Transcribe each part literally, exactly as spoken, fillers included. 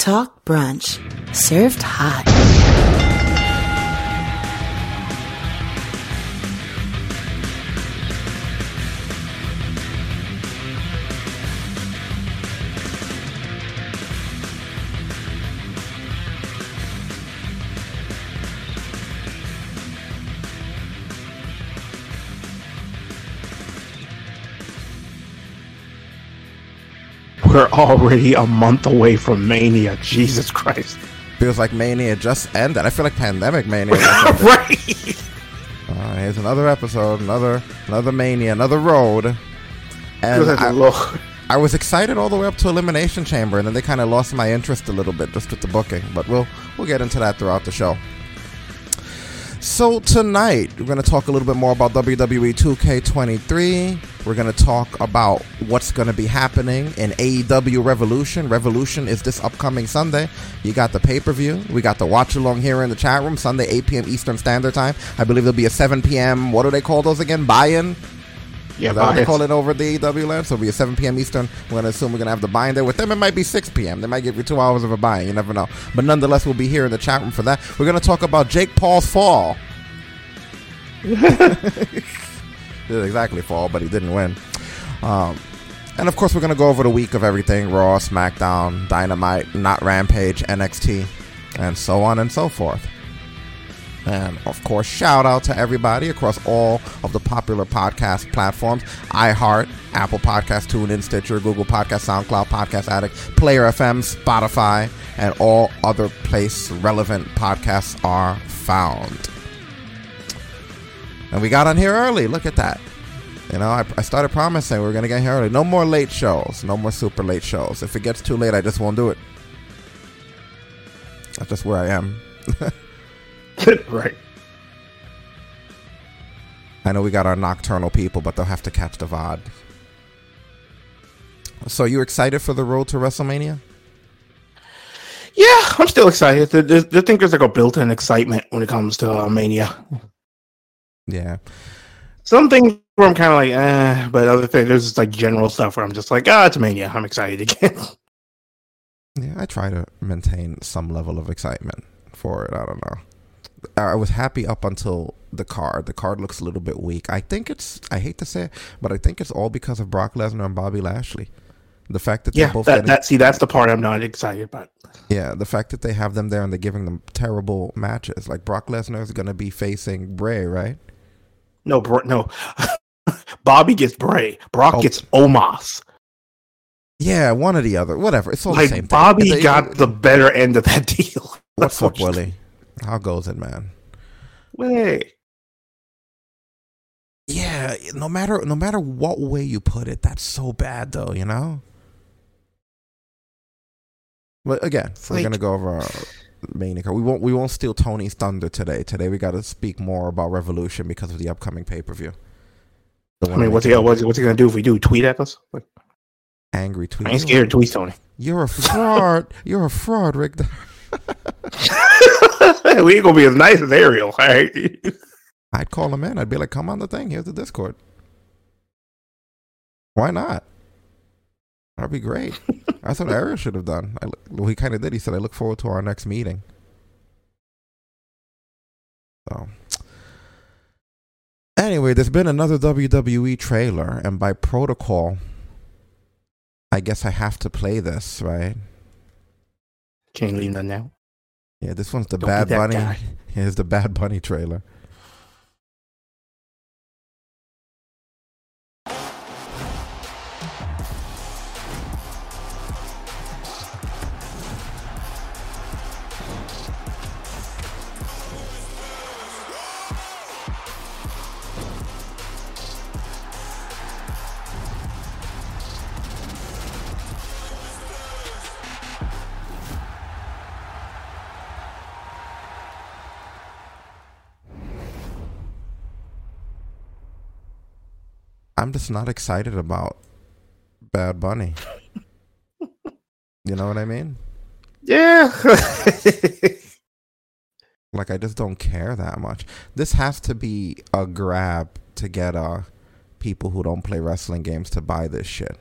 Talk Brunch, served hot. We're already a month away from Mania. Jesus Christ. Feels like Mania just ended. I feel like Pandemic Mania. Right. Uh, here's another episode, another another Mania, another road. And I, I was excited all the way up to Elimination Chamber, and then they kind of lost my interest a little bit just with the booking. But we'll we'll get into that throughout the show. So tonight, we're going to talk a little bit more about W W E two K twenty-three. We're going to talk about what's going to be happening in A E W Revolution. Revolution is this upcoming Sunday. You got the pay-per-view. We got the watch-along here in the chat room, Sunday, eight p.m. Eastern Standard Time. I believe there'll be a seven p.m. What do they call those again? Buy-in? Yeah, buy-in. They call it over the A E W land. So it'll be a seven p.m. Eastern. We're going to assume we're going to have the buy-in there. With them, it might be six p.m. They might give you two hours of a buy-in. You never know. But nonetheless, we'll be here in the chat room for that. We're going to talk about Jake Paul's fall. Didn't exactly fall, but he didn't win. Um, and, of course, we're going to go over the week of everything. Raw, SmackDown, Dynamite, Not Rampage, N X T, and so on and so forth. And, of course, shout out to everybody across all of the popular podcast platforms. iHeart, Apple Podcasts, TuneIn, Stitcher, Google Podcasts, SoundCloud, Podcast Addict, Player F M, Spotify, and all other place relevant podcasts are found. And we got on here early. Look at that. You know, I, I started promising we were going to get here early. No more late shows. No more super late shows. If it gets too late, I just won't do it. That's just where I am. Right. I know we got our nocturnal people, but they'll have to catch the V O D. So you excited for the road to WrestleMania? Yeah, I'm still excited. I think there's like a built-in excitement when it comes to uh, Mania. Yeah. Some things where I'm kind of like, eh, but other things, there's just like general stuff where I'm just like, ah, oh, it's Mania. I'm excited again. Yeah, I try to maintain some level of excitement for it. I don't know. I was happy up until the card. The card looks a little bit weak. I think it's, I hate to say it, but I think it's all because of Brock Lesnar and Bobby Lashley. The fact that yeah, they're both that, getting, that see, that's the part I'm not excited about. Yeah, the fact that they have them there and they're giving them terrible matches. Like Brock Lesnar is going to be facing Bray, right? No, bro, no. Bobby gets Bray. Brock oh. gets Omos. Yeah, one or the other. Whatever. It's all like the same Bobby thing. Bobby got the better end of that deal. What's up, Willie? How goes it, man? Way. Yeah, no matter no matter what way you put it, that's so bad, though, you know? But again, it's we're like... going to go over our main card. We won't, we won't steal Tony's thunder today. Today we got to speak more about Revolution because of the upcoming pay-per-view. I mean, what's he, what's he, what's he going to do if we do? Tweet at us? What? Angry tweet. I ain't scared to tweet, Tony. You're a fraud. You're a fraud, Rick. We ain't gonna be as nice as Ariel, right? I'd call him in. I'd be like, come on the thing. Here's the Discord. Why not? That'd be great. That's what Ariel should have done. I, well, he kind of did. He said, I look forward to our next meeting. So anyway, there's been another W W E trailer, and by protocol, I guess I have to play this, right? Can't leave that now. Yeah, this one's the Don't Bad Bunny. Guy. Yeah, it's the Bad Bunny trailer. I'm just not excited about Bad Bunny. You know what I mean? Yeah. Like, I just don't care that much. This has to be a grab to get uh, people who don't play wrestling games to buy this shit.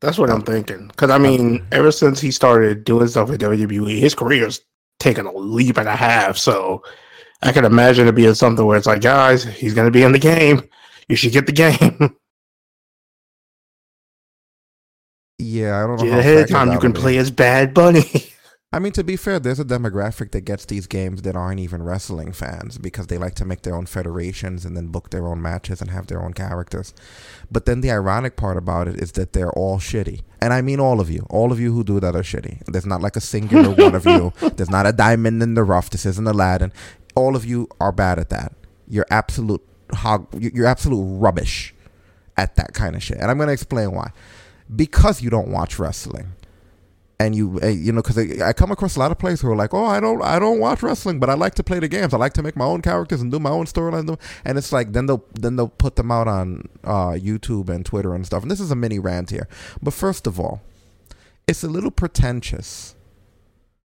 That's what I'm thinking. Because, I mean, ever since he started doing stuff with W W E, his career's taken a leap and a half. So I can imagine it being something where it's like, guys, he's going to be in the game. You should get the game. Yeah, I don't know. Yeah, ahead of time you can play as Bad Bunny. I mean, to be fair, there's a demographic that gets these games that aren't even wrestling fans because they like to make their own federations and then book their own matches and have their own characters. But then the ironic part about it is that they're all shitty. And I mean all of you. All of you who do that are shitty. There's not like a singular one of you. There's not a diamond in the rough. This isn't Aladdin. All of you are bad at that. You're absolute hog. You're absolute rubbish at that kind of shit. And I'm going to explain why. Because you don't watch wrestling. And you, you know, because I come across a lot of players who are like, "Oh, I don't, I don't watch wrestling, but I like to play the games. I like to make my own characters and do my own storylines." And it's like, then they'll, then they'll put them out on uh, YouTube and Twitter and stuff. And this is a mini rant here, but first of all, it's a little pretentious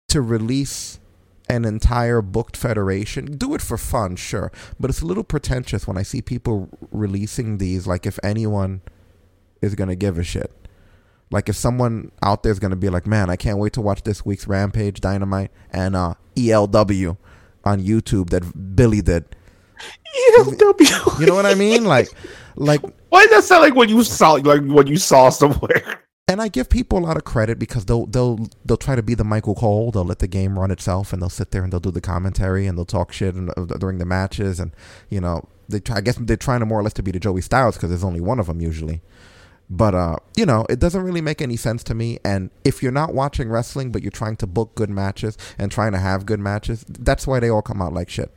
to release an entire booked federation. Do it for fun, sure, but it's a little pretentious when I see people releasing these, like if anyone is gonna give a shit. Like, if someone out there is going to be like, man, I can't wait to watch this week's Rampage, Dynamite, and uh, E L W on YouTube that Billy did. E L W? You know what I mean? Like, like. Why does that sound like what you saw, like what you saw somewhere? And I give people a lot of credit because they'll they'll they'll try to be the Michael Cole. They'll let the game run itself, and they'll sit there and they'll do the commentary and they'll talk shit and, uh, during the matches. And, you know, they try, I guess they're trying to more or less to be the Joey Styles because there's only one of them usually. But, uh, you know, it doesn't really make any sense to me. And if you're not watching wrestling, but you're trying to book good matches and trying to have good matches, that's why they all come out like shit.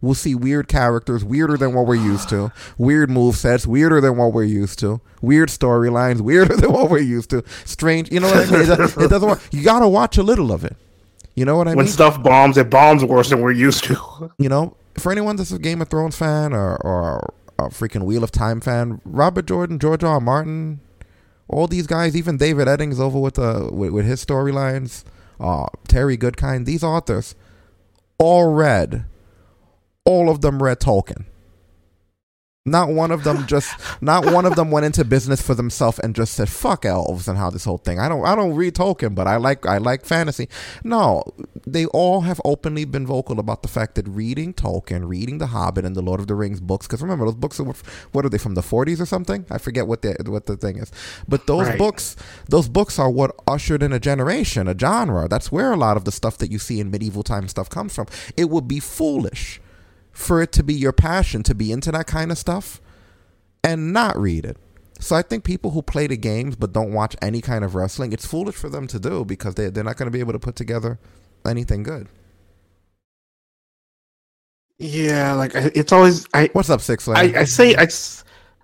We'll see weird characters, weirder than what we're used to, weird movesets, weirder than what we're used to, weird storylines, weirder than what we're used to, strange, you know what I mean? It doesn't, it doesn't work. You got to watch a little of it. You know what I mean? When stuff bombs, it bombs worse than we're used to. You know, for anyone that's a Game of Thrones fan or... or a freaking Wheel of Time fan, Robert Jordan, George R. R. Martin, all these guys, even David Eddings over with the with, with his storylines, uh, Terry Goodkind, these authors all read, all of them read Tolkien. Not one of them just, not one of them went into business for themselves and just said fuck elves and how this whole thing. I don't, I don't read Tolkien, but I like, I like fantasy. No, they all have openly been vocal about the fact that reading Tolkien, reading The Hobbit and the Lord of the Rings books, because remember those books are, what are they from the forties or something? I forget what the what the thing is, but those right. books, those books are what ushered in a generation, a genre. That's where a lot of the stuff that you see in medieval time stuff comes from. It would be foolish for it to be your passion to be into that kind of stuff and not read it. So I think people who play the games but don't watch any kind of wrestling, it's foolish for them to do because they, they're not going to be able to put together anything good. Yeah, like it's always... I, What's up, Six Flags? I, I say... I,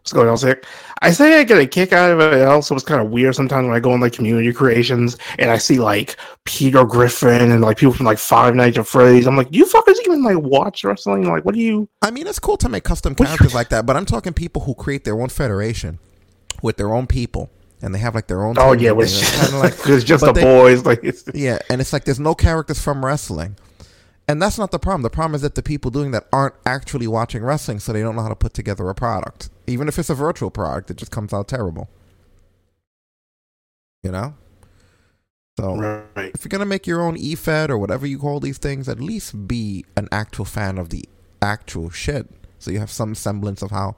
what's going on, Six? I say I get a kick out of it. It also was kind of weird sometimes when I go on like community creations and I see like Peter Griffin and like people from like Five Nights at Freddy's. I'm like, do you fuckers even like watch wrestling? Like, what do you... I mean, it's cool to make custom characters like that, but I'm talking people who create their own federation with their own people. And they have like their own... Oh, yeah. It's just, like, it's just the they, boys. Like, it's, yeah. And it's like there's no characters from wrestling. And that's not the problem. The problem is that the people doing that aren't actually watching wrestling, so they don't know how to put together a product. Even if it's a virtual product, it just comes out terrible. You know? So right. If you're going to make your own E F E D or whatever you call these things, at least be an actual fan of the actual shit. So you have some semblance of how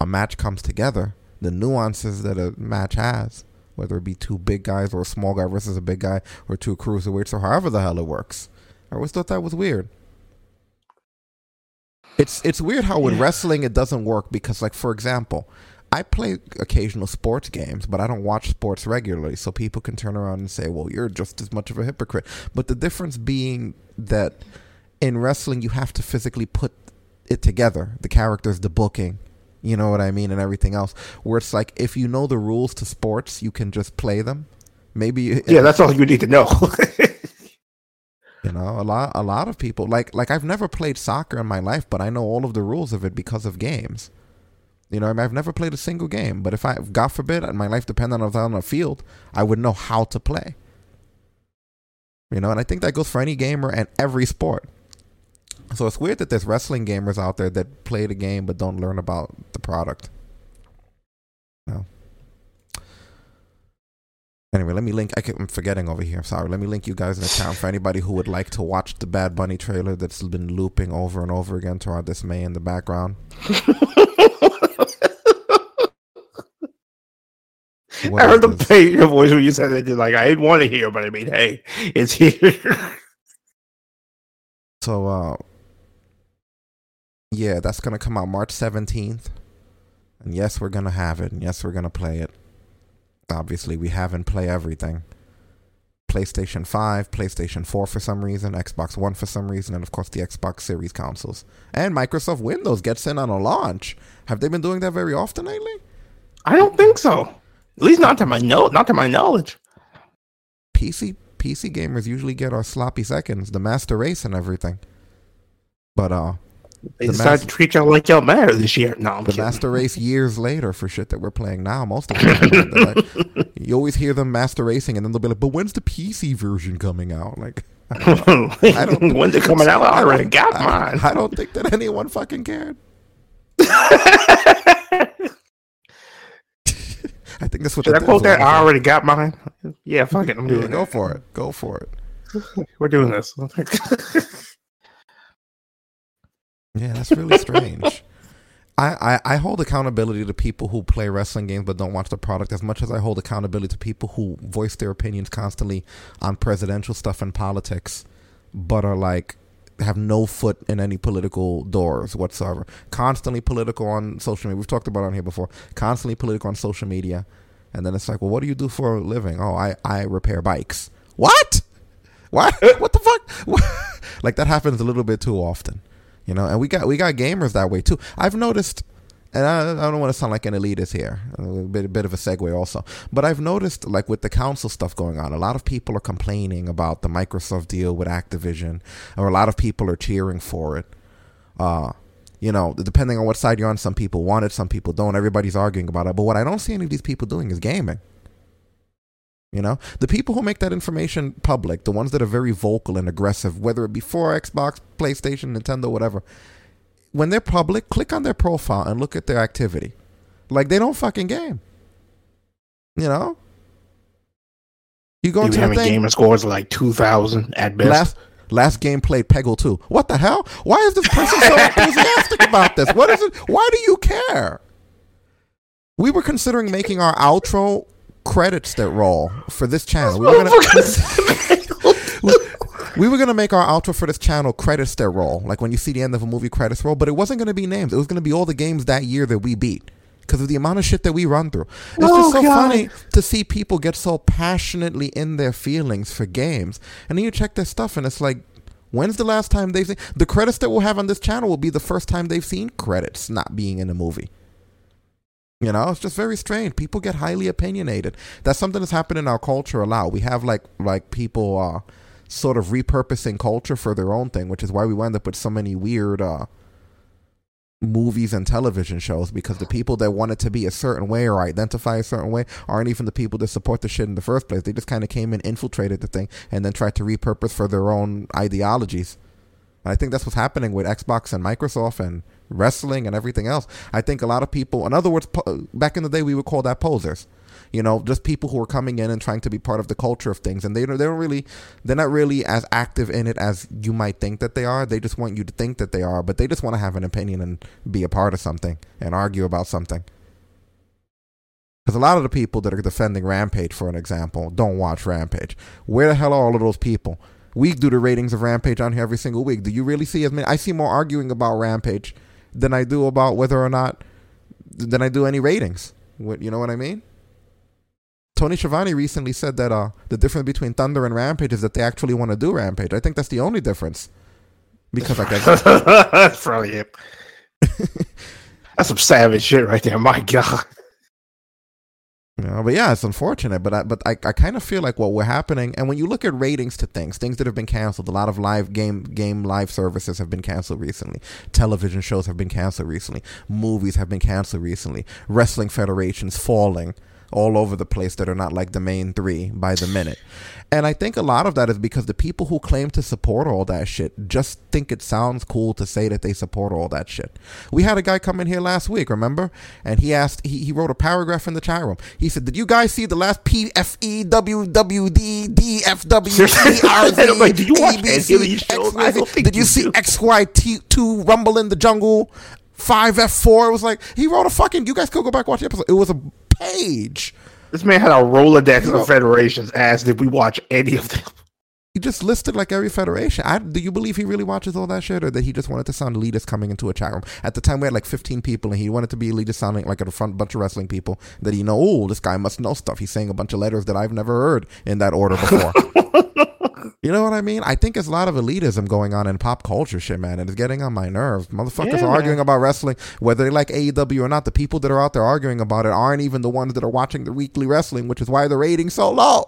a match comes together, the nuances that a match has, whether it be two big guys or a small guy versus a big guy or two cruiserweights or however the hell it works. I always thought that was weird. It's it's weird how with yeah. wrestling it doesn't work because, like, for example, I play occasional sports games, but I don't watch sports regularly. So people can turn around and say, well, you're just as much of a hypocrite. But the difference being that in wrestling you have to physically put it together, the characters, the booking, you know what I mean, and everything else. Where it's like if you know the rules to sports, you can just play them. Maybe Yeah, that's all you need to know. You know, a lot, a lot of people like, like I've never played soccer in my life, but I know all of the rules of it because of games. You know, I mean, I've never played a single game, but if I, God forbid, my life depended on on a field, I would know how to play. You know, and I think that goes for any gamer and every sport. So it's weird that there's wrestling gamers out there that play the game but don't learn about the product. You know? Anyway, let me link. I can, I'm forgetting over here. Sorry. Let me link you guys in the account for anybody who would like to watch the Bad Bunny trailer that's been looping over and over again to our dismay in the background. I heard the pay your voice when you said that. Like, I didn't want to hear, but I mean, hey, it's here. So, uh, yeah, that's going to come out March seventeenth. And yes, we're going to have it. And yes, we're going to play it. Obviously, we have and play everything. PlayStation five, PlayStation four for some reason, Xbox one for some reason, and of course the Xbox Series consoles. And Microsoft Windows gets in on a launch. Have they been doing that very often lately? I don't think so. At least not to my no, not to my knowledge. P C P C gamers usually get our sloppy seconds, the master race and everything. But uh, they the decided mas- to treat y'all like y'all matter this year. No, I'm the kidding. Master race years later for shit that we're playing now. Most of the time, like, you always hear them master racing, and then they'll be like, "But when's the P C version coming out?" Like, I don't. I don't think when's it coming out? I already got I, mine. I don't think that anyone fucking cared. I think that's what. Should I quote that? I already got mine. Yeah, fuck it. I'm doing yeah, it. Go for it. Go for it. We're doing this. Yeah, that's really strange. I, I, I hold accountability to people who play wrestling games but don't watch the product as much as I hold accountability to people who voice their opinions constantly on presidential stuff and politics, but are like, have no foot in any political doors whatsoever. Constantly political on social media. We've talked about it on here before. Constantly political on social media. And then it's like, well, what do you do for a living? Oh, I, I repair bikes. What? What? What the fuck? What? Like, that happens a little bit too often. You know, and we got we got gamers that way too. I've noticed, and I, I don't want to sound like an elitist here, a bit, a bit of a segue also, but I've noticed, like, with the console stuff going on, a lot of people are complaining about the Microsoft deal with Activision, or a lot of people are cheering for it. Uh, you know, depending on what side you're on, some people want it, some people don't. Everybody's arguing about it. But what I don't see any of these people doing is gaming. You know, the people who make that information public, the ones that are very vocal and aggressive, whether it be for Xbox, PlayStation, Nintendo, whatever, when they're public, click on their profile and look at their activity. Like, they don't fucking game. You know? You go to a game and scores like two thousand at best. Last, last game played Peggle two. What the hell? Why is this person so enthusiastic about this? What is it? Why do you care? We were considering making our outro credits that roll for this channel. We were gonna we were gonna make our outro for this channel credits that roll, like when you see the end of a movie credits roll, but it wasn't gonna be names. It was gonna be all the games that year that we beat because of the amount of shit that we run through. It's oh, just so God. funny to see people get so passionately in their feelings for games, and then you check their stuff, and it's like, when's the last time they've seen the credits that we'll have on this channel? Will be the first time they've seen credits not being in a movie. You know, it's just very strange. People get highly opinionated. That's something that's happened in our culture a lot. We have like like people uh, sort of repurposing culture for their own thing, which is why we wind up with so many weird uh, movies and television shows, because the people that want it to be a certain way or identify a certain way aren't even the people that support the shit in the first place. They just kind of came and infiltrated the thing and then tried to repurpose for their own ideologies. And I think that's what's happening with Xbox and Microsoft and wrestling and everything else. I think a lot of people, in other words, po- back in the day, we would call that posers. You know, just people who are coming in and trying to be part of the culture of things, and they don't, they don't really, they're not really as active in it as you might think that they are. They just want you to think that they are, but they just want to have an opinion and be a part of something and argue about something. Because a lot of the people that are defending Rampage, for an example, don't watch Rampage. Where the hell are all of those people? We do the ratings of Rampage on here every single week. Do you really see as many? I see more arguing about Rampage than I do about whether or not than I do any ratings. What, you know what I mean? Tony Schiavone recently said that uh, the difference between Thunder and Rampage is that they actually want to do Rampage. I think that's the only difference. Because I guess that's probably it. That's some savage shit right there. My God. You know, but yeah, it's unfortunate. But I, but I, I kind of feel like what we're happening, and when you look at ratings to things, things that have been canceled, a lot of live game game live services have been canceled recently. Television shows have been canceled recently. Movies have been canceled recently. Wrestling federations falling. all over the place that are not like the main three by the minute. And I think a lot of that is because the people who claim to support all that shit just think it sounds cool to say that they support all that shit. We had a guy come in here last week, remember? And he asked, he, he wrote a paragraph in the chat room. He said, did you guys see the last P F E W W D D F W D R Z A B C X Y? Did you see X Y T two Rumble in the Jungle? five F four? It was like, he wrote a fucking, you guys could go back and watch the episode. It was a page. This man had a Rolodex you know, of federations, asked if we watch any of them. He just listed like every federation. I, do you believe he really watches all that shit, or that he just wanted to sound elitist coming into a chat room? At the time, we had like fifteen people, and he wanted to be elitist sounding like a front bunch of wrestling people that he know, oh, this guy must know stuff. He's saying a bunch of letters that I've never heard in that order before. You know what I mean? I think there's a lot of elitism going on in pop culture shit, man. And it's getting on my nerves. Motherfuckers yeah, are arguing man. about wrestling, whether they like A E W or not. The people that are out there arguing about it aren't even the ones that are watching the weekly wrestling, which is why the rating's so low.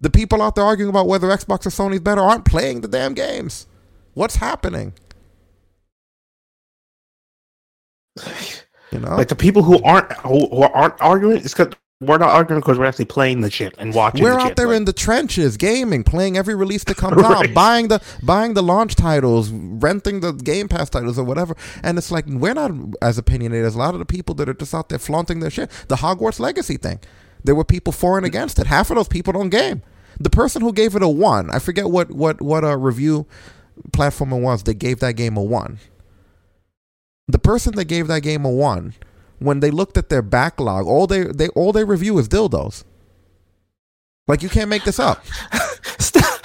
The people out there arguing about whether Xbox or Sony's better aren't playing the damn games. What's happening? You know, like the people who aren't who, who aren't arguing, it's because we're not arguing because we're actually playing the shit and watching. We're the out shit, there like. in the trenches, gaming, playing every release that comes right. out, buying the buying the launch titles, renting the Game Pass titles or whatever. And it's like, we're not as opinionated as a lot of the people that are just out there flaunting their shit. The Hogwarts Legacy thing. There were people for and against it. Half of those people don't game. The person who gave it a one, I forget what what what a review platform it was that gave that game a one. The person that gave that game a one, when they looked at their backlog, all they they all they review is dildos. Like, you can't make this up. Stop.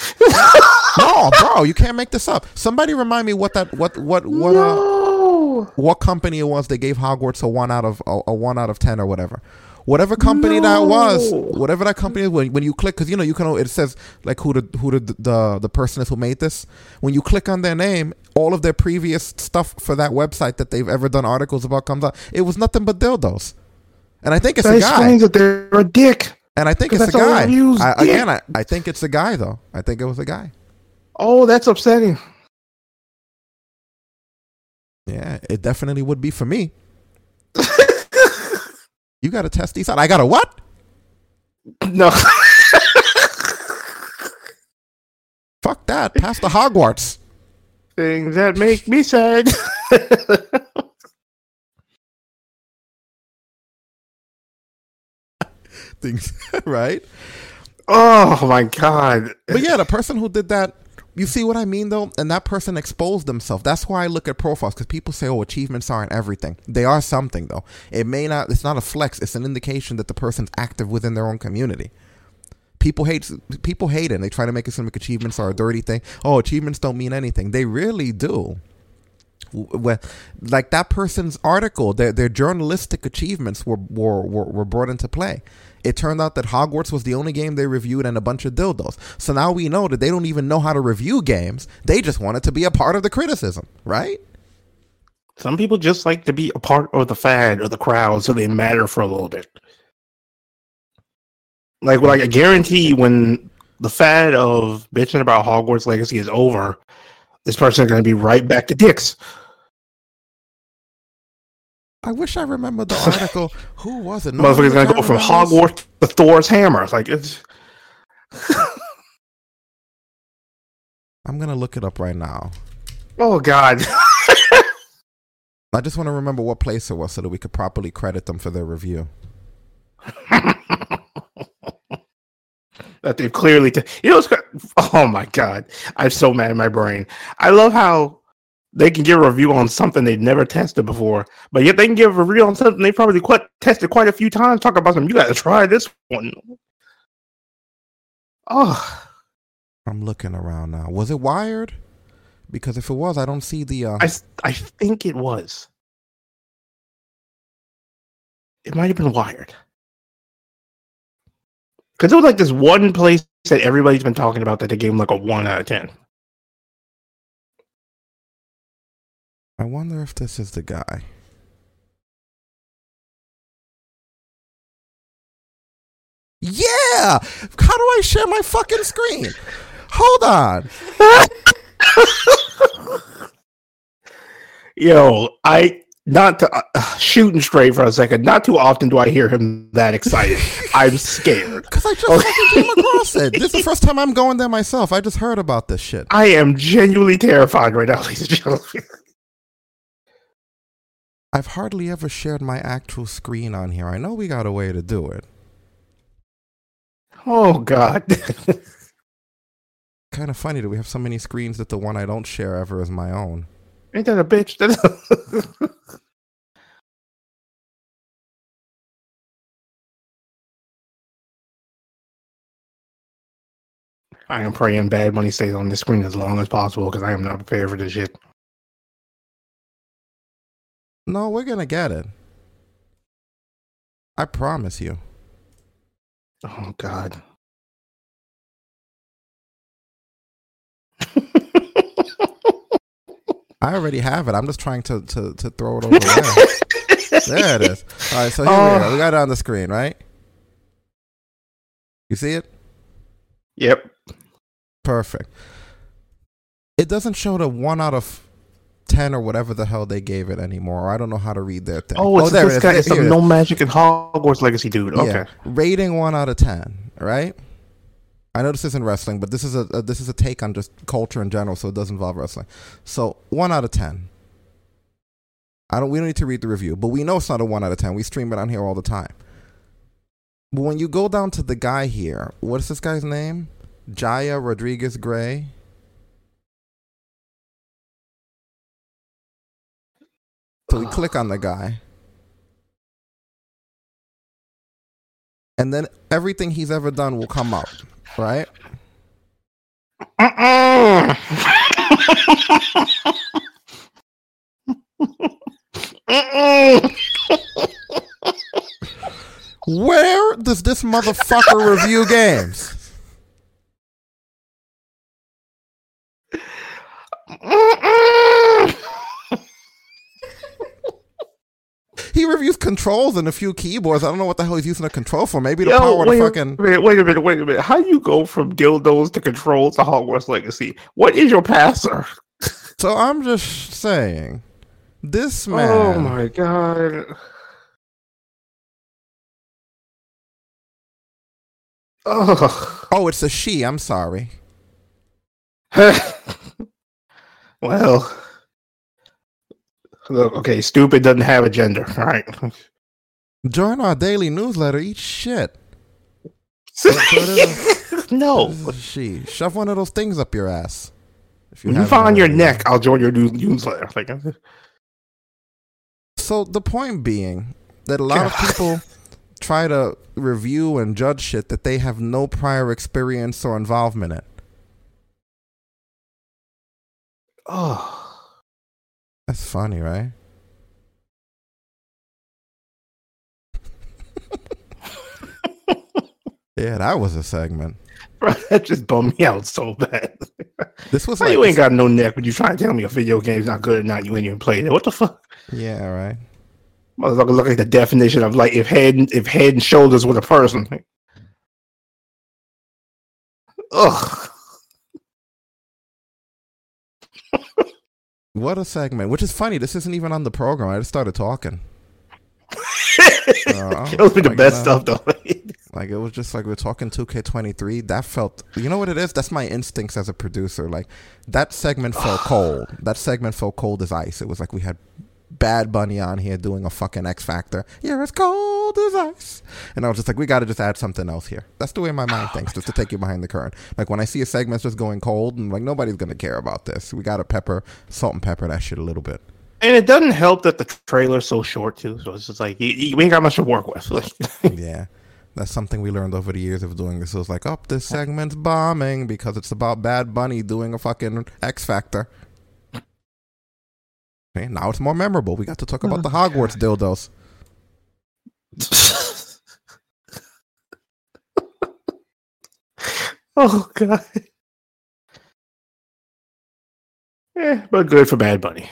No, bro, you can't make this up. Somebody remind me what that what what what no. uh, what company it was that gave Hogwarts a one out of a, a one out of ten or whatever. Whatever company no. that was, whatever that company is, when, when you click, because you know you can, it says like who the who the, the the person is who made this. When you click on their name, all of their previous stuff for that website that they've ever done articles about comes out. It was nothing but dildos, and I think it's that a guy. Explains that they're a dick, and I think it's a guy. I, again, I, I think it's a guy though. I think it was a guy. Oh, that's upsetting. Yeah, it definitely would be for me. You got to test these out. I got a what? No. Fuck that. Pass the Hogwarts. Things that make me sad. Things, right? Oh, my God. But yeah, the person who did that, you see what I mean, though? And that person exposed themselves. That's why I look at profiles, because people say, oh, achievements aren't everything. They are something, though. It may not, it's not a flex. It's an indication that the person's active within their own community. People hate, people hate it, and they try to make it seem like achievements are a dirty thing. Oh, achievements don't mean anything. They really do. Well, like that person's article, their their journalistic achievements were, were, were, were brought into play. It turned out that Hogwarts was the only game they reviewed and a bunch of dildos. So now we know that they don't even know how to review games. They just wanted to be a part of the criticism, right? Some people just like to be a part of the fad or the crowd, so they matter for a little bit. Like, like I guarantee when the fad of bitching about Hogwarts Legacy is over, this person is going to be right back to dicks. I wish I remembered the article. Who was it? No, motherfucker's gonna go from Hogwarts to Thor's hammer. Like, it's. I'm gonna look it up right now. Oh God! I just want to remember what place it was so that we could properly credit them for their review. That they've clearly, t- you know, it's. Oh my God! I'm so mad in my brain. I love how they can give a review on something they've never tested before, but yet they can give a review on something they probably quite, tested quite a few times. Talk about some, you got to try this one. Oh, I'm looking around now. Was it Wired? Because if it was, I don't see the. Uh... I I think it was. It might have been Wired. Because it was like this one place that everybody's been talking about that they gave them like a one out of ten. I wonder if this is the guy. Yeah! How do I share my fucking screen? Hold on. Yo, I not to uh, shooting straight for a second. Not too often do I hear him that excited. I'm scared because I just fucking came across it. This is the first time I'm going there myself. I just heard about this shit. I am genuinely terrified right now, ladies and gentlemen. I've hardly ever shared my actual screen on here. I know we got a way to do it. Oh, God. Kind of funny that we have so many screens that the one I don't share ever is my own. Ain't that a bitch? I am praying Bad Bunny stays on this screen as long as possible because I am not prepared for this shit. No, we're going to get it. I promise you. Oh, God. I already have it. I'm just trying to, to, to throw it over there. There it is. All right, so here uh, we go. We got it on the screen, right? You see it? Yep. Perfect. It doesn't show the one out of... ten or whatever the hell they gave it anymore. I don't know how to read their thing. Oh, it's oh, there this it guy. It's the No Magic and Hogwarts Legacy dude. Okay. Yeah. Rating one out of ten, right? I know this isn't wrestling, but this is a, a this is a take on just culture in general, so it does involve wrestling. So one out of ten. I don't. We don't need to read the review, but we know it's not a one out of ten. We stream it on here all the time. But when you go down to the guy here, what is this guy's name? Jaya Rodriguez Gray. So we click on the guy. And then everything he's ever done will come up, right? Uh-uh. Uh-uh. Where does this motherfucker review games? Uh-uh. He reviews controls and a few keyboards. I don't know what the hell he's using a control for. Maybe the Yo, power to fucking... Minute, wait a minute, wait a minute. How do you go from dildos to controls to Hogwarts Legacy? What is your passer? So I'm just saying, this man... Oh my God. Ugh. Oh, it's a she. I'm sorry. Well... Okay, stupid doesn't have a gender. All right. Join our daily newsletter. Eat shit. No. She shove one of those things up your ass. If you, you find your neck, I'll join your new newsletter. Like, so the point being that a lot of people try to review and judge shit that they have no prior experience or involvement in. Oh. That's funny, right? Yeah, that was a segment. Bro, that just bummed me out so bad. This was like, you ain't got no neck when you try to tell me a video game's not good or not. You ain't even played it. What the fuck? Yeah, right. Motherfucker, look at the definition of like if head if head and shoulders with a person. Ugh. What a segment, which is funny. This isn't even on the program. I just started talking. uh, it was the best stuff, though. Like, it was just like we're talking two K twenty-three. That felt, you know what it is? That's my instincts as a producer. Like, that segment felt cold. That segment felt cold as ice. It was like we had Bad Bunny on here doing a fucking X Factor. You're as cold as ice. And I was just like, we got to just add something else here. That's the way my mind oh thinks, my just God. To take you behind the curtain. Like when I see a segment just going cold, and like nobody's going to care about this. We got to pepper, salt and pepper that shit a little bit. And it doesn't help that the trailer's so short too. So it's just like, you, you ain't got much to work with. Yeah. That's something we learned over the years of doing this. It was like, oh, this segment's bombing because it's about Bad Bunny doing a fucking X Factor. Okay, now it's more memorable. We got to talk about oh, the Hogwarts God. Dildos. Oh, God. Yeah, but good for Bad Bunny.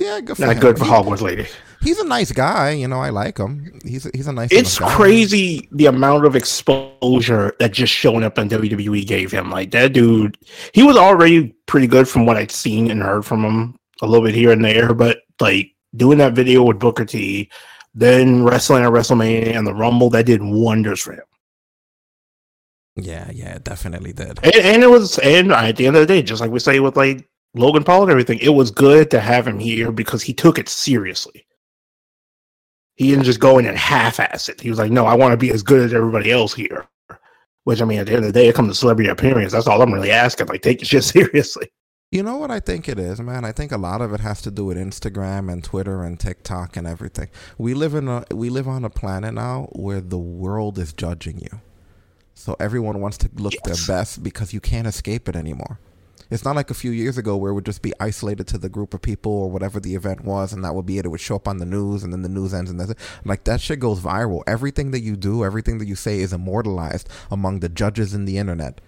Yeah, good for Not him. Good for he, Hogwarts lady. He's a nice guy. You know, I like him. He's a, he's a nice It's crazy guy. The amount of exposure that just showing up on W W E gave him. Like, that dude, he was already pretty good from what I'd seen and heard from him. A little bit here and there, but like doing that video with Booker T, then wrestling at WrestleMania and the Rumble, that did wonders for him. Yeah, yeah, it definitely did. And, and it was, and at the end of the day, just like we say with like Logan Paul and everything, it was good to have him here because he took it seriously. He didn't just go in and half-ass it. He was like, no, I want to be as good as everybody else here. Which, I mean, at the end of the day, it comes to celebrity appearance. That's all I'm really asking. Like, take your shit seriously. You know what I think it is, man? I think a lot of it has to do with Instagram and Twitter and TikTok and everything. We live in a we live on a planet now where the world is judging you. So everyone wants to look yes. their best because you can't escape it anymore. It's not like a few years ago where it would just be isolated to the group of people or whatever the event was, and that would be it. It would show up on the news, and then the news ends, and that's it. Like, that shit goes viral. Everything that you do, everything that you say is immortalized among the judges in the internet.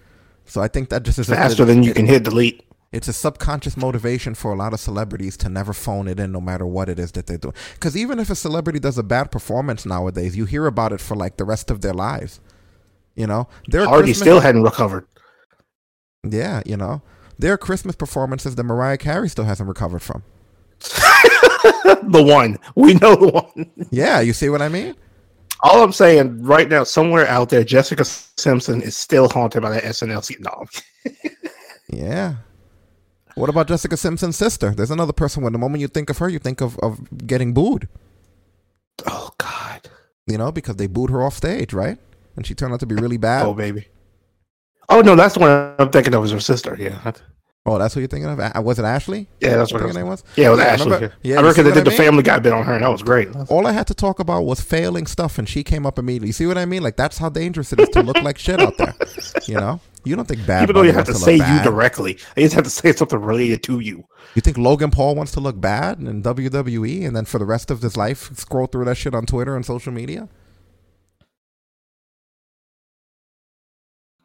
So I think that just is faster a, than you it, can hit delete. It's a subconscious motivation for a lot of celebrities to never phone it in no matter what it is that they do. Because even if a celebrity does a bad performance nowadays, you hear about it for like the rest of their lives. You know, they're already Christmas- still hadn't recovered. Yeah, you know. There are Christmas performances that Mariah Carey still hasn't recovered from. The one. We know the one. Yeah, you see what I mean? All I'm saying right now, somewhere out there, Jessica Simpson is still haunted by that S N L seat. No. Yeah. What about Jessica Simpson's sister? There's another person when the moment you think of her, you think of, of getting booed. Oh, God. You know, because they booed her off stage, right? And she turned out to be really bad. Oh, baby. Oh, no, that's the one I'm thinking of as her sister, yeah. Oh, that's what you're thinking of? A- was it Ashley? Yeah, that's what her name was. Yeah, it was yeah, Ashley. Remember? Yeah, I reckon they did I mean? the Family Guy bit on her, and that was great. All I had to talk about was failing stuff, and she came up immediately. You see what I mean? Like, that's how dangerous it is to look like shit out there, you know? You don't think bad. Even though you have to, to say you directly. They just have to say something related to you. You think Logan Paul wants to look bad in W W E, and then for the rest of his life, scroll through that shit on Twitter and social media?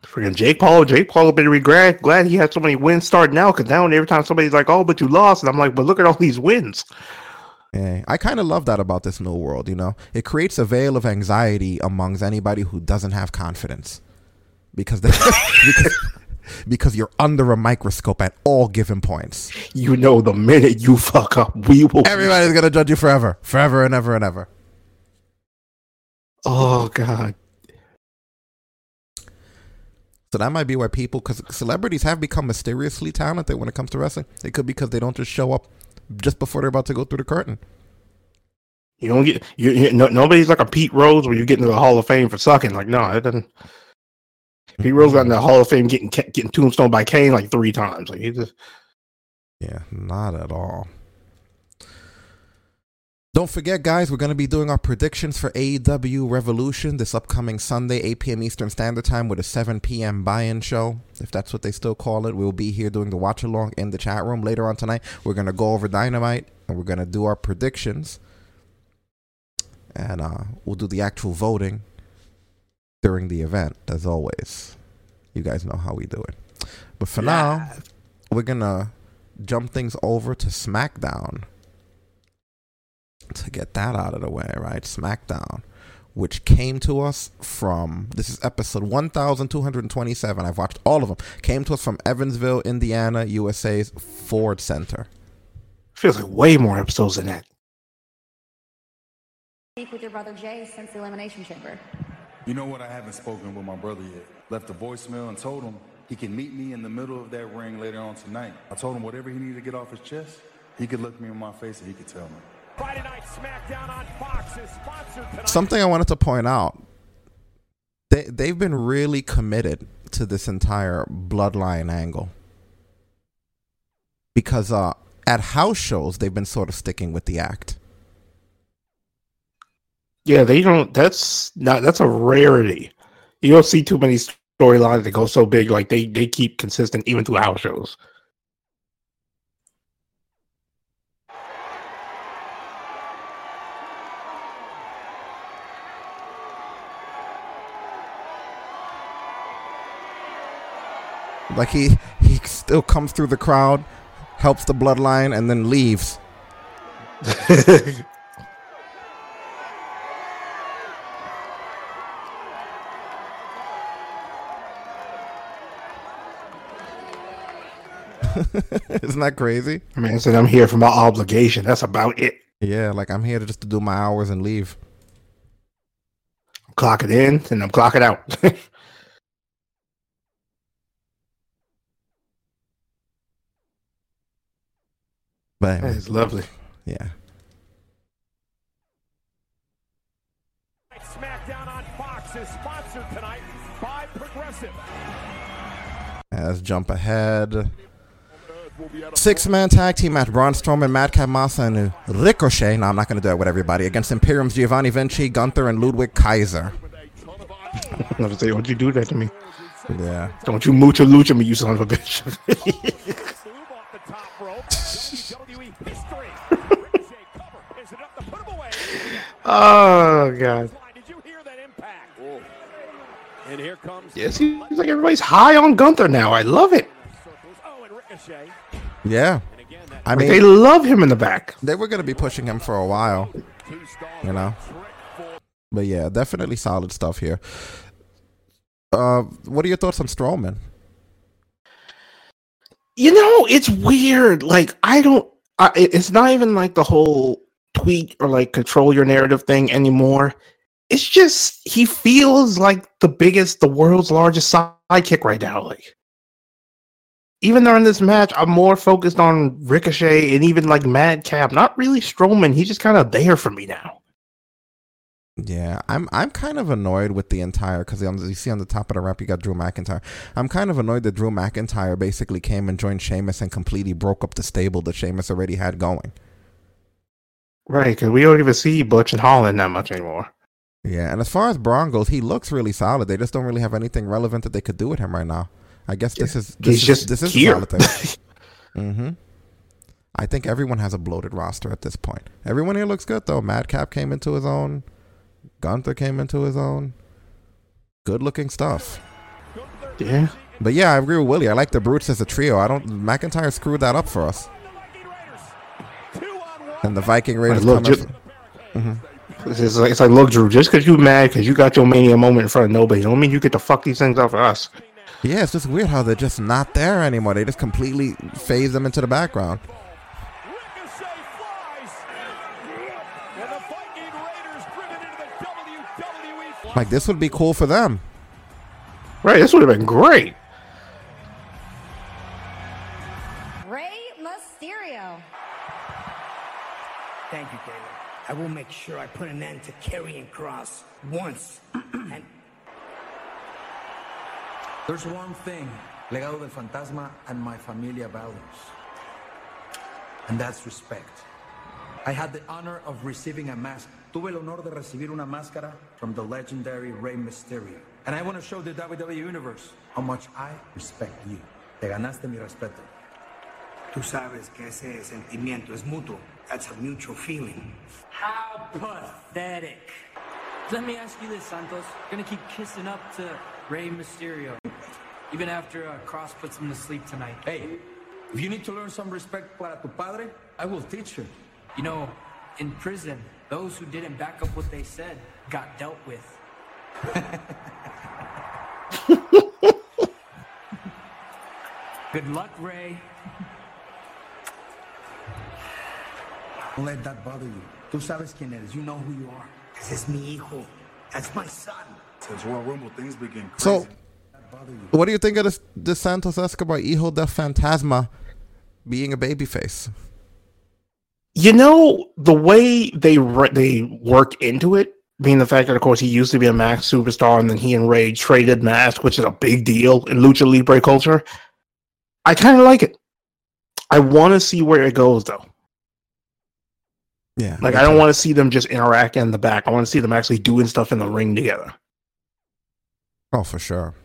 Freaking Jake Paul. Jake Paul would be regret. Glad he had so many wins starting out, because now every time somebody's like, oh, but you lost. And I'm like, but look at all these wins. Yeah, I kind of love that about this new world, you know. It creates a veil of anxiety amongst anybody who doesn't have confidence. Because, they, because, because you're under a microscope at all given points. You know, the minute you fuck up, we will. Everybody's going to judge you forever. Forever and ever and ever. Oh, God. So that might be why people, because celebrities have become mysteriously talented when it comes to wrestling. It could be because they don't just show up just before they're about to go through the curtain. You don't get, you, you no, nobody's like a Pete Rose where you get into the Hall of Fame for sucking. Like, no, it doesn't. Mm-hmm. Pete Rose got in the Hall of Fame getting getting tombstoned by Kane like three times. Like, he just. Yeah, not at all. Don't forget, guys, we're going to be doing our predictions for A E W Revolution this upcoming Sunday, eight p.m. Eastern Standard Time, with a seven p.m. buy-in show, if that's what they still call it. We'll be here doing the watch-along in the chat room. Later on tonight, we're going to go over Dynamite, and we're going to do our predictions. And uh, we'll do the actual voting during the event, as always. You guys know how we do it. But for yeah. now, we're going to jump things over to SmackDown. To get that out of the way, right? SmackDown, which came to us from, this is episode one thousand two hundred twenty-seven, I've watched all of them, came to us from Evansville, Indiana, U S A's Ford Center. Feels like way more episodes than that. Speak with your brother Jay since the Elimination Chamber. You know what? I haven't spoken with my brother yet. Left a voicemail and told him he can meet me in the middle of that ring later on tonight. I told him whatever he needed to get off his chest, he could look me in my face and he could tell me. Friday night SmackDown on Fox is sponsored tonight. Something I wanted to point out, they, they've been really committed to this entire bloodline angle. Because uh, at house shows, they've been sort of sticking with the act. Yeah, they don't, that's not, that's a rarity. You don't see too many storylines that go so big, like they, they keep consistent even through house shows. Like, he, he still comes through the crowd, helps the bloodline, and then leaves. Isn't that crazy? I mean, I said I'm here for my obligation. That's about it. Yeah, like I'm here to just to do my hours and leave. I'm clocking in and I'm clocking out. But it's lovely. Yeah. SmackDown on Fox is sponsored tonight by Progressive. Let's jump ahead. Six-man tag team match. Braun Strowman, Madcap Massa, and Ricochet. No, I'm not going to do it with everybody. Against Imperium's Giovanni Vinci, Gunther, and Ludwig Kaiser. I was saying, don't you do that to me. Yeah. Don't you mucha lucha me, you son of a bitch. Oh, God. And here comes yes, he's like everybody's high on Gunther now. I love it. Yeah. I mean, they love him in the back. They were going to be pushing him for a while, you know. But yeah, definitely solid stuff here. Uh, what are your thoughts on Strowman? You know, it's weird. Like, I don't, I, it's not even like the whole tweet or like control your narrative thing anymore. It's just, he feels like the biggest, the world's largest sidekick right now. Like, even during this match, I'm more focused on Ricochet and even like Madcap. Not really Strowman. He's just kind of there for me now. Yeah, I'm I'm kind of annoyed with the entire, because you see on the top of the wrap, you got Drew McIntyre. I'm kind of annoyed that Drew McIntyre basically came and joined Sheamus and completely broke up the stable that Sheamus already had going. Right, because we don't even see Butch and Holland that much anymore. Yeah, and as far as Braun goes, he looks really solid. They just don't really have anything relevant that they could do with him right now. I guess this is this He's is just this is here. Mm-hmm. I think everyone has a bloated roster at this point. Everyone here looks good though. Madcap came into his own. Gunther came into his own. Good looking stuff. Yeah. But yeah, I agree with Willie. I like the Brutes as a trio. I don't McIntyre screwed that up for us. And the Viking Raiders come in. Mm-hmm. It's like, it's like, look, Drew, just because you mad because you got your mania moment in front of nobody don't mean you get to fuck these things out for us. Yeah, it's just weird how they're just not there anymore. They just completely phase them into the background. Ricochet flies. And the Viking Raiders driven into the W W E flag. Like, this would be cool for them. Right, this would have been great. Rey Mysterio. Thank you, David. I will make sure I put an end to Karrion Kross once. And there's one thing Legado del Fantasma and my familia values, and that's respect. I had the honor of receiving a mask. Tuve el honor de recibir una máscara from the legendary Rey Mysterio. And I want to show the W W E Universe how much I respect you. Te ganaste mi respeto. Tú sabes que ese sentimiento es mutuo. That's a mutual feeling. How pathetic. Let me ask you this, Santos. You're going to keep kissing up to Rey Mysterio, even after uh, Cross puts him to sleep tonight. Hey, if you need to learn some respect para tu padre, I will teach you. You know, in prison, those who didn't back up what they said got dealt with. Good luck, Rey. Don't let that bother you. Tú sabes quién eres. You know who you are. This is mi hijo. That's my son. Since Royal Rumble, things begin crazy. So, what do you think of this, this Santos Escobar Hijo del Fantasma being a babyface? You know, the way they re- they work into it, being the fact that, of course, he used to be a Max superstar, and then he and Rey traded masks, which is a big deal in Lucha Libre culture. I kind of like it. I want to see where it goes, though. Yeah, like I don't want to see them just interact in the back. I want to see them actually doing stuff in the ring together. Oh, for sure.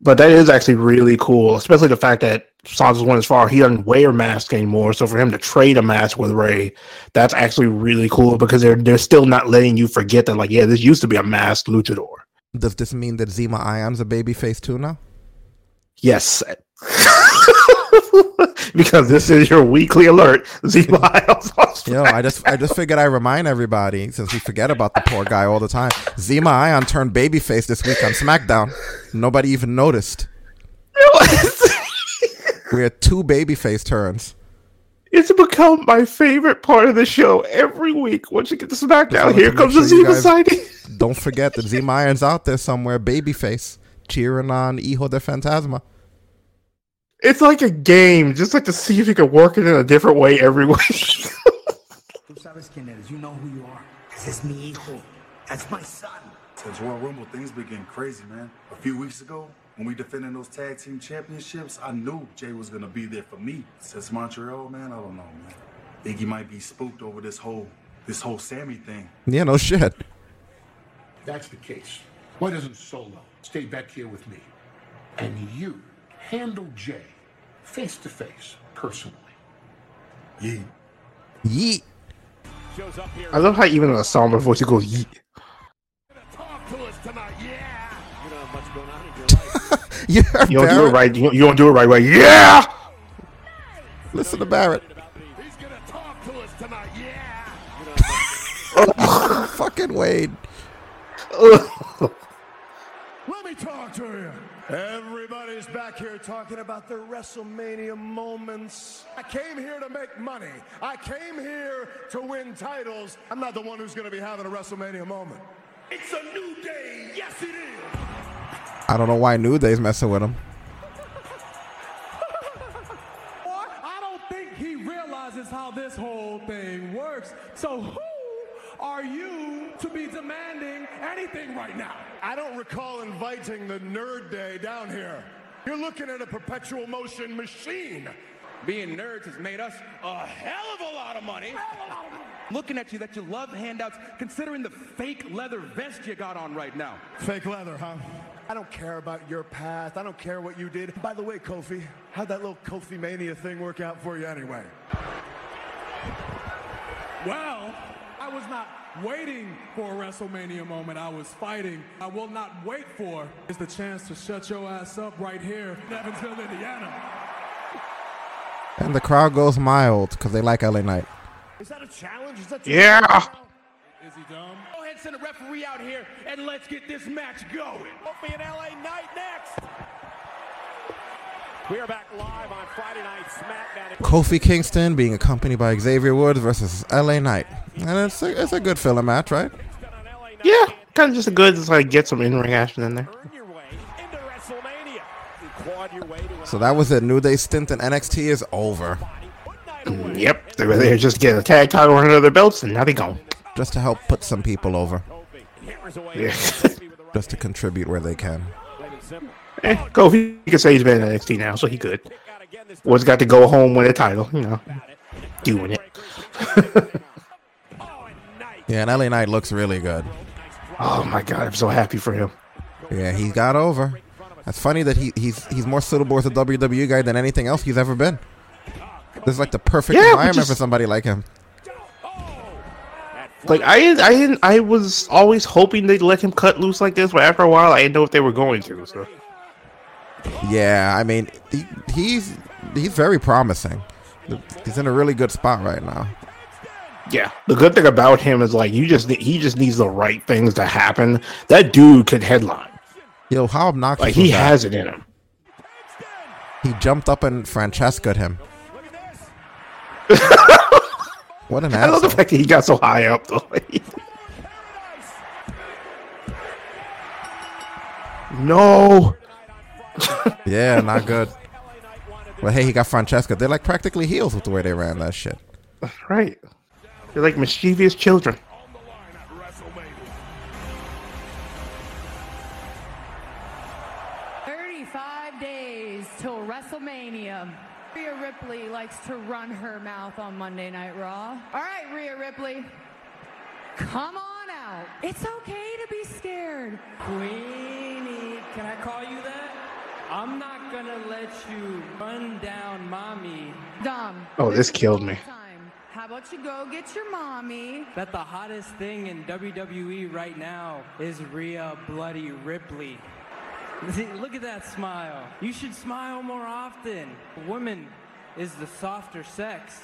But that is actually really cool, especially the fact that Santos went as far. He doesn't wear masks anymore, so for him to trade a mask with Rey, that's actually really cool because they're they're still not letting you forget that. Like, yeah, this used to be a masked luchador. Does this mean that Zema Ion's a babyface too now? Yes. Because this is your weekly alert. Zema Yo, I just I just figured I remind everybody since we forget about the poor guy all the time. Zema Ion turned babyface this week on SmackDown. Nobody even noticed. We had two babyface turns. It's become my favorite part of the show every week. Once you get to SmackDown, here comes the Zima signing. Don't forget that Zima Iron's out there somewhere, babyface, cheering on Hijo de Fantasma. It's like a game, just like to see if you can work it in a different way every week. Tú sabes quién eres. You know who you are. This is mi hijo. That's my son. Since Royal Rumble, things been getting crazy, man. A few weeks ago, when we defended those tag team championships, I knew Jay was going to be there for me. Since Montreal, man, I don't know, man. I think he might be spooked over this whole this whole Sammy thing. Yeah, no shit. That's the case. Why doesn't Solo stay back here with me? And you handle Jay face-to-face, personally. Yeet. Yeet. I love how even in a somber voice, he goes, yeet. Yeah, you don't do it right. You don't do it right. Right? Yeah. Listen to Barrett. He's gonna talk to us tonight. Yeah. Oh, fucking Wade. Let me talk to you. Everybody's back here talking about their WrestleMania moments. I came here to make money. I came here to win titles. I'm not the one who's gonna be having a WrestleMania moment. It's a new day. Yes, it is. I don't know why New Day's messing with him. I don't think he realizes how this whole thing works. So who are you to be demanding anything right now? I don't recall inviting the Nerd Day down here. You're looking at a perpetual motion machine. Being nerds has made us a hell of a lot of money. Looking at you that you love handouts, considering the fake leather vest you got on right now. Fake leather, huh? I don't care about your past. I don't care what you did. By the way, Kofi, how'd that little Kofi Mania thing work out for you anyway? Well, I was not waiting for a WrestleMania moment. I was fighting. I will not wait for is the chance to shut your ass up right here in Evansville, Indiana. And the crowd goes mild because they like L A Knight. Is that a challenge? Is that yeah. Challenge? Is he dumb? Go ahead, send a referee out here, and let's get this match going. Kofi and L A Knight next. We are back live on Friday Night SmackDown. Kofi Kingston being accompanied by Xavier Woods versus L A Knight, and it's a, it's a good filler match, right? Yeah, kind of just a good, just like get some in-ring action in there. So that was it. New Day stint in N X T is over. Yep, they were there just getting a tag title on another belts, and now they gone. Just to help put some people over. Yeah. Just to contribute where they can. Eh, Kofi, you can say he's been in N X T now, so he could. What's got to go home with a title, you know. Doing it. Yeah, and L A Knight looks really good. Oh my god, I'm so happy for him. Yeah, he got over. That's funny that he he's he's more suitable as a W W E guy than anything else he's ever been. This is like the perfect yeah, environment just for somebody like him. Like I, I, I was always hoping they'd let him cut loose like this, but after a while, I didn't know if they were going to. So. Yeah, I mean, he, he's he's very promising. He's in a really good spot right now. Yeah, the good thing about him is like you just he just needs the right things to happen. That dude could headline. Yo, how obnoxious! Like he has it in him. He jumped up and Francesca'd him. What an I asshole. Love the fact that he got so high up, though. No. Yeah, not good. But hey, he got Francesca. They're like practically heels with the way they ran that shit. Right. They're like mischievous children. thirty-five days till WrestleMania. Rhea Ripley likes to run her mouth on Monday Night Raw. All right, Rhea Ripley, come on out. It's okay to be scared. Queenie, can I call you that? I'm not gonna let you run down mommy. Dom. Oh, this killed me. Time. How about you go get your mommy? That the hottest thing in W W E right now is Rhea bloody Ripley. Look at that smile. You should smile more often. A woman is the softer sex.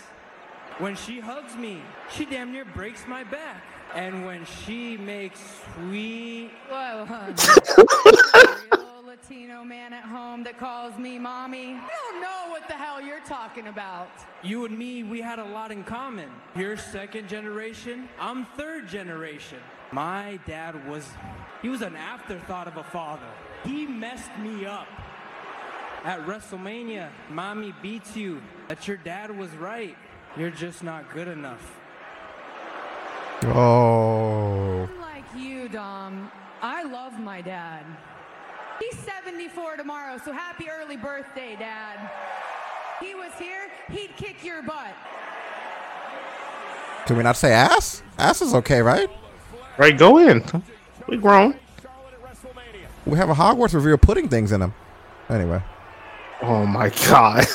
When she hugs me, she damn near breaks my back. And when she makes sweet... Whoa, huh? Latino man at home that calls me mommy. I don't know what the hell you're talking about. You and me, we had a lot in common. You're second generation, I'm third generation. My dad was, he was an afterthought of a father. He messed me up. At WrestleMania, mommy beats you. That your dad was right. You're just not good enough. Oh. Unlike you, Dom, I love my dad. He's seventy-four tomorrow, so happy early birthday, Dad. He was here, he'd kick your butt. Can we not say ass? Ass is okay, right? Right, go in. We grown. We have a Hogwarts reveal putting things in them. Anyway. Oh my god.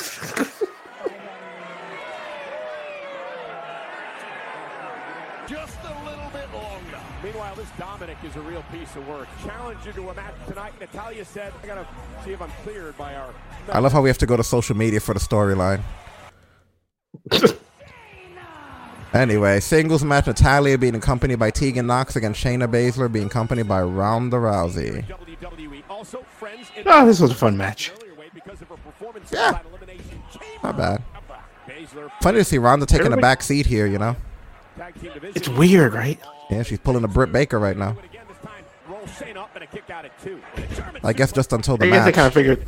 Meanwhile, this Dominik is a real piece of work. Challenge you to a match tonight. Natalya said, I gotta see if I'm cleared by our... I love how we have to go to social media for the storyline. Anyway, singles match, Natalya being accompanied by Tegan Nox against Shayna Baszler being accompanied by Ronda Rousey. Oh, this was a fun match. Yeah. Not bad. Funny to see Ronda taking a back seat here, you know? It's weird, right? Yeah, she's pulling a Britt Baker right now. I guess just until the I match. I guess they kind of figured.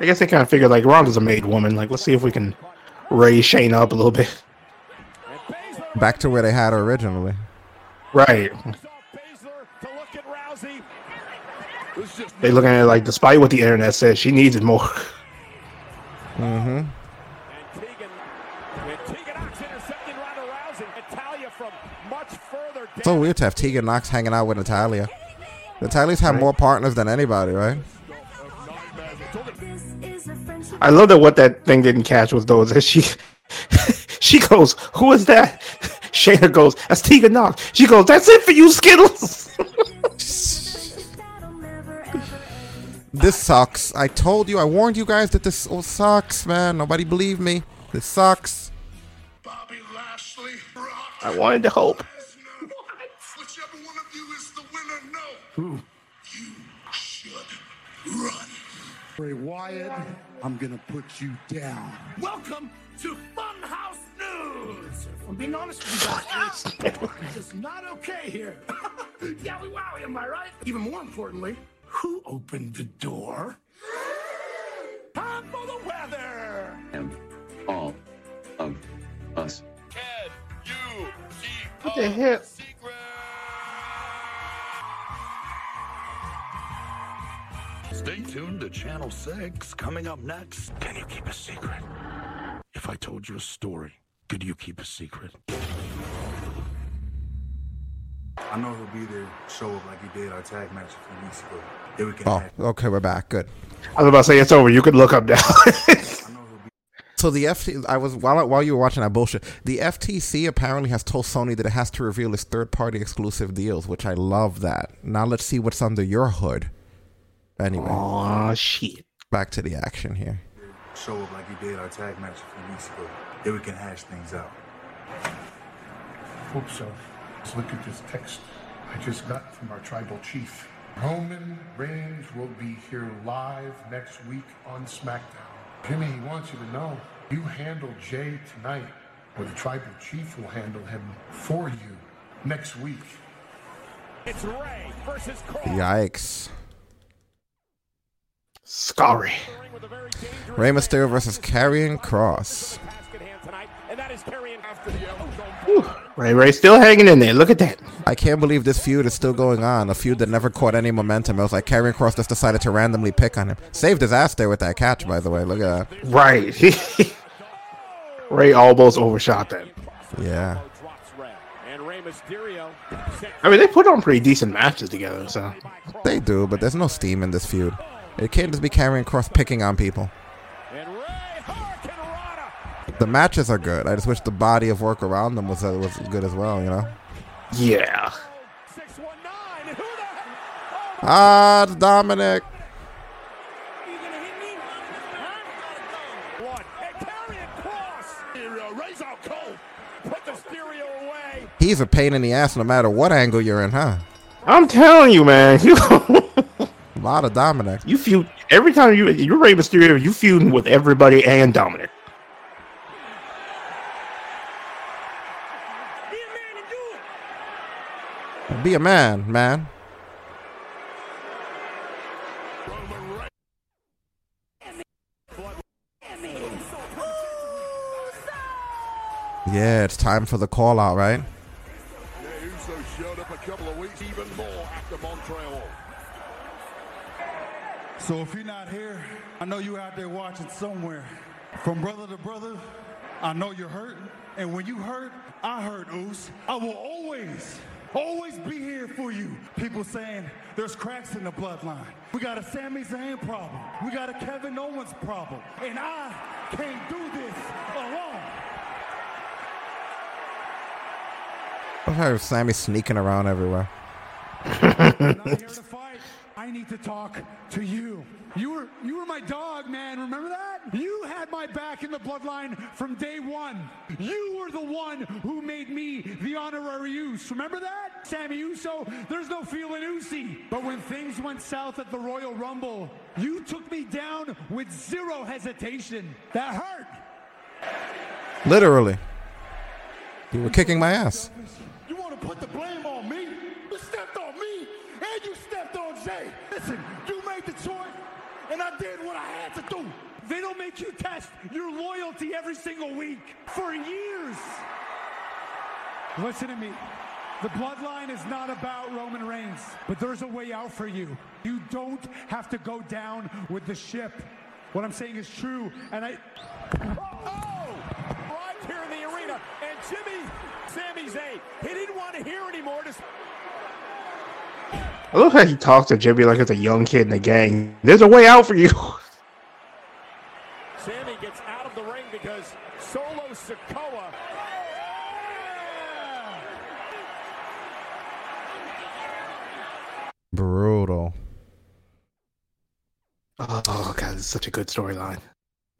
I guess they kind of figured like Ronda's a made woman. Like, let's see if we can raise Shayna up a little bit. Back to where they had her originally. Right. They looking at it like, despite what the internet says, she needs it more. Mm-hmm. It's so weird to have Tegan Nox hanging out with Natalya. Natalya's had more partners than anybody, right? I love that what that thing didn't catch was though is that she she goes, "Who is that?" Shayna goes, "That's Tegan Nox." She goes, "That's it for you, Skittles." This sucks. I told you, I warned you guys that this all sucks, man. Nobody believed me. This sucks. Bobby Lashley, I wanted to hope. You should run. Bray Wyatt, I'm gonna put you down. Welcome to Funhouse News. I'm being honest with you guys. It's not okay here. Yowie wowie, am I right? Even more importantly, who opened the door? Time for the weather. And all of us. Can you keep what the hell? Stay tuned to Channel six. Coming up next. Can you keep a secret? If I told you a story, could you keep a secret? I know he'll be there, show up like he did our tag match a few weeks ago. Then we can oh, act. Okay, we're back. Good. I was about to say it's over. You could look up now. So the F T C, I was while while you were watching that bullshit, the F T C apparently has told Sony that it has to reveal its third-party exclusive deals, which I love that. Now let's see what's under your hood. Anyway, oh shit! Back to the action here. Show up like you did our tag match a few weeks ago. Then we can hash things out. Hope so. Let's look at this text I just got from our tribal chief. Roman Reigns will be here live next week on SmackDown. Jimmy, he wants you to know you handle Jay tonight, or the tribal chief will handle him for you next week. It's Ray versus Cole. Yikes. Scary. Rey Mysterio versus Karrion Kross. Ray Ray still hanging in there. Look at that. I can't believe this feud is still going on. A feud that never caught any momentum. It was like Karrion Kross just decided to randomly pick on him. Saved his ass there with that catch, by the way. Look at that. Right. Ray almost overshot that. Yeah. I mean, they put on pretty decent matches together, so. They do, but there's no steam in this feud. It can't just be Karrion Kross picking on people. The matches are good. I just wish the body of work around them was uh, was good as well, you know? Yeah. Ah, it's Dominik. He's a pain in the ass no matter what angle you're in, huh? I'm telling you, man. A lot of Dominik. You feud every time you you're Rey Mysterio. You feuding with everybody and Dominik. Be a man, man. Yeah, it's time for the call out, right? So if you're not here, I know you're out there watching somewhere. From brother to brother, I know you're hurt. And when you hurt, I hurt, Oos. I will always, always be here for you. People saying there's cracks in the bloodline. We got a Sami Zayn problem. We got a Kevin Owens problem. And I can't do this alone. I heard Sammy sneaking around everywhere. I'm not here to fight. I need to talk to you. You were you were my dog, man. Remember that? You had my back in the bloodline from day one. You were the one who made me the honorary Uso. Remember that? Sammy Uso, there's no feeling Usi. But when things went south at the Royal Rumble, you took me down with zero hesitation. That hurt. Literally. You were kicking my ass. Put the blame on me. You stepped on me and you stepped on Jay. Listen, you made the choice and I did what I had to do. They don't make you test your loyalty every single week for years. Listen to me. The bloodline is not about Roman Reigns, but there's a way out for you. You don't have to go down with the ship. What I'm saying is true, and I... Oh! Right here in the arena, and Jimmy... Sami Zayn, he didn't want to hear anymore. Just... I love how he talks to Jimmy like it's a young kid in the gang. There's a way out for you. Sammy gets out of the ring because Solo Sikoa. Brutal. Oh, God, it's such a good storyline.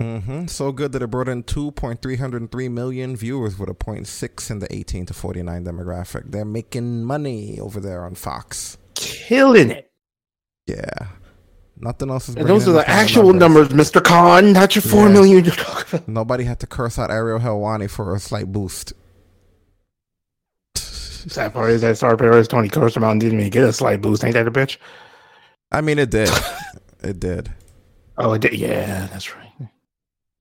Mm-hmm. So good that it brought in two point three hundred three million viewers with a zero point six in the eighteen to forty-nine demographic. They're making money over there on Fox. Killing it. Yeah. Nothing else is bringing in. Those are the actual numbers, Mister Khan, not your four yeah. million you're talking about. Nobody had to curse out Ariel Helwani for a slight boost. Sad part is that Star Perez Tony cursed him out and didn't even get a slight boost. Ain't that a bitch? I mean, it did. It did. Oh, it did. Yeah, that's right.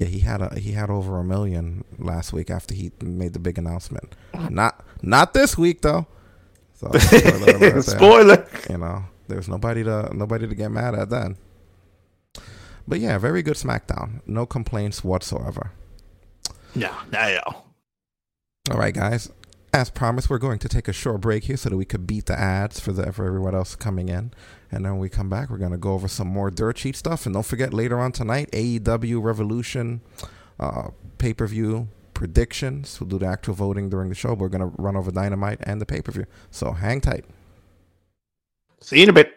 Yeah, he had a he had over a million last week after he made the big announcement. Not not this week though. So, spoiler, spoiler. You know, there's nobody to nobody to get mad at then. But yeah, very good SmackDown. No complaints whatsoever. No, not at all. All right, guys. As promised, we're going to take a short break here so that we could beat the ads for the for everyone else coming in. And then when we come back, we're going to go over some more dirt sheet stuff. And don't forget, later on tonight, A E W Revolution uh, pay-per-view predictions. We'll do the actual voting during the show. But we're going to run over Dynamite and the pay-per-view. So hang tight. See you in a bit.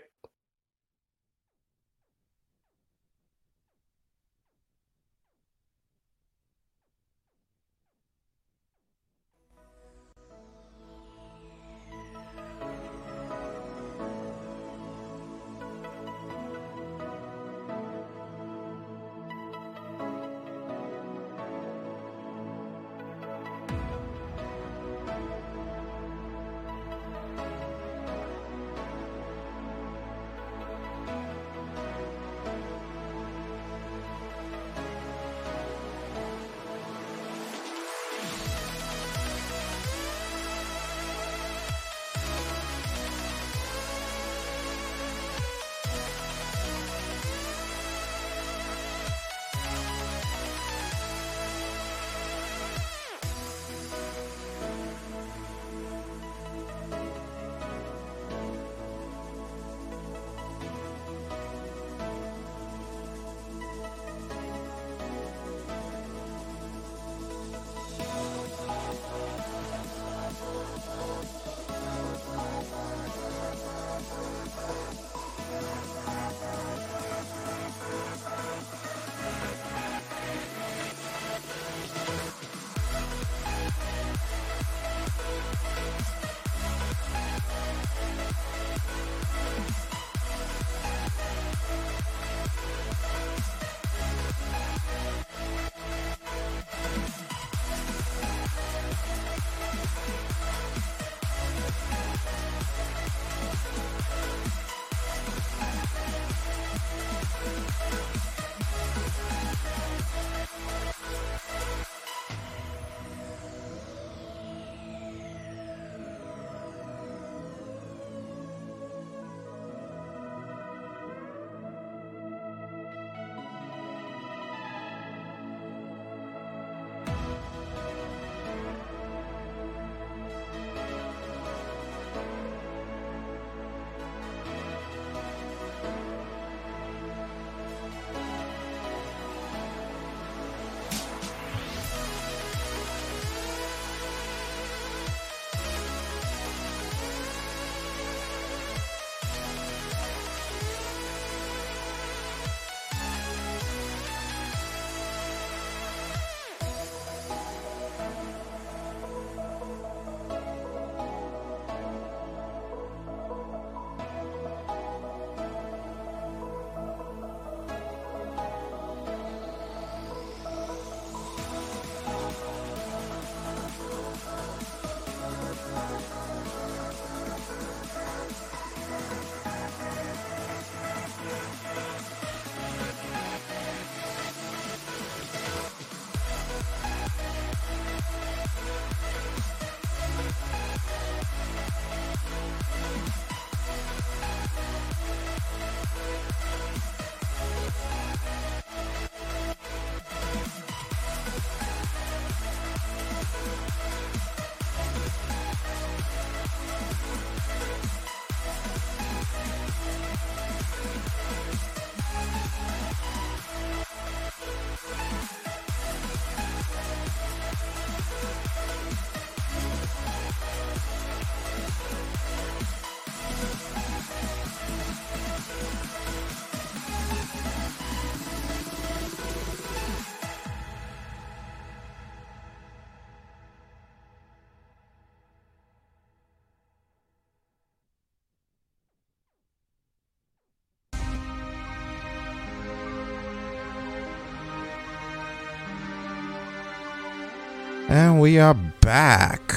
And we are back.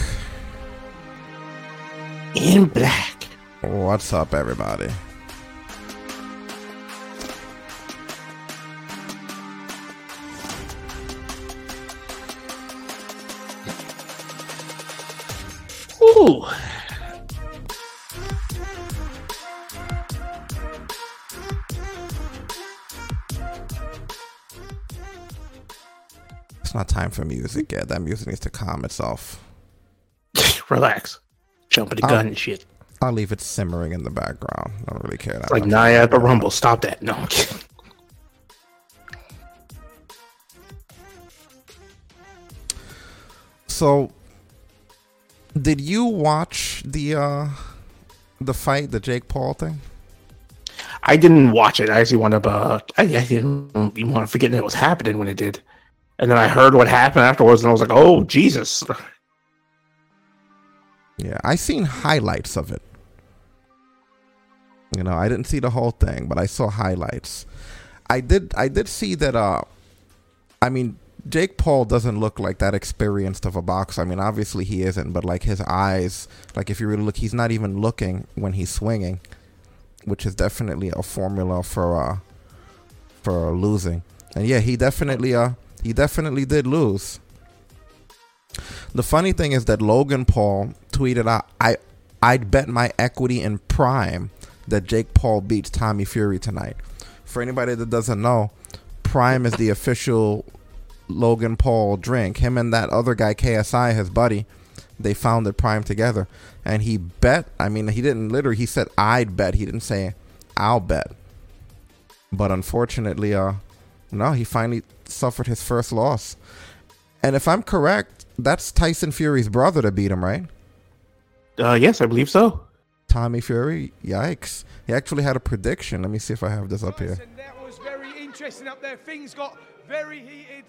In black. What's up, everybody? Ooh. It's not time for music yet. That music needs to calm itself. Relax. Jumping the gun I'll, and shit. I'll leave it simmering in the background. I don't really care. It's like Nia at the Rumble. Stop that. No, I'm kidding. So... did you watch the uh, the fight, the Jake Paul thing? I didn't watch it. I actually wound up. Uh, I, I didn't even want to forget that it was happening when it did, and then I heard what happened afterwards, and I was like, "Oh Jesus!" Yeah, I seen highlights of it. You know, I didn't see the whole thing, but I saw highlights. I did. I did see that. Uh, I mean. Jake Paul doesn't look like that experienced of a boxer. I mean, obviously he isn't, but like his eyes, like if you really look, he's not even looking when he's swinging, which is definitely a formula for uh, for losing. And yeah, he definitely uh, he definitely did lose. The funny thing is that Logan Paul tweeted out, I, I'd bet my equity in Prime that Jake Paul beats Tommy Fury tonight. For anybody that doesn't know, Prime is the official Logan Paul drink. Him and that other guy K S I, his buddy, they founded Prime together, and he bet, I mean he didn't literally, he said I'd bet, he didn't say I'll bet, but unfortunately uh no he finally suffered his first loss. And if I'm correct, that's Tyson Fury's brother to beat him, right? Uh yes, I believe so. Tommy Fury. Yikes. He actually had a prediction. Let me see if I have this up here. That was very interesting up there. Things got very heated.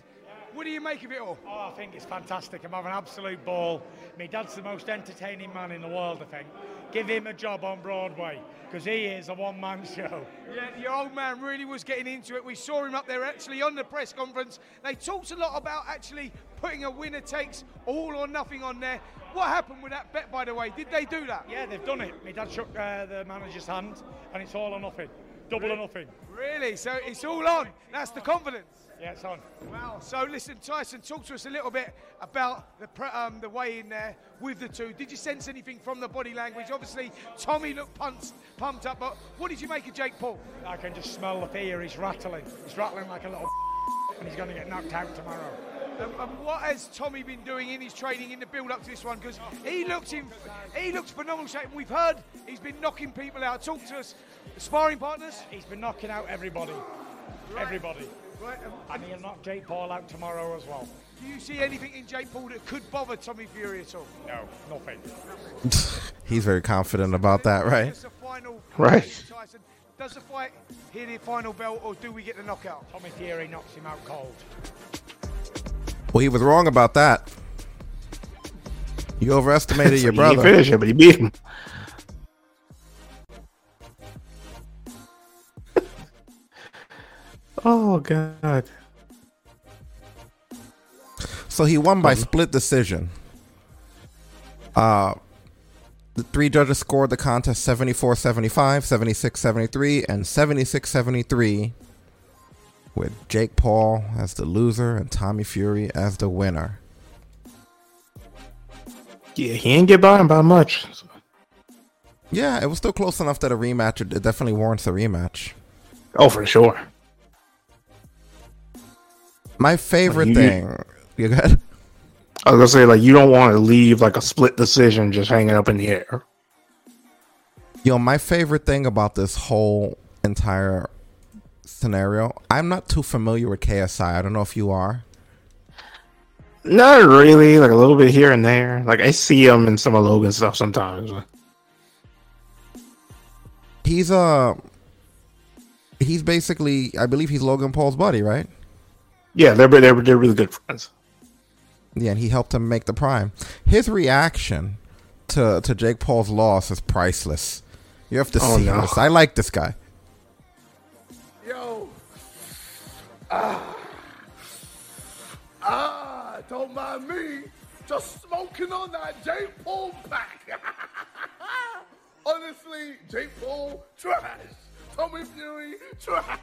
What do you make of it all? Oh, I think it's fantastic. I'm having an absolute ball. My dad's the most entertaining man in the world, I think. Give him a job on Broadway, because he is a one-man show. Yeah, your old man really was getting into it. We saw him up there actually on the press conference. They talked a lot about actually putting a winner takes all or nothing on there. What happened with that bet, by the way? Did they do that? Yeah, they've done it. My dad shook uh, the manager's hand, and it's all or nothing. Double or nothing. Really? So it's all on. That's the confidence. Yeah, it's on. Wow. So listen, Tyson, talk to us a little bit about the pre- um, the way in there with the two. Did you sense anything from the body language? Obviously, Tommy looked pumped, pumped up, but what did you make of Jake Paul? I can just smell the fear. He's rattling. He's rattling like a little and he's going to get knocked out tomorrow. And, and what has Tommy been doing in his training in the build-up to this one? Because he looks in, he looks phenomenal shape. We've heard he's been knocking people out. Talk to us, sparring partners. He's been knocking out everybody. Right. Everybody. Right. And he'll knock Jake Paul out tomorrow as well. Do you see anything in Jake Paul that could bother Tommy Fury at all? No, nothing. He's very confident about that, right? Final right. Tyson, does the fight hear the final bell, or do we get the knockout? Tommy Fury knocks him out cold. Well, he was wrong about that. You overestimated your brother. He didn't finish him, but he beat him. Oh, God. So he won by split decision. Uh, the three judges scored the contest seventy-four seventy-five, seventy-six seventy-three, and seventy-six seventy-three, with Jake Paul as the loser and Tommy Fury as the winner. Yeah, he didn't get by him by much. Yeah, it was still close enough that a rematch, it definitely warrants a rematch. Oh, for sure. My favorite like you, thing. You good? I was gonna say, like, you don't want to leave like a split decision just hanging up in the air. Yo, my favorite thing about this whole entire scenario, I'm not too familiar with K S I. I don't know if you are. Not really. Like a little bit here and there. Like I see him in some of Logan's stuff sometimes. He's uh he's basically, I believe he's Logan Paul's buddy, right? Yeah, they're, they're they're really good friends. Yeah, and he helped him make the Prime. His reaction to to Jake Paul's loss is priceless. You have to oh, see no. this. I like this guy. Yo, ah, ah, Don't mind me, just smoking on that Jake Paul pack. Honestly, Jake Paul, trash. Tommy Fury, trash.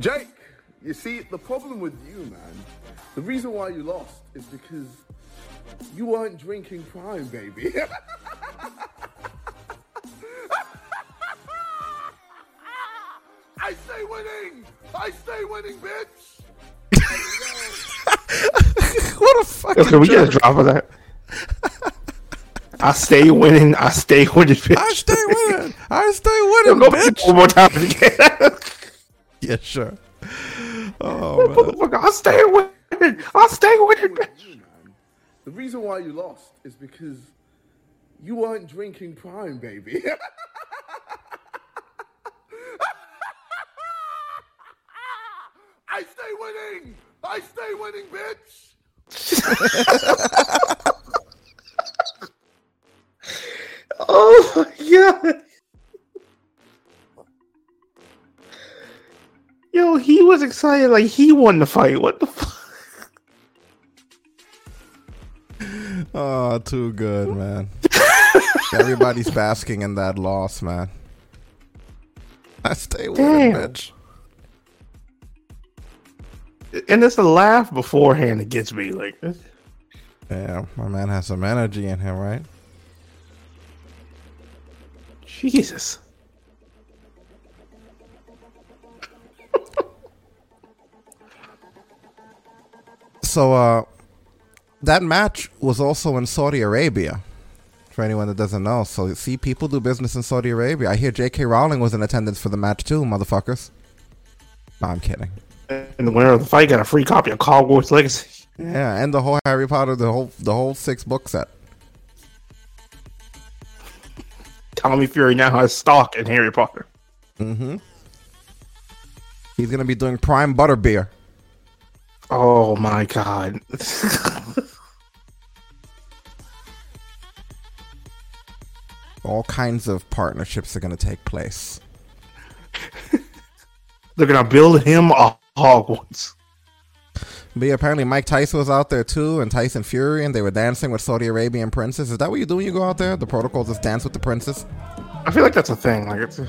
Jake, you see, the problem with you, man, the reason why you lost is because you weren't drinking Prime, baby. I stay winning! I stay winning, bitch! What a fucking... Yo, can we jerk. Get a drop of that? I stay winning, I stay winning, bitch. I stay winning, I stay winning, Yo, go bitch. One more time again. Yeah, sure. Oh, man. I stay winning, I stay winning, bitch. The reason why you lost is because you weren't drinking Prime, baby. I stay winning! I stay winning, bitch! Oh, yeah. Yo, he was excited like he won the fight. What the fuck? Oh, too good, man. Everybody's basking in that loss, man. I stay winning, bitch. And it's the laugh beforehand that gets me like this. Yeah, my man has some energy in him, right? Jesus. So, uh, that match was also in Saudi Arabia, for anyone that doesn't know. So, see, people do business in Saudi Arabia. I hear J K Rowling was in attendance for the match too, motherfuckers. No, I'm kidding. And the winner of the fight got a free copy of Hogwarts Legacy. Yeah, and the whole Harry Potter, the whole the whole six book set. Tommy Fury now has stock in Harry Potter. Mm-hmm. He's gonna be doing Prime Butterbeer. Oh my god. All kinds of partnerships are gonna take place. They're gonna build him a Hogwarts. But yeah, apparently Mike Tyson was out there too, and Tyson Fury, and they were dancing with Saudi Arabian princes. Is that what you do when you go out there? The protocols is dance with the princes? I feel like that's a thing. Like it's, I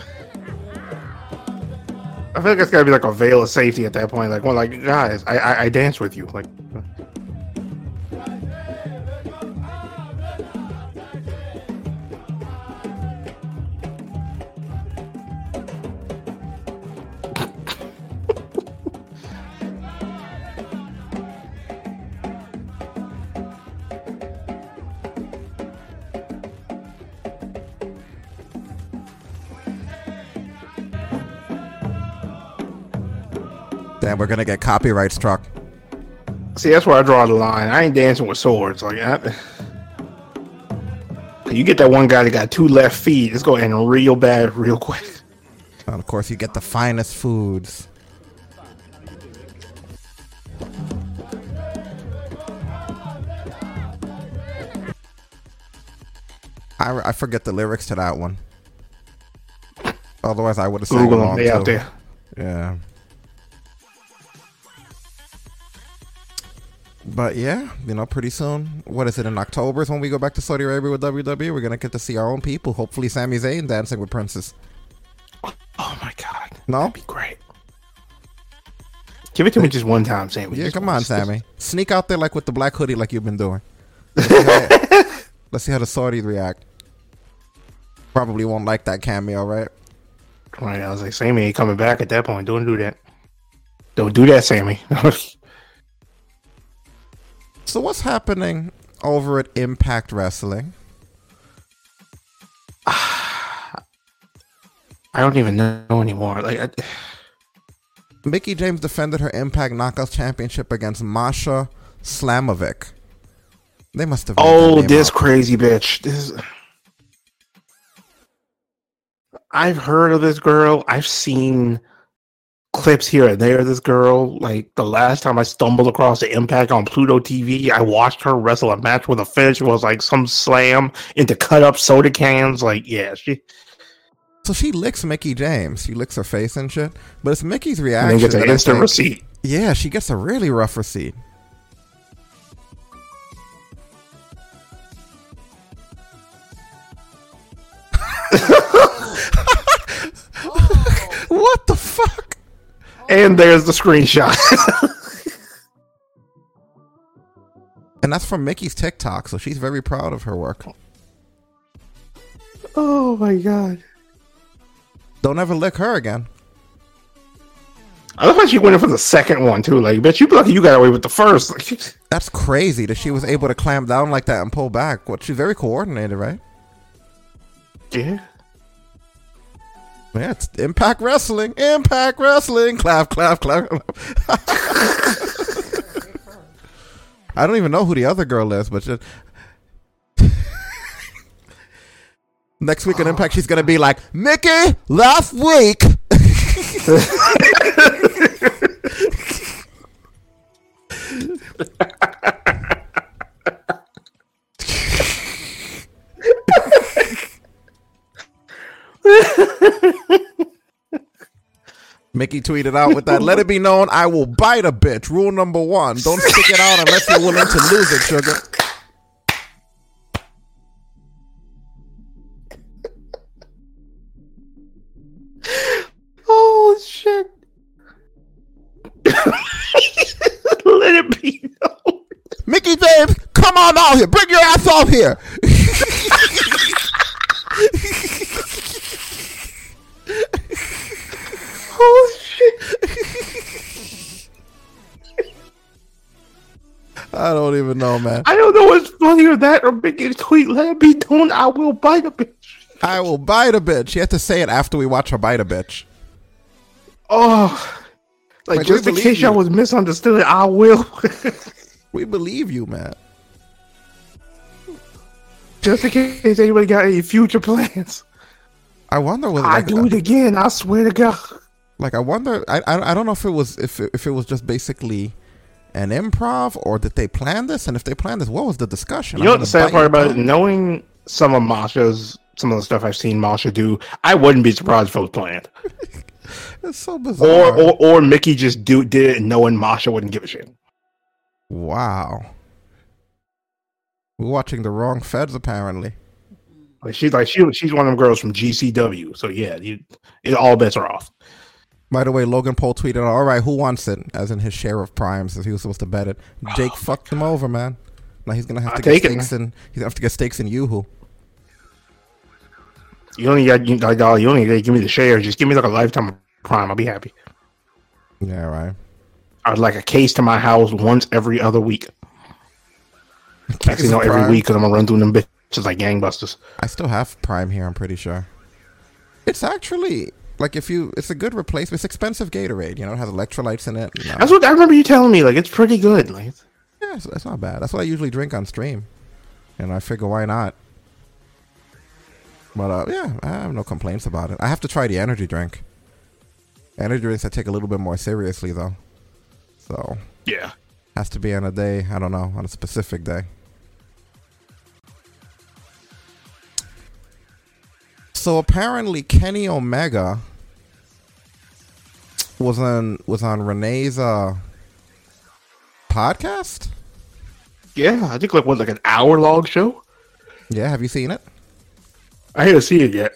feel like it's gotta be like a veil of safety at that point. Like, well, like guys, I I, I dance with you. Like, damn, we're gonna get copyright struck. See, that's where I draw the line. I ain't dancing with swords. Like, I, you get that one guy that got two left feet, it's gonna end real bad, real quick. And of course, you get the finest foods. I, I forget the lyrics to that one. Otherwise, I would have sang along too. Out there. Yeah. But yeah, you know, pretty soon, what is it, in October is when we go back to Saudi Arabia with W W E. We're going to get to see our own people. Hopefully Sami Zayn dancing with princes. Oh my God. No? That'd be great. Give it to me just one time, Sammy. Yeah, come on, Sammy. Sneak out there like with the black hoodie like you've been doing. Let's see how, let's see how the Saudis react. Probably won't like that cameo, right? Right, I was like, Sammy ain't coming back at that point. Don't do that. Don't do that, Sammy. So what's happening over at Impact Wrestling? I don't even know anymore. Like, I... Mickie James defended her Impact Knockouts Championship against Masha Slamovic. They must have. Oh, this up. Crazy bitch! This is... I've heard of this girl. I've seen clips here and there of this girl. Like, the last time I stumbled across the Impact on Pluto T V, I watched her wrestle a match with a finish. It was like some slam into cut up soda cans. Like, yeah, she So she licks Mickie James. She licks her face and shit. But it's Mickey's reaction. And gets an instant receipt. Yeah, she gets a really rough receipt. Oh. What the fuck? Oh. And there's the screenshot. And that's from Mickey's TikTok, so she's very proud of her work. Oh my god. Don't ever lick her again. I love how she went in for the second one too. Like, bitch, you lucky you got away with the first. Like, that's crazy that she was able to clamp down like that and pull back. What, she's very coordinated, right? Yeah. Yeah, it's Impact Wrestling. Impact Wrestling. Clap, clap, clap. I don't even know who the other girl is, but just... next week on Impact, she's going to be like, Mickie, last week. Mickie tweeted out with that, let it be known I will bite a bitch. Rule number one, don't stick it out unless you're willing to lose it, sugar. Oh shit. Let it be known. Mickie James, come on out here. Bring your ass out here. Oh shit. I don't even know, man. I don't know what's funnier, that or Mickey's tweet. Let it be known I will bite a bitch. I will bite a bitch. You have to say it after we watch her bite a bitch. Oh, like, like just in case y'all was misunderstood, I will. We believe you, man. Just in case anybody got any future plans. I wonder whether I like, do it again. I swear to God. Like, I wonder. I I, I don't know if it was if it, if it was just basically an improv or did they plan this? And if they planned this, what was the discussion? You know the sad part about it, knowing some of Masha's some of the stuff I've seen Masha do, I wouldn't be surprised if it was planned. It's so bizarre. Or or or Mickie just do did it knowing Masha wouldn't give a shit. Wow. We're watching the wrong Feds apparently. Like she's like she she's one of them girls from G C W. So yeah, you, it all bets are off. By the way, Logan Paul tweeted, "All right, who wants it?" As in his share of primes, as he was supposed to bet it. Jake oh, fucked him over, man. Now he's gonna have I'll to get stakes it, in. He's gonna have to get stakes in Yoohoo. You only got you, like, you only got give me the shares. Just give me like a lifetime of prime. I'll be happy. Yeah, right. I'd like a case to my house once every other week. Actually, no, every week because I'm gonna run through them bitches like gangbusters. I still have Prime here. I'm pretty sure. It's actually. Like, if you, it's a good replacement. It's expensive Gatorade, you know, it has electrolytes in it. You know. That's what I remember you telling me. Like, it's pretty good. Like, yeah, it's, it's not bad. That's what I usually drink on stream. And I figure, why not? But, uh, yeah, I have no complaints about it. I have to try the energy drink. Energy drinks I take a little bit more seriously, though. So, yeah. Has to be on a day, I don't know, on a specific day. So apparently Kenny Omega was on was on Renee's uh, podcast. Yeah, I think like what like an hour long show. Yeah, have you seen it? I haven't seen it yet.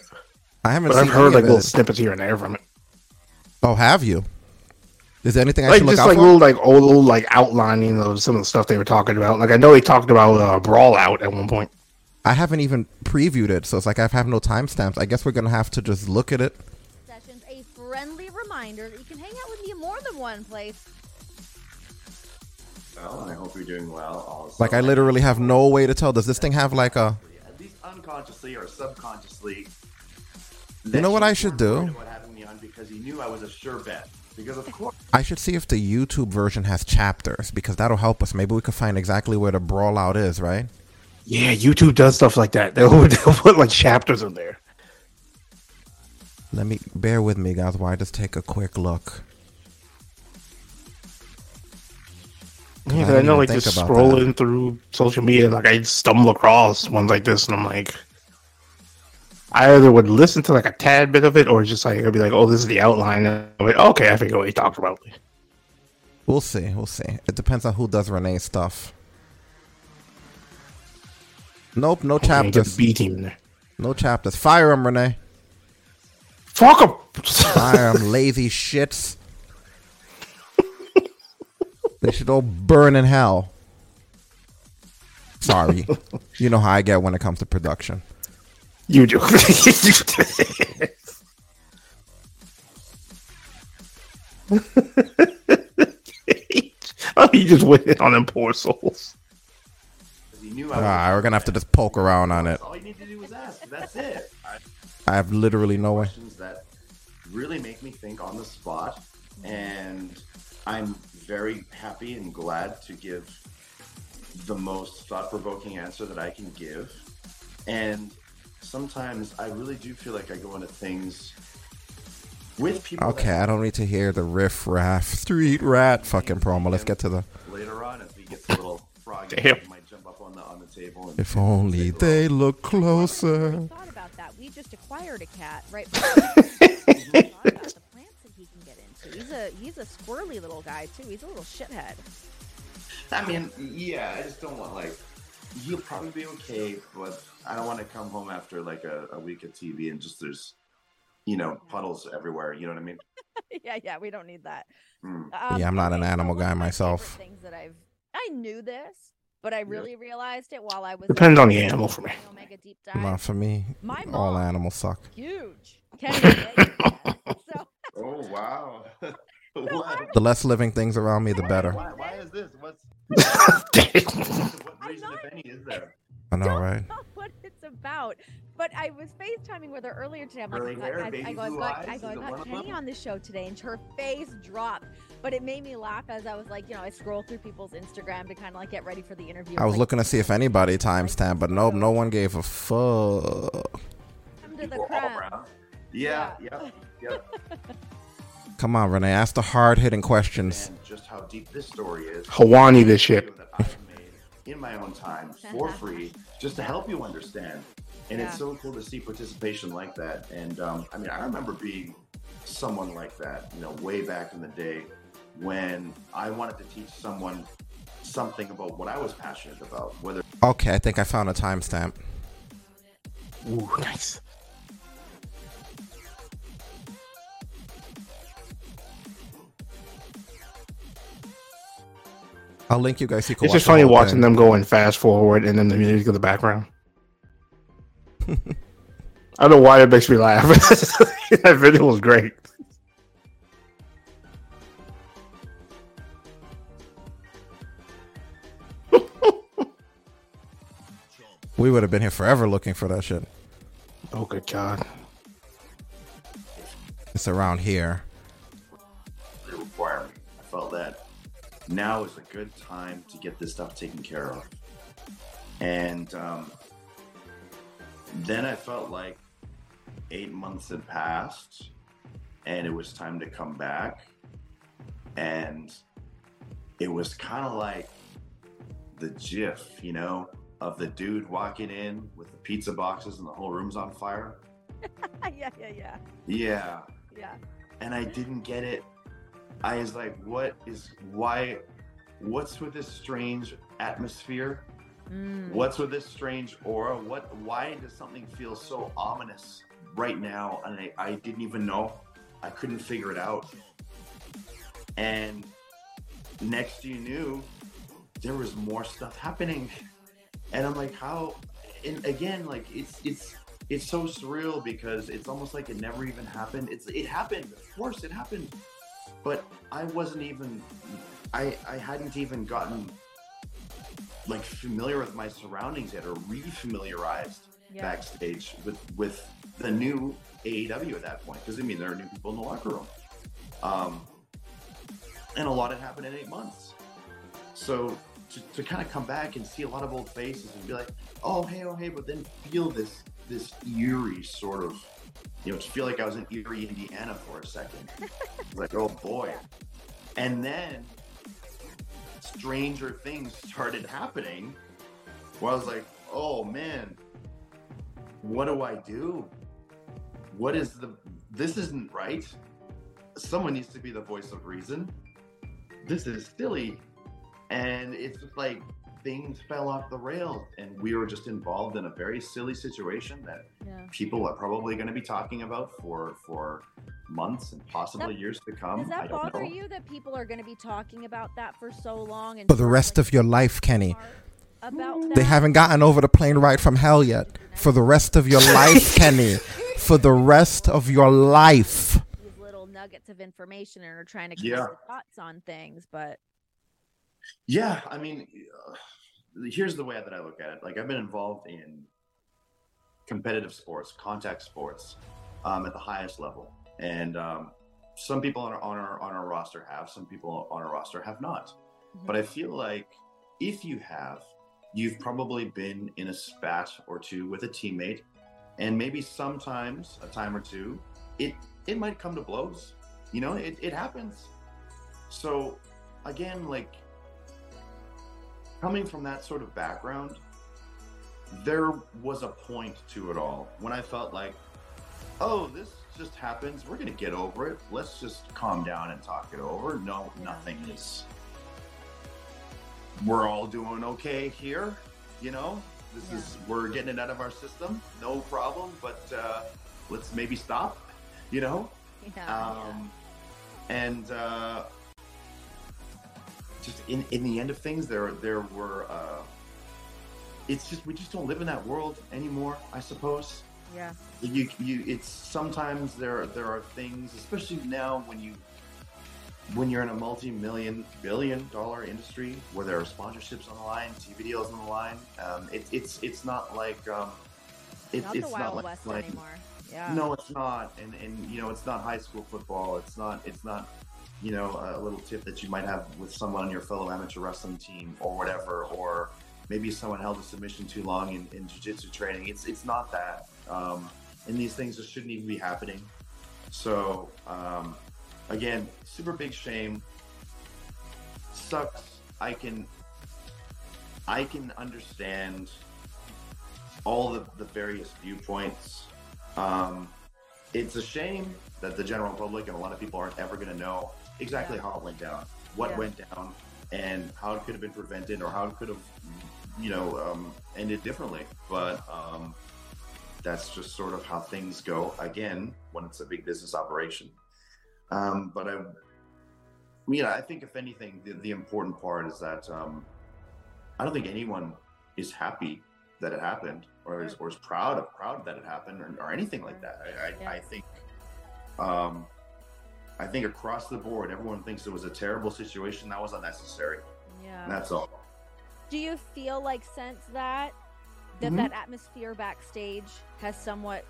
I haven't. But seen I've heard like little snippets here and there from it. Oh, have you? Is there anything I like, should look just, out like, for? Little, like old little like outlining of some of the stuff they were talking about. Like I know they talked about uh, Brawl Out at one point. I haven't even previewed it, so it's like I have no timestamps. I guess we're going to have to just look at it. Sessions, a friendly reminder that you can hang out with me in more than one place. Well, I hope you're doing well. Also. Like, I literally have no way to tell. Does this thing have like a... At least unconsciously or subconsciously. You know what I should do? Because he knew I was a sure bet. Because of course... I should see if the YouTube version has chapters, because that'll help us. Maybe we could find exactly where the Brawl Out is, right? Yeah, YouTube does stuff like that. They'll, they'll put like chapters in there. Let me bear with me, guys, while I just take a quick look. Yeah, I, I know, like just scrolling that. Through social media, like I stumble across ones like this, and I'm like, I either would listen to like a tad bit of it, or just like it'd be like, "Oh, this is the outline." And I'm like, okay, I figure what he talked about. We'll see. We'll see. It depends on who does Renee's stuff. Nope, no chapters. Get the B team in there. No chapters. Fire him, Renee. Fuck him. Fire him, lazy shits. They should all burn in hell. Sorry. You know how I get when it comes to production. You do. Oh, he just went in on them poor souls. Alright, we're gonna have to just poke around on it. All you need to do is ask. That's it. I have literally no way. Questions that really make me think on the spot, and I'm very happy and glad to give the most thought-provoking answer that I can give. And sometimes I really do feel like I go into things with people. Okay, that- I don't need to hear the riff-raff, street rat fucking promo. Let's get to the... Later on, if he gets a little froggy, he might jump up on the, on the table. And if only they look closer. We thought about that. We just acquired a cat, right? He's a he's a squirrely little guy too. He's a little shithead. I mean, yeah, I just don't want like he'll probably be okay, but I don't want to come home after like a, a week of T V and just there's you know puddles everywhere. You know what I mean? yeah, yeah, we don't need that. Mm. Um, yeah, I'm not an animal guy myself. Things that I've I knew this, but I really yeah. realized it while I was depends on the animal for me. Omega deep dive. Not for me. My mom, all animals suck. Huge. So. Oh wow! The less living things around me, the better. Why, why is this? What's what reason, if any, is there? I know, right? I don't know what it's about. But I was FaceTiming with her earlier today. I'm like, I go, I go, I got Kenny on the show today, and her face dropped. But it made me laugh as I was like, you know, I scroll through people's Instagram to kind of like get ready for the interview. I was looking to see if anybody timestamped, but no, no one gave a fuck. Come to the crowd. Yeah, yeah, yeah. Come on, Renee. Ask the hard-hitting questions. And just how deep this story is. Hawani, this shit. That I've made in my own time for free, just to help you understand. And yeah. It's so cool to see participation like that. And um, I mean, I remember being someone like that, you know, way back in the day when I wanted to teach someone something about what I was passionate about. Whether okay, I think I found a timestamp. Ooh, nice. I'll link you guys. You it's just funny watching thing. Them going fast forward and then the music in the background. I don't know why it makes me laugh. That video was great. We would have been here forever looking for that shit. Oh, good God. It's around here. The requirement. I felt that. Now is a good time to get this stuff taken care of. And um, then I felt like eight months had passed and it was time to come back. And it was kind of like the gif, you know, of the dude walking in with the pizza boxes and the whole room's on fire. yeah, yeah, yeah. Yeah. Yeah. And I didn't get it. I was like, what is, why, what's with this strange atmosphere? Mm. What's with this strange aura? What, why does something feel so ominous right now? And I, I didn't even know, I couldn't figure it out. And next you knew, there was more stuff happening. And I'm like, how, and again, like it's, it's, it's so surreal because it's almost like it never even happened. It's, it happened, of course it happened. But I wasn't even, I, I hadn't even gotten like familiar with my surroundings yet or re-familiarized yeah. backstage with, with the new A E W at that point. Because I mean, there are new people in the locker room. Um, and a lot had happened in eight months. So to, to kind of come back and see a lot of old faces and be like, oh, hey, oh, hey, but then feel this, this eerie sort of, you know, to feel like I was in Erie, Indiana for a second. Like, oh boy. And then stranger things started happening where I was like, oh man, what do I do? what is the, this isn't right. Someone needs to be the voice of reason. This is silly. And it's just like things fell off the rails and we were just involved in a very silly situation that yeah. people are probably going to be talking about for for months and possibly that, years to come. Does that I don't bother know. you that people are going to be talking about that for so long? And for the rest like, of your life, Kenny. About that. They haven't gotten over the plane ride from hell yet. For the rest of your life, Kenny. For the rest of your life. These little nuggets of information and are trying to catch yeah. thoughts on things, but... Yeah, I mean, uh, here's the way that I look at it. Like, I've been involved in competitive sports, contact sports, um, at the highest level. And um, some people on our, on our on our roster have, some people on our roster have not. Mm-hmm. But I feel like if you have, you've probably been in a spat or two with a teammate. And maybe sometimes, a time or two, it, it might come to blows. You know, it, it happens. So, again, like... coming from that sort of background, there was a point to it all when I felt like, oh, this just happens. We're going to get over it. Let's just calm down and talk it over. No, nothing is. We're all doing okay here. You know, this yeah. is, we're getting it out of our system. No problem. But uh, let's maybe stop, you know? Yeah, um, yeah. And, uh, just in, in the end of things, there there were, uh, it's just, we just don't live in that world anymore, I suppose. Yeah. You, you, it's sometimes there, there are things, especially now when you, when you're in a multi-million, billion dollar industry where there are sponsorships on the line, T V deals on the line. Um, it, it's, it's not like, um, it, not it's the Wild not West like, anymore. Yeah. No, it's not. And, and, you know, it's not high school football. It's not, it's not. You know, a little tip that you might have with someone on your fellow amateur wrestling team or whatever, or maybe someone held a submission too long in, in jiu-jitsu training. It's it's not that. Um, and these things just shouldn't even be happening. So, um, again, super big shame. Sucks. I can, I can understand all the, the various viewpoints. Um, it's a shame that the general public and a lot of people aren't ever going to know exactly yeah. how it went down, what yeah. went down, and how it could have been prevented or how it could have, you know, um, ended differently. But um, that's just sort of how things go, again, when it's a big business operation. Um, but I, you know, I think if anything, the, the important part is that um, I don't think anyone is happy that it happened or is, or is proud of proud that it happened or, or anything like that. I, I, yeah. I think, um, I think across the board, everyone thinks it was a terrible situation that was unnecessary. Yeah. And that's all. Do you feel like since that, that mm-hmm. that atmosphere backstage has somewhat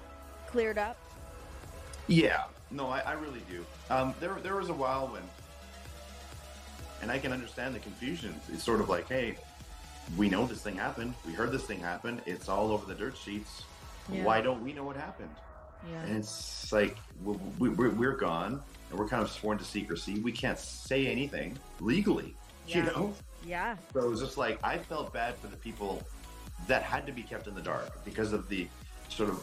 cleared up? Yeah, no, I, I really do. Um, there, there was a while when, and I can understand the confusion. It's sort of like, hey, we know this thing happened. We heard this thing happen. It's all over the dirt sheets. Yeah. Why don't we know what happened? Yeah. And it's like, we, we, we're gone and we're kind of sworn to secrecy. We can't say anything legally, yeah. you know? Yeah. So it was just like, I felt bad for the people that had to be kept in the dark because of the sort of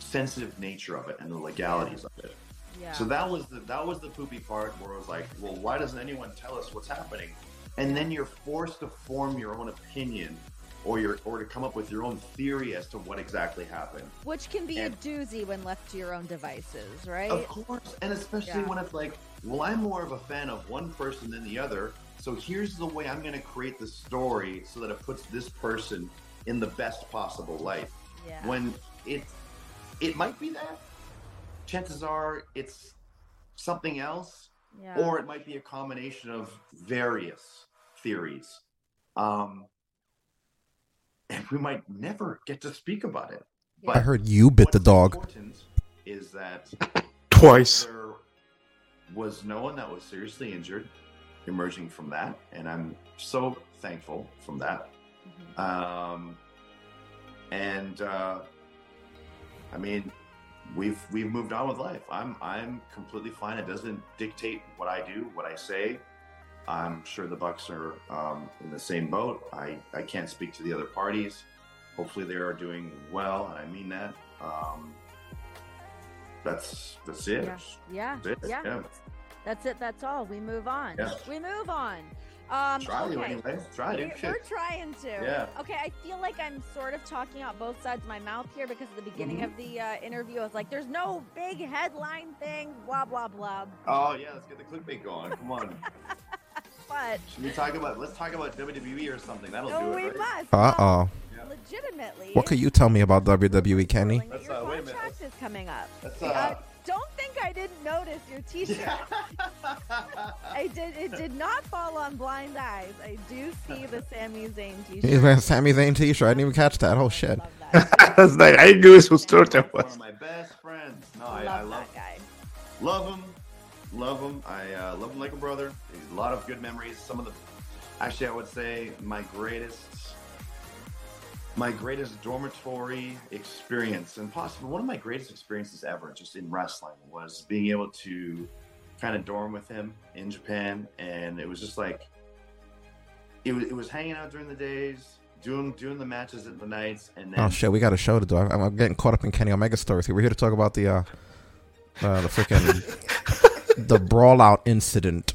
sensitive nature of it and the legalities yeah. of it. Yeah. So that was the, that was the poopy part where I was like, well, why doesn't anyone tell us what's happening? And then you're forced to form your own opinion or your or to come up with your own theory as to what exactly happened. Which can be and, a doozy when left to your own devices, right? Of course, and especially yeah. when it's like, well, I'm more of a fan of one person than the other, so here's the way I'm gonna create the story so that it puts this person in the best possible light. Yeah. When it, it might be that, chances are it's something else, yeah. or it might be a combination of various theories. Um, and we might never get to speak about it. Yeah. But I heard you bit the dog. What's important is that twice there was no one that was seriously injured emerging from that, and I'm so thankful from that. Mm-hmm. Um, and uh, I mean, we've we've moved on with life. I'm I'm completely fine. It doesn't dictate what I do, what I say. I'm sure the Bucks are um, in the same boat. I, I can't speak to the other parties. Hopefully they are doing well, and I mean that. Um, that's that's it. Yeah, yeah, that's it. Yeah. yeah. That's it. That's all. We move on. Yeah. We move on. Um, Try okay. you anyway. Try it. We're, we're trying to. Yeah. Okay. I feel like I'm sort of talking out both sides of my mouth here because at the beginning mm-hmm. of the uh, interview, I was like, "There's no big headline thing." Blah blah blah. Oh yeah, let's get the clickbait going. Come on. But should we talk about? Let's talk about W W E or something. That'll no, do it. We right? must. Uh oh. Legitimately. What could you tell me about W W E, Kenny? That's, your uh, wait a minute. That's, is coming up. That's, uh, uh, don't think I didn't notice your T-shirt. Yeah. I did. It did not fall on blind eyes. I do see the Sami Zayn T-shirt. He's wearing a Sami Zayn T-shirt. I didn't even catch that. Oh shit. That. That's nice. I knew this was true. That was. One of my best friends. No, I love, I love that guy. Love him. Love him. I uh, love him like a brother. A lot of good memories. Some of the, actually, I would say my greatest. My greatest dormitory experience, and possibly one of my greatest experiences ever, just in wrestling, was being able to kind of dorm with him in Japan. And it was just like, it was, it was hanging out during the days, doing doing the matches at the nights. And then, oh shit, we got a show to do. I'm, I'm getting caught up in Kenny Omega stories here. We're here to talk about the uh, uh the freaking the brawl out incident.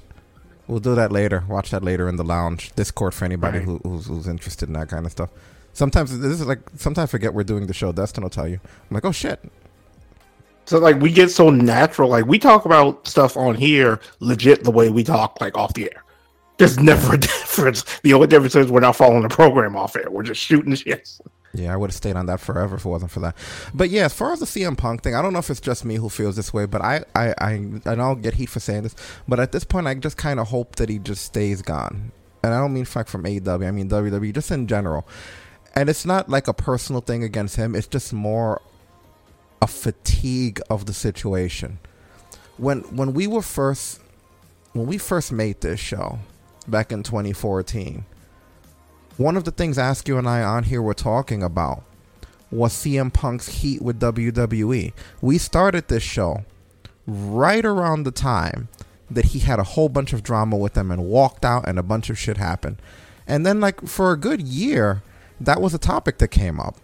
We'll do that later. Watch that later in the lounge Discord for anybody right. who, who's, who's interested in that kind of stuff. Sometimes this is like sometimes I forget we're doing the show. Destin will tell you. I'm like, oh shit. So like we get so natural. Like we talk about stuff on here legit the way we talk like off the air. There's never a difference. The only difference is we're not following the program off air. We're just shooting shit. Yeah, I would have stayed on that forever if it wasn't for that. But yeah, as far as the C M Punk thing, I don't know if it's just me who feels this way, but I, I, I and I'll get heat for saying this. But at this point, I just kind of hope that he just stays gone. And I don't mean fuck from A E W. I mean W W E, just in general. And it's not like a personal thing against him. It's just more a fatigue of the situation. When when we were first, when we first made this show back in twenty fourteen, one of the things Askew and I on here were talking about was C M Punk's heat with W W E. We started this show right around the time that he had a whole bunch of drama with them and walked out and a bunch of shit happened. And then like for a good year, that was a topic that came up.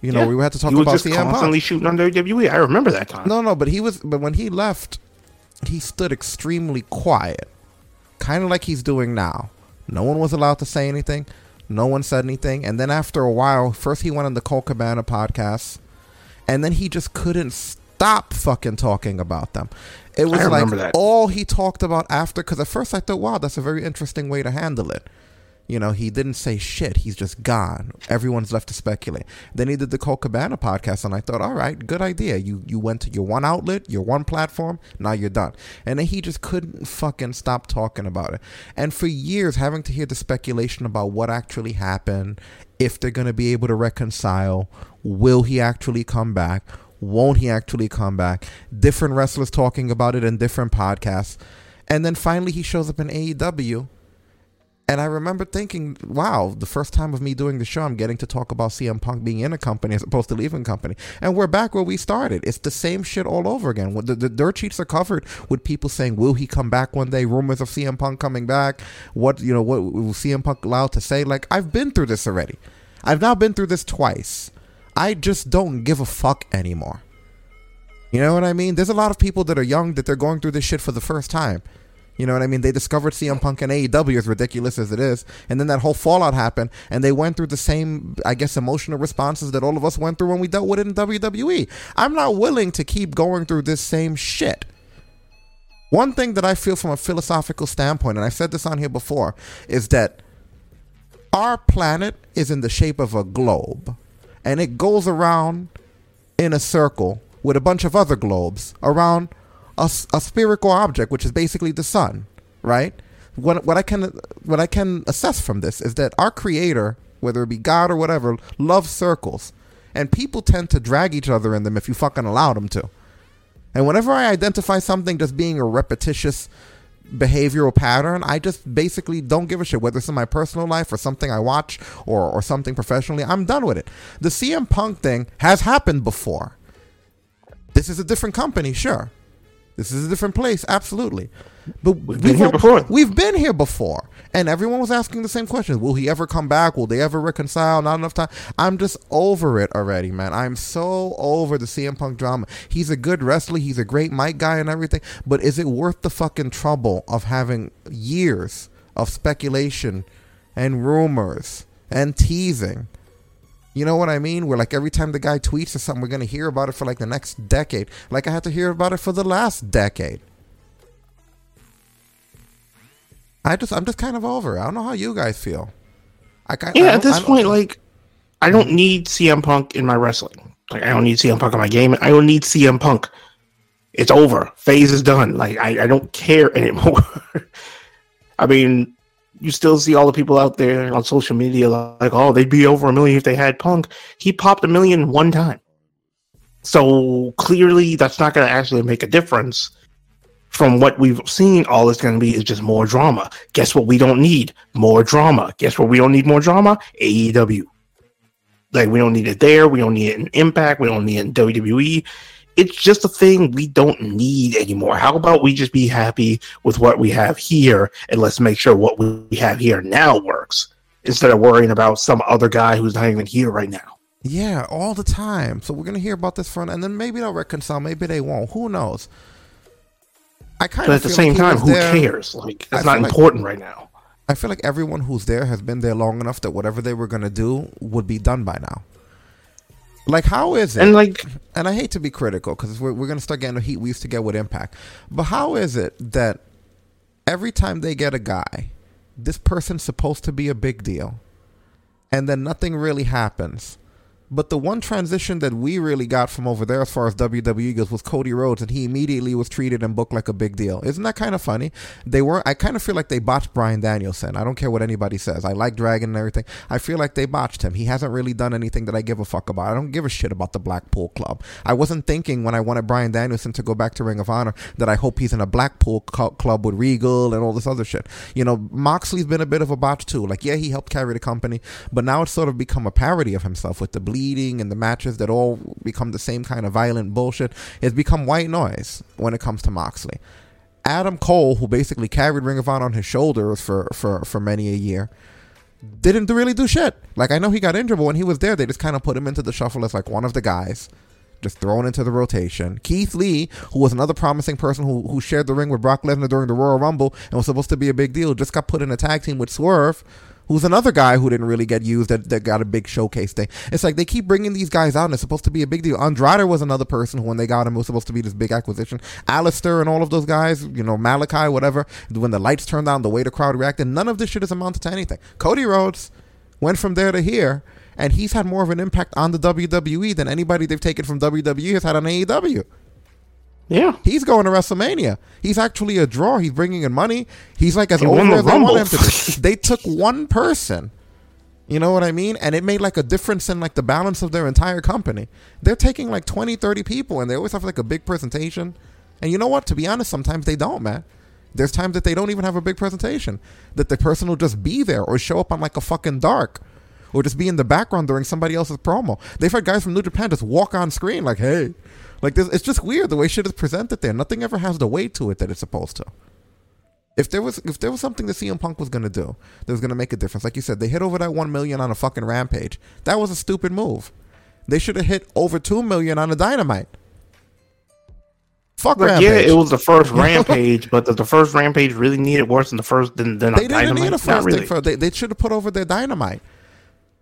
You know, yeah. we had to talk about C M Punk. He was just constantly shooting on W W E. I remember that time. No, no, but he was. But when he left, he stood extremely quiet, kind of like he's doing now. No one was allowed to say anything. No one said anything. And then after a while, first he went on the Cole Cabana podcast, and then he just couldn't stop fucking talking about them. It was like that. All he talked about after. Because at first I thought, wow, that's a very interesting way to handle it. You know, he didn't say shit. He's just gone. Everyone's left to speculate. Then he did the Cole Cabana podcast, and I thought, all right, good idea. You you went to your one outlet, your one platform. Now you're done. And then he just couldn't fucking stop talking about it. And for years, having to hear the speculation about what actually happened, if they're going to be able to reconcile, will he actually come back? Won't he actually come back? Different wrestlers talking about it in different podcasts. And then finally, he shows up in A E W. And I remember thinking, wow, the first time of me doing the show, I'm getting to talk about C M Punk being in a company as opposed to leaving a company. And we're back where we started. It's the same shit all over again. The, the dirt sheets are covered with people saying, will he come back one day? Rumors of C M Punk coming back. What, you know, what was C M Punk allowed to say? Like, I've been through this already. I've now been through this twice. I just don't give a fuck anymore. You know what I mean? There's a lot of people that are young that they're going through this shit for the first time. You know what I mean? They discovered C M Punk and A E W, as ridiculous as it is. And then that whole fallout happened. And they went through the same, I guess, emotional responses that all of us went through when we dealt with it in W W E. I'm not willing to keep going through this same shit. One thing that I feel from a philosophical standpoint, and I've said this on here before, is that our planet is in the shape of a globe. And it goes around in a circle with a bunch of other globes around A, a spherical object, which is basically the sun, right? What what I can what I can assess from this is that our creator, whether it be God or whatever, loves circles, and people tend to drag each other in them if you fucking allow them to. And whenever I identify something just being a repetitious behavioral pattern, I just basically don't give a shit whether it's in my personal life or something I watch or or something professionally. I'm done with it. The C M Punk thing has happened before. This is a different company, sure. This is a different place, absolutely. But we've been here before. We've been here before. And everyone was asking the same question. Will he ever come back? Will they ever reconcile? Not enough time. I'm just over it already, man. I'm so over the C M Punk drama. He's a good wrestler. He's a great mic guy and everything. But is it worth the fucking trouble of having years of speculation and rumors and teasing? You know what I mean? Where, like, every time the guy tweets or something, we're going to hear about it for, like, the next decade. Like, I had to hear about it for the last decade. I just, I'm just kind of over it. I don't know how you guys feel. I, I, yeah, I at this point, like, I don't need C M Punk in my wrestling. Like, I don't need C M Punk in my game. I don't need C M Punk. It's over. Phase is done. Like, I, I don't care anymore. I mean... You still see all the people out there on social media like, oh, they'd be over a million if they had Punk. He popped a million one time. So clearly that's not going to actually make a difference from what we've seen. All it's going to be is just more drama. Guess what we don't need? More drama. Guess what we don't need more drama? A E W. Like, we don't need it there. We don't need it in Impact. We don't need it in W W E. It's just a thing we don't need anymore. How about we just be happy with what we have here, and let's make sure what we have here now works, instead of worrying about some other guy who's not even here right now. Yeah, all the time. So we're going to hear about this front, and then maybe they'll reconcile. Maybe they won't. Who knows? I kind but of. But at the same time, who there, cares? Like, it's not important like, right now. I feel like everyone who's there has been there long enough that whatever they were going to do would be done by now. Like, how is it? And, like, and I hate to be critical because we're, we're going to start getting the heat we used to get with Impact. But how is it that every time they get a guy, this person's supposed to be a big deal, and then nothing really happens? But the one transition that we really got from over there as far as W W E goes was Cody Rhodes, and he immediately was treated and booked like a big deal. Isn't that kind of funny? They were. I kind of feel like they botched Bryan Danielson. I don't care what anybody says. I like Dragon and everything. I feel like they botched him. He hasn't really done anything that I give a fuck about. I don't give a shit about the Blackpool Club. I wasn't thinking when I wanted Bryan Danielson to go back to Ring of Honor that I hope he's in a Blackpool cu- club with Regal and all this other shit. You know, Moxley's been a bit of a botch too. Like, yeah, he helped carry the company, but now it's sort of become a parody of himself with the bleed. Bleeding and the matches that all become the same kind of violent bullshit. It's become white noise when it comes to Moxley. Adam Cole, who basically carried Ring of Honor on his shoulders for, for, for many a year, didn't really do shit. Like, I know he got injured, but when he was there, they just kind of put him into the shuffle as like one of the guys, just thrown into the rotation. Keith Lee, who was another promising person who, who shared the ring with Brock Lesnar during the Royal Rumble and was supposed to be a big deal, just got put in a tag team with Swerve, who's another guy who didn't really get used, that, that got a big showcase thing. It's like they keep bringing these guys out, and it's supposed to be a big deal. Andrade was another person who, when they got him, it was supposed to be this big acquisition. Alistair and all of those guys, you know, Malachi, whatever, when the lights turned on, the way the crowd reacted, none of this shit has amounted to anything. Cody Rhodes went from there to here, and he's had more of an impact on the W W E than anybody they've taken from W W E has had on A E W. Yeah, he's going to WrestleMania. He's actually a draw. He's bringing in money. He's like as he over as they want him to be. They took one person, you know what I mean, and it made like a difference in like the balance of their entire company. They're taking like twenty, thirty people, and they always have like a big presentation. And you know what? To be honest, sometimes they don't, man. There's times that they don't even have a big presentation. That the person will just be there or show up on like a fucking dark. Or just be in the background during somebody else's promo. They've had guys from New Japan just walk on screen like, hey. Like, this, it's just weird the way shit is presented there. Nothing ever has the weight to it that it's supposed to. If there was if there was something that C M Punk was going to do that was going to make a difference, like you said, they hit over that one million on a fucking Rampage. That was a stupid move. They should have hit over two million on a Dynamite. Fuck like, Rampage. Yeah, it was the first Rampage, but the, the first Rampage really needed worse than the first than, than they a Dynamite. They didn't need a first Not really. thing. For, they they should have put over their Dynamite.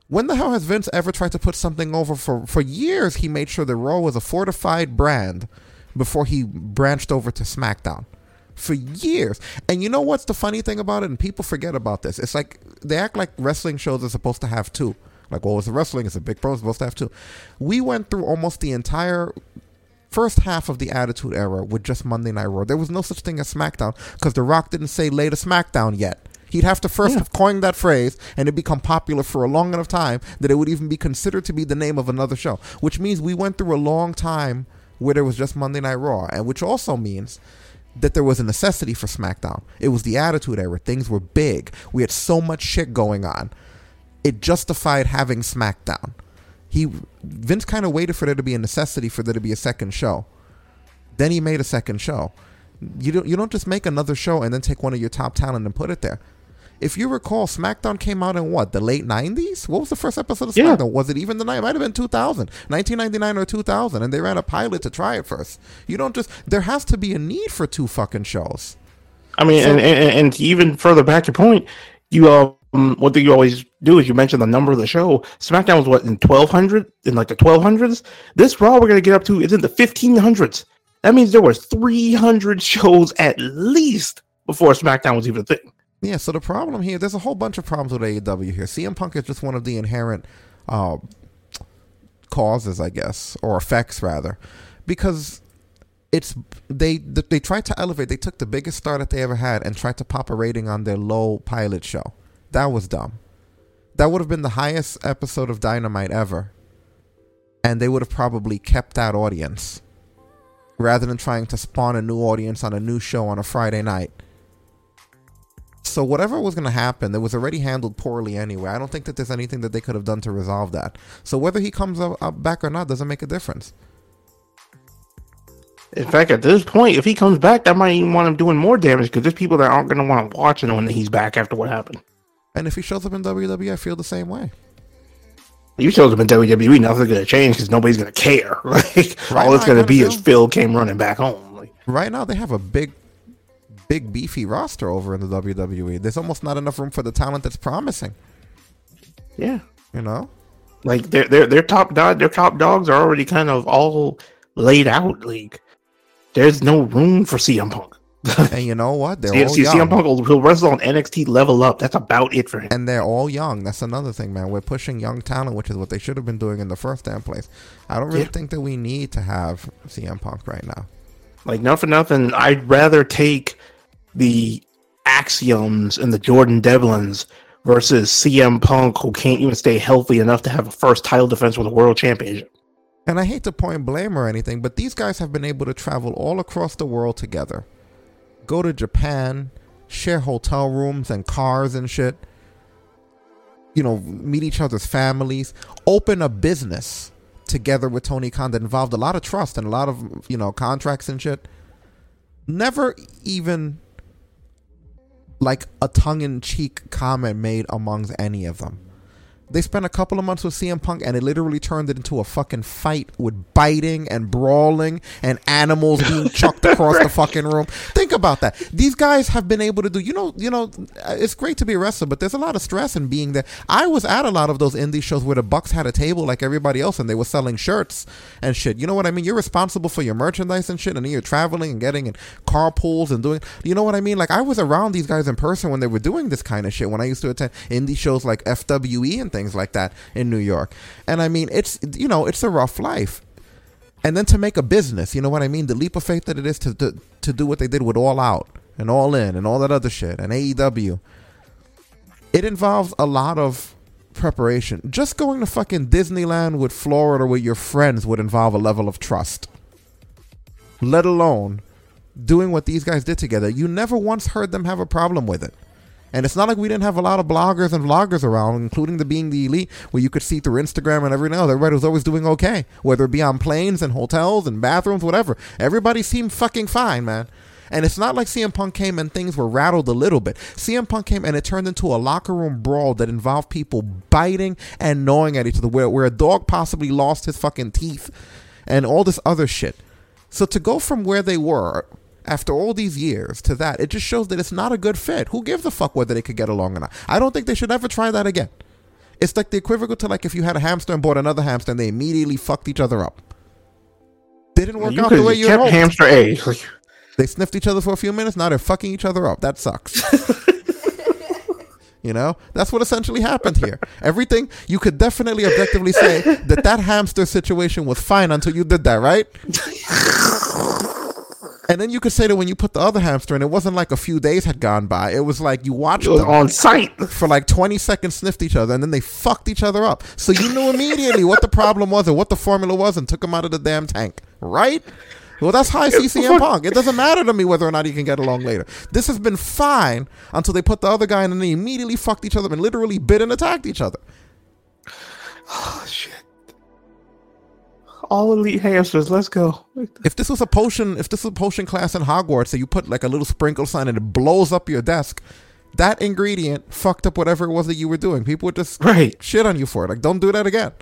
When the hell has Vince ever tried to put something over? For, for years, he made sure that Raw was a fortified brand before he branched over to SmackDown. For years. And you know what's the funny thing about it? And people forget about this. It's like they act like wrestling shows are supposed to have two. Like, well, it's a wrestling. It's a big pro. It's supposed to have two. We went through almost the entire first half of the Attitude Era with just Monday Night Raw. There was no such thing as SmackDown because The Rock didn't say later SmackDown yet. He'd have to first yeah. have coined that phrase, and it'd become popular for a long enough time that it would even be considered to be the name of another show, which means we went through a long time where there was just Monday Night Raw, and which also means that there was a necessity for SmackDown. It was the Attitude Era. Things were big. We had so much shit going on. It justified having SmackDown. He Vince kind of waited for there to be a necessity for there to be a second show. Then he made a second show. You don't, you don't just make another show and then take one of your top talent and put it there. If you recall, SmackDown came out in what, the late nineties? What was the first episode of SmackDown? Yeah. Was it even the night? It might have been two thousand, nineteen ninety-nine or two thousand, and they ran a pilot to try it first. You don't just, there has to be a need for two fucking shows. I mean, so, and, and, and even further back to point, you um, what do you always do is you mention the number of the show. SmackDown was what, in twelve hundred, in like the twelve hundreds? This Raw we're going to get up to is in the fifteen hundreds. That means there was three hundred shows at least before SmackDown was even a thing. Yeah, so the problem here, there's a whole bunch of problems with A E W here. C M Punk is just one of the inherent uh, causes, I guess, or effects, rather. Because it's they they tried to elevate. They took the biggest star that they ever had and tried to pop a rating on their low pilot show. That was dumb. That would have been the highest episode of Dynamite ever. And they would have probably kept that audience rather than trying to spawn a new audience on a new show on a Friday night. So whatever was going to happen, it was already handled poorly anyway. I don't think that there's anything that they could have done to resolve that. So whether he comes up, up back or not doesn't make a difference. In fact, at this point, if he comes back, that might even want him doing more damage because there's people that aren't going to want to watch him when he's back after what happened. And if he shows up in W W E, I feel the same way. You shows up in W W E, nothing's going to change because nobody's going to care. Like, right, all it's going to be feel- is Phil came running back home. Like, right now, they have a big... big beefy roster over in the W W E. There's almost not enough room for the talent that's promising. Yeah, you know, like their their their top dog their top dogs are already kind of all laid out. Like, there's no room for C M Punk. And you know what? They're C- all C- young. C M Punk will, will wrestle on N X T Level Up. That's about it for him. And they're all young. That's another thing, man. We're pushing young talent, which is what they should have been doing in the first damn place. I don't really yeah. think that we need to have C M Punk right now. Like, not for nothing. I'd rather take the Axioms and the Jordan Devlins versus C M Punk, who can't even stay healthy enough to have a first title defense with a world championship. And I hate to point blame or anything, but these guys have been able to travel all across the world together, go to Japan, share hotel rooms and cars and shit, you know, meet each other's families, open a business together with Tony Khan that involved a lot of trust and a lot of, you know, contracts and shit. Never even like a tongue-in-cheek comment made amongst any of them. They spent a couple of months with C M Punk and it literally turned it into a fucking fight with biting and brawling and animals being chucked across the fucking room. Think about that. These guys have been able to do, you know, you know, it's great to be a wrestler, but there's a lot of stress in being there. I was at a lot of those indie shows where the Bucks had a table like everybody else and they were selling shirts and shit. You know what I mean? You're responsible for your merchandise and shit, and then you're traveling and getting in carpools and doing, you know what I mean? Like, I was around these guys in person when they were doing this kind of shit, when I used to attend indie shows like F W E and things. Things like that in New York. And I mean, it's, you know, it's a rough life. And then to make a business, you know what I mean? The leap of faith that it is to to, to do what they did with All Out and All In and all that other shit and A E W. It involves a lot of preparation. Just going to fucking Disneyland with Florida with your friends would involve a level of trust. Let alone doing what these guys did together. You never once heard them have a problem with it. And it's not like we didn't have a lot of bloggers and vloggers around, including the Being the Elite, where you could see through Instagram and everything else. Everybody was always doing okay, whether it be on planes and hotels and bathrooms, whatever. Everybody seemed fucking fine, man. And it's not like C M Punk came and things were rattled a little bit. C M Punk came and it turned into a locker room brawl that involved people biting and gnawing at each other, where, where a dog possibly lost his fucking teeth and all this other shit. So to go from where they were after all these years to that, it just shows that it's not a good fit. Who gives a fuck whether they could get along or not? I don't think they should ever try that again. It's like the equivalent to like if you had a hamster and bought another hamster and they immediately fucked each other up. They didn't work you out the way you kept hoped. Hamster A. They sniffed each other for a few minutes. Now they're fucking each other up. That sucks. You know, that's what essentially happened here. Everything, you could definitely objectively say that that hamster situation was fine until you did that, right? And then you could say that when you put the other hamster in, it wasn't like a few days had gone by. It was like you watched them on sight for like twenty seconds, sniffed each other, and then they fucked each other up. So you knew immediately what the problem was and what the formula was and took them out of the damn tank, right? Well, that's how I see C M Punk. It doesn't matter to me whether or not he can get along later. This has been fine until they put the other guy in and they immediately fucked each other and literally bit and attacked each other. Oh, shit. all elite hamsters. Let's go. If this was a potion, if this was a potion class in Hogwarts, so you put like a little sprinkle sign and it blows up your desk, that ingredient fucked up whatever it was that you were doing. People would just right. shit on you for it. Like, don't do that again.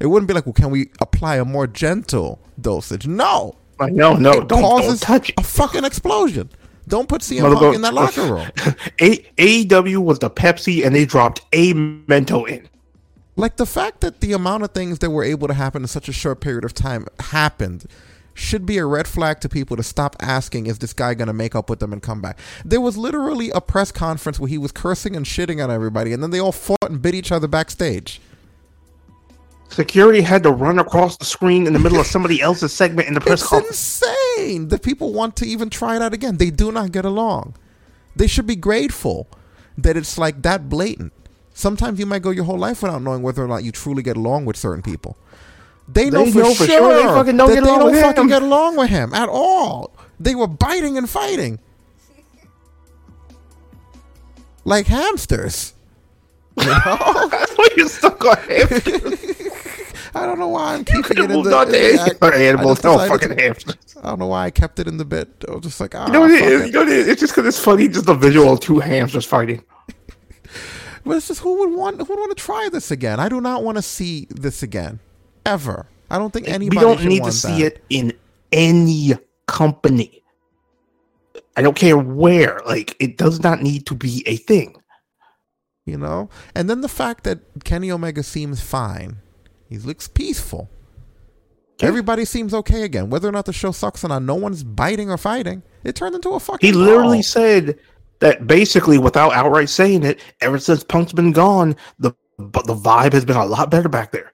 It wouldn't be like, well, can we apply a more gentle dosage? No. Like, no, no. It don't, causes don't touch it. A fucking explosion. Don't put C M Punk in that locker room. A E W was the Pepsi, and they dropped a Mento in. Like, the fact that the amount of things that were able to happen in such a short period of time happened should be a red flag to people to stop asking, is this guy going to make up with them and come back? There was literally a press conference where he was cursing and shitting on everybody, and then they all fought and bit each other backstage. Security had to run across the screen in the middle of somebody else's segment in the press conference. It's insane that people want to even try it out again. They do not get along. They should be grateful that it's like that blatant. Sometimes you might go your whole life without knowing whether or not you truly get along with certain people. They know, they for, know sure for sure they fucking don't, get, they along don't fucking get along with him at all. They were biting and fighting. Like hamsters. You know? You're stuck on hamsters. I don't know why I'm keeping it in the, in the I, animals. I no fucking hamsters. I don't know why I kept it in the bit. I was just like, ah, you know what it is? You know what it is? It's just because it's funny, just the visual of two hamsters fighting. But it's just who would want who would want to try this again? I do not want to see this again, ever. I don't think anybody. We don't need to see that. It in any company. I don't care where. Like, it does not need to be a thing. You know, and then the fact that Kenny Omega seems fine. He looks peaceful. Yeah. Everybody seems okay again. Whether or not the show sucks or not, no one's biting or fighting. It turned into a fucking... He literally ball. Said that basically, without outright saying it, ever since Punk's been gone, the the vibe has been a lot better back there.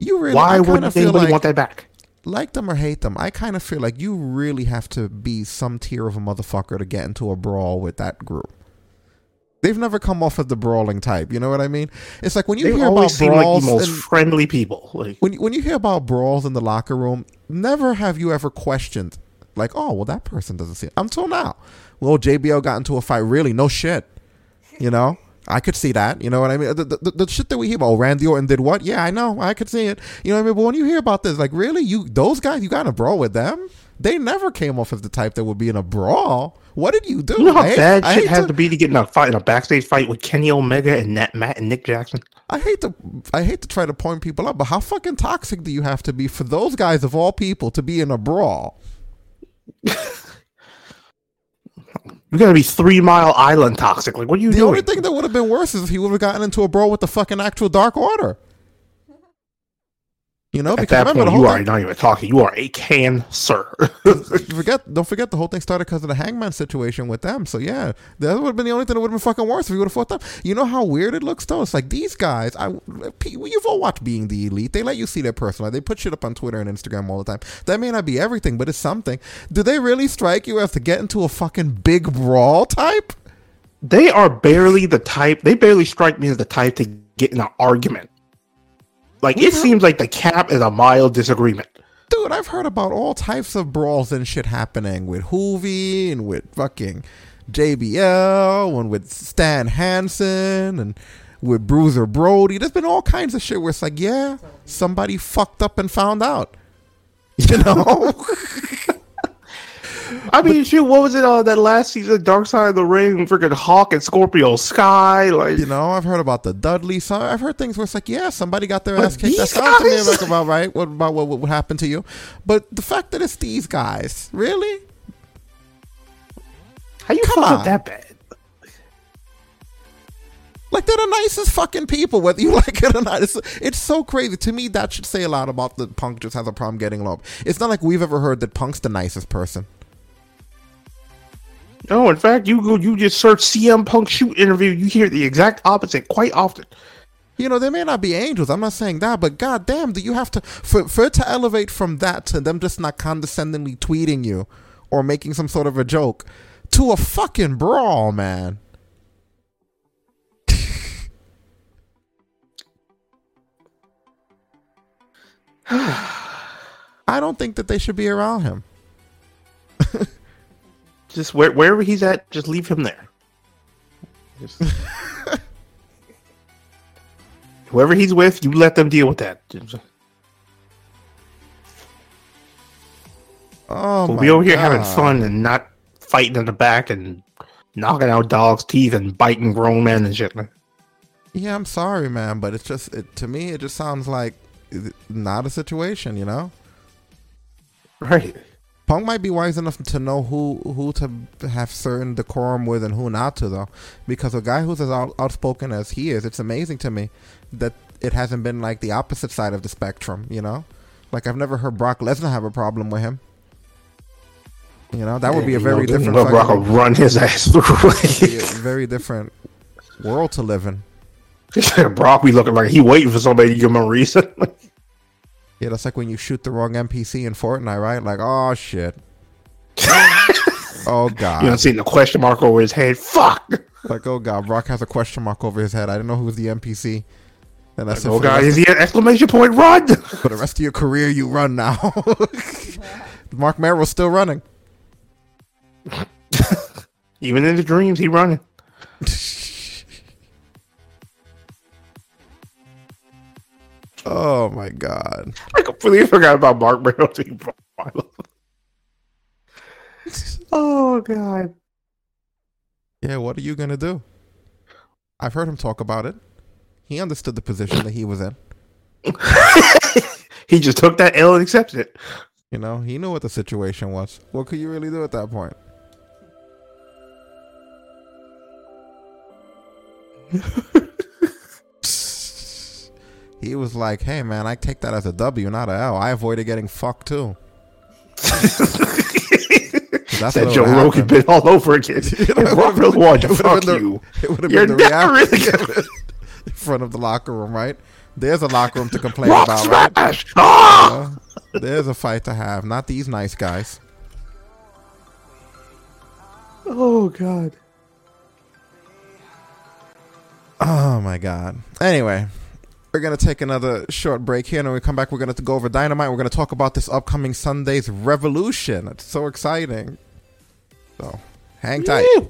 You really, Why would they really like, want that back? Like them or hate them, I kind of feel like you really have to be some tier of a motherfucker to get into a brawl with that group. They've never come off as the brawling type. You know what I mean? It's like when you they hear about brawls, like the most and, friendly people. Like, when when you hear about brawls in the locker room, never have you ever questioned, like, oh, well, that person doesn't see it until now. Well, J B L got into a fight. Really, no shit. You know, I could see that. You know what I mean? The, the, the shit that we hear about, oh, Randy Orton did what? Yeah, I know. I could see it. You know what I mean? But when you hear about this, like, really, you those guys, you got in a brawl with them? They never came off as the type that would be in a brawl. What did you do? You know how I bad hate, shit had to, to be to get in a fight, in a backstage fight with Kenny Omega and Nat, Matt and Nick Jackson. I hate to, I hate to try to point people out, but how fucking toxic do you have to be for those guys of all people to be in a brawl? You're gonna be Three Mile Island toxic. Like, what are you the doing? The only thing that would have been worse is if he would have gotten into a brawl with the fucking actual Dark Order. You know, at because that remember point, the whole you are thing, not even talking. You are a cancer. forget, don't forget, the whole thing started because of the Hangman situation with them. So yeah, that would have been the only thing that would have been fucking worse if we would have fought them. You know how weird it looks though. It's like these guys. I, you've all watched Being the Elite. They let you see their personal. They put shit up on Twitter and Instagram all the time. That may not be everything, but it's something. Do they really strike you as to get into a fucking big brawl type? They are barely the type. They barely strike me as the type to get in an argument. Like, it mm-hmm. seems like the cap is a mild disagreement. Dude, I've heard about all types of brawls and shit happening with Hoovy and with fucking J B L and with Stan Hansen and with Bruiser Brody. There's been all kinds of shit where it's like, yeah, somebody fucked up and found out. You know? I mean, but, shit, what was it on uh, that last season, Dark Side of the Ring, freaking Hawk and Scorpio Sky? Like, you know, I've heard about the Dudley. So I've heard things where it's like, yeah, somebody got their ass kicked. That sounds to me like about right. What about what would happen to you? But the fact that it's these guys, really? How you come up that bad? Like, they're the nicest fucking people, whether you like it or not. It's, it's so crazy. To me, that should say a lot about the Punk just has a problem getting along. It's not like we've ever heard that Punk's the nicest person. No, in fact, you go, you just search C M Punk shoot interview, you hear the exact opposite quite often. You know, they may not be angels. I'm not saying that, but goddamn, do you have to for for it to elevate from that to them just not condescendingly tweeting you or making some sort of a joke to a fucking brawl, man. I don't think that they should be around him. Just where, wherever he's at, just leave him there. Just... Whoever he's with, you let them deal with that. Oh, we'll be over God. Here having fun and not fighting in the back and knocking out dogs' teeth and biting grown men and shit. Yeah, I'm sorry, man, but it's just it, to me, it just sounds like not a situation, you know? Right. Punk might be wise enough to know who, who to have certain decorum with and who not to, though. Because a guy who's as out, outspoken as he is, it's amazing to me that it hasn't been like the opposite side of the spectrum, you know? Like, I've never heard Brock Lesnar have a problem with him. You know, that would be a very you know, different... Brock will run his ass through. It a very different world to live in. Brock be looking like he waiting for somebody to give him a reason. Yeah, that's like when you shoot the wrong N P C in Fortnite, right? Like, oh, shit. Oh, God. You don't see the question mark over his head. Fuck! Like, oh, God, Brock has a question mark over his head. I didn't know who was the N P C. And that's like, oh, God, is he an exclamation point? Run! For the rest of your career, you run now. Mark Merrill's still running. Even in his dreams, he running. Oh my God! I completely forgot about Mark Merrill. Oh God! Yeah, what are you gonna do? I've heard him talk about it. He understood the position that he was in. He just took that L and accepted it. You know, he knew what the situation was. What could you really do at that point? He was like, hey, man, I take that as a W, not a L. I avoided getting fucked, too. That's that Joe Rogan bit all over again. You know, I really wanted to fuck you. It would have been the reaction in front of the locker room, right? There's a locker room to complain Rock about, smash! Right? Ah! You know, there's a fight to have. Not these nice guys. Oh, God. Oh, my God. Anyway. We're going to take another short break here, and when we come back, we're going to go over Dynamite. We're going to talk about this upcoming Sunday's Revolution. It's so exciting. So, hang tight. Yeah.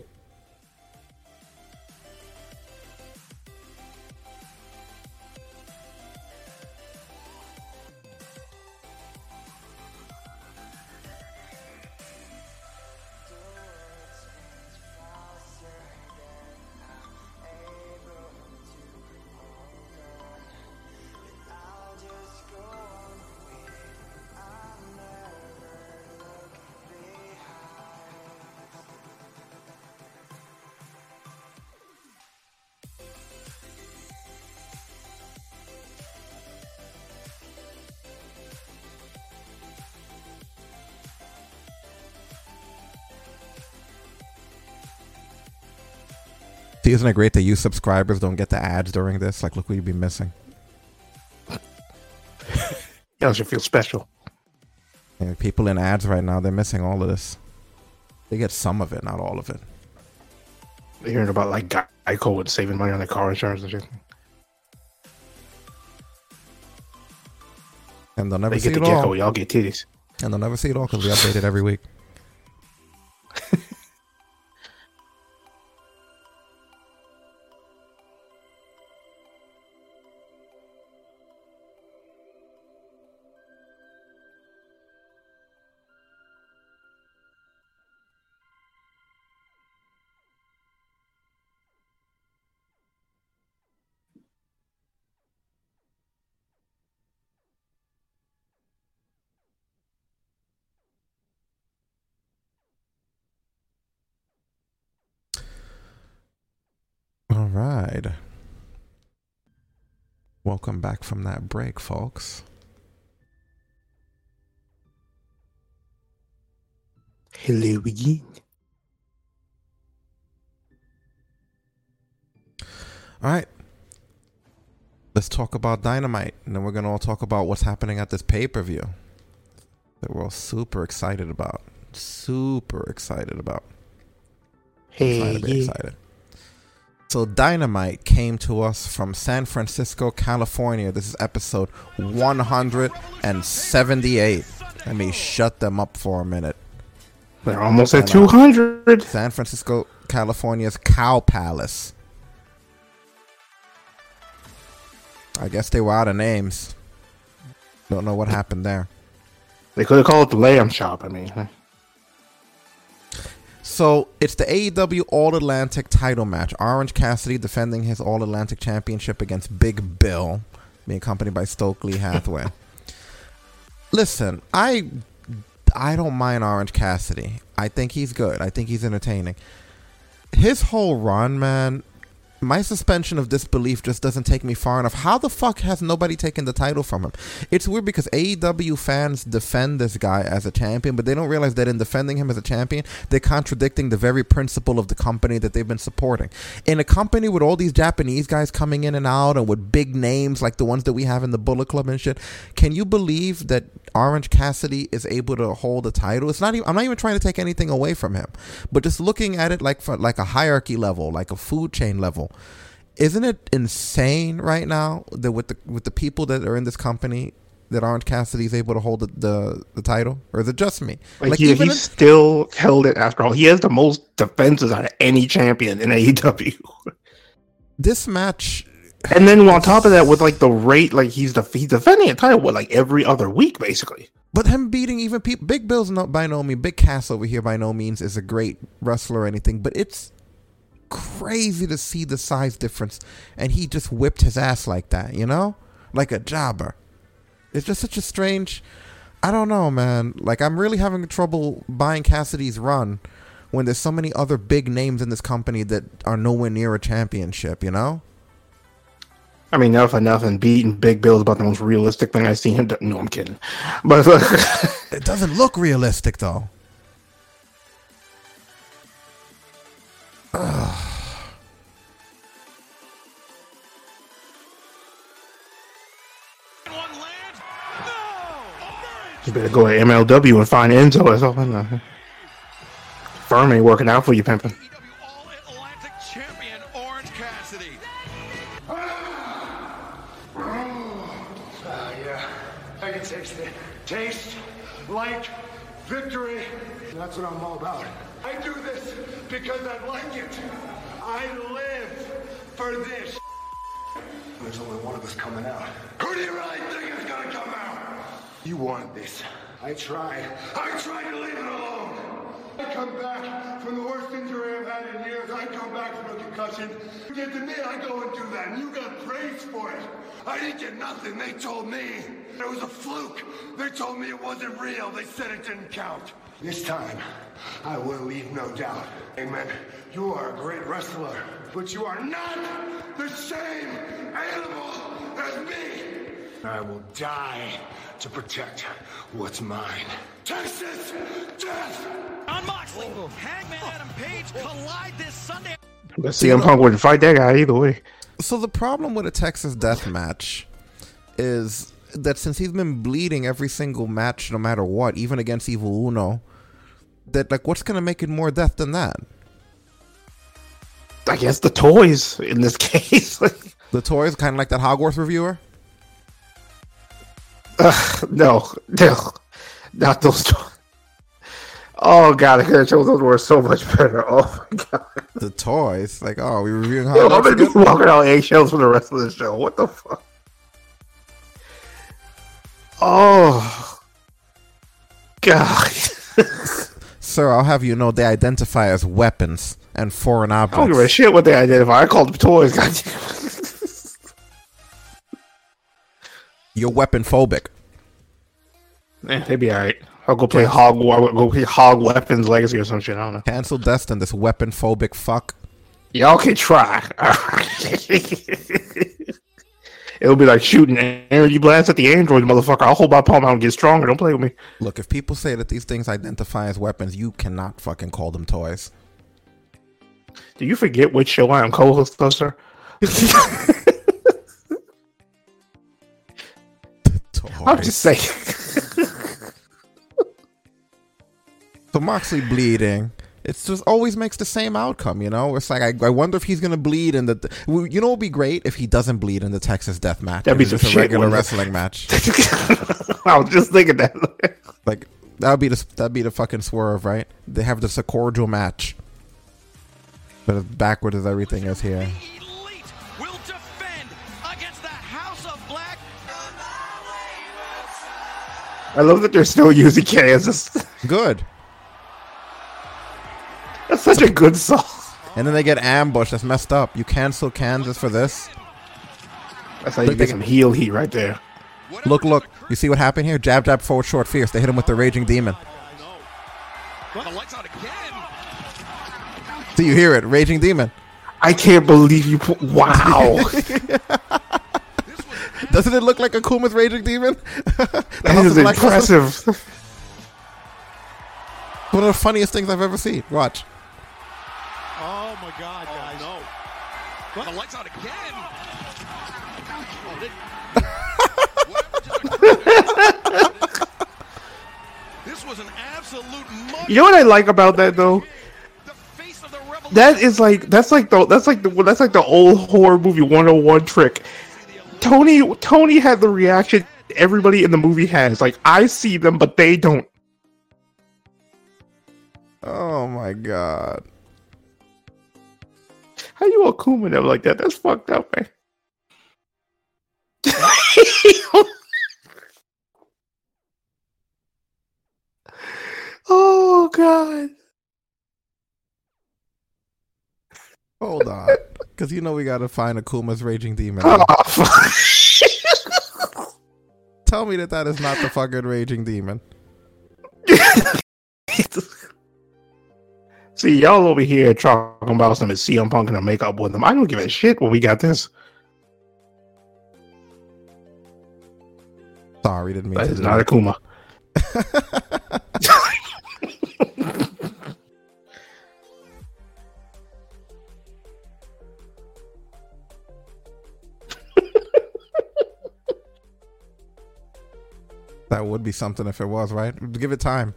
Isn't it great that you subscribers don't get the ads during this? Like, look what you'd be missing. That should feel special. Yeah, people in ads right now, they're missing all of this. They get some of it, not all of it. They're hearing about, like, Geico and saving money on their car insurance and shit. And they'll never they see get it the all. Gecko, y'all get titties. And they'll never see it all because we update it every week. Right. Welcome back from that break, folks. Hello again. All right. Let's talk about Dynamite, and then we're going to all talk about what's happening at this pay-per-view that we're all super excited about. Super excited about. Hey. Excited to be excited. So Dynamite came to us from San Francisco, California. This is episode one hundred seventy-eight. Let me shut them up for a minute. They're almost at two hundred. San Francisco, California's Cow Palace. I guess they were out of names. Don't know what happened there. They could have called it the Lamb Chop, I mean. So, it's the A E W All-Atlantic title match. Orange Cassidy defending his All-Atlantic Championship against Big Bill, being accompanied by Stokely Hathaway. Listen, I I don't mind Orange Cassidy. I think he's good. I think he's entertaining. His whole run, man, my suspension of disbelief just doesn't take me far enough. How the fuck has nobody taken the title from him? It's weird because A E W fans defend this guy as a champion, but they don't realize that in defending him as a champion, they're contradicting the very principle of the company that they've been supporting. In a company with all these Japanese guys coming in and out and with big names like the ones that we have in the Bullet Club and shit, can you believe that Orange Cassidy is able to hold a title? It's not even, I'm not even trying to take anything away from him, but just looking at it like for, like a hierarchy level, like a food chain level. Isn't it insane right now that with the with the people that are in this company that Orange Cassidy is able to hold the, the, the title? Or is it just me? Like, like he, he in- still held it after all. He has the most defenses out of any champion in A E W. This match. And then on top of that, with like the rate, like he's, def- he's defending a title what, like every other week, basically. But him beating even people. Big Bill's not by no means. Big Cass over here by no means is a great wrestler or anything, but it's crazy to see the size difference, and he just whipped his ass like that, you know, like a jobber. It's just such a strange, I don't know, man. Like, I'm really having trouble buying Cassidy's run when there's so many other big names in this company that are nowhere near a championship, you know. I mean, not for nothing, beating Big Bill is about the most realistic thing I've seen him do. No, I'm kidding, but it doesn't look realistic though. Ugh. You better go to M L W and find Enzo or something. Firm ain't working out for you, pimpin'. All-Atlantic champion Orange Cassidy. Ah, uh, yeah, I can taste it. Taste like victory. That's what I'm all about. I do this because I like it. I live for this. There's only one of us coming out. Who do you really think is gonna come out? You want this. I tried. I tried to leave it alone. I come back from the worst injury I've had in years. I come back from a concussion. You get to me, I go and do that, and you got praise for it. I didn't get nothing. They told me it was a fluke. They told me it wasn't real. They said it didn't count. This time, I will leave no doubt. Hangman, you are a great wrestler, but you are not the same animal as me. I will die to protect what's mine. Texas death! John Moxley, Hangman Adam Page collide this Sunday. But C M Punk wouldn't fight that guy either way. So the problem with a Texas death match is that since he's been bleeding every single match, no matter what, even against Evil Uno, that like what's gonna make it more death than that? I guess the toys in this case. The toys, kind of like that Hogwarts reviewer. Uh, no, no, not those toys. Oh god, I could have chose those words so much better. Oh my god, the toys. Like, oh, we were reviewing Hogwarts. I'm gonna be walking out eggshells for the rest of the show. What the fuck? Oh god. Sir, I'll have you know they identify as weapons and foreign objects. I don't give a shit what they identify. I call them toys. You're weapon phobic. Yeah, they'd be alright. I'll go play Hog go play Hog Weapons Legacy or some shit. I don't know. Cancel Destin, this weapon phobic fuck. Y'all can try. It'll be like shooting energy blasts at the android, motherfucker. I'll hold my palm out and get stronger. Don't play with me. Look, if people say that these things identify as weapons, you cannot fucking call them toys. Do you forget which show I am co-host of, sir? I'm just saying. So Moxley bleeding. It just always makes the same outcome, you know? It's like, I, I wonder if he's going to bleed in the... You know what would be great? If he doesn't bleed in the Texas death match. That'd be some shit. A regular wrestling match. I was just thinking that. Like, that would be the that'd be the fucking swerve, right? They have this a cordial match. But as backward as everything is here. I love that they're still using Kansas. Good. That's such a good song. And then they get ambushed. That's messed up. You cancel Kansas for this? That's how you look, get some heel heat right there. Look, look. You see what happened here? Jab, jab, forward, short, fierce. They hit him with the Raging Demon. Do you hear it? Raging Demon. I can't believe you. Po- wow. Doesn't it look like Akuma's Raging Demon? That is impressive. One of the funniest things I've ever seen. Watch. Oh, my God, guys. Oh, no. Well, the lights out again. This was an absolute mug. You know what I like about that, though? That is like that's like the that's like the that's like the old horror movie one oh one trick. Tony Tony had the reaction everybody in the movie has. Like, I see them, but they don't. Oh my God! How you all Kuma them like that? That's fucked up, man. Oh God! Hold on, because you know we gotta find Akuma's Raging Demon. Oh, fuck. Tell me that that is not the fucking Raging Demon. See, y'all over here talking about some C M Punk and a makeup with them. I don't give a shit when we got this. Sorry, didn't mean that. That is not Akuma. That would be something if it was, right? Give it time.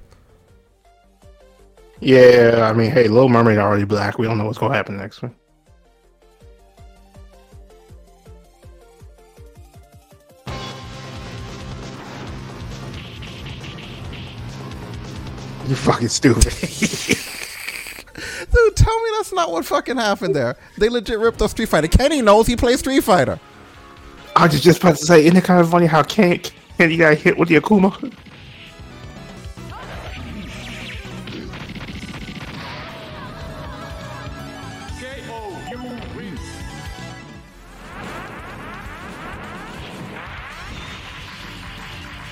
Yeah, I mean, hey, Little Mermaid already black. We don't know what's going to happen next one. You're fucking stupid. Dude, tell me that's not what fucking happened there. They legit ripped off Street Fighter. Kenny knows he plays Street Fighter. I was just about to say, isn't it kind of funny how Kenny, Kenny got hit with the Akuma?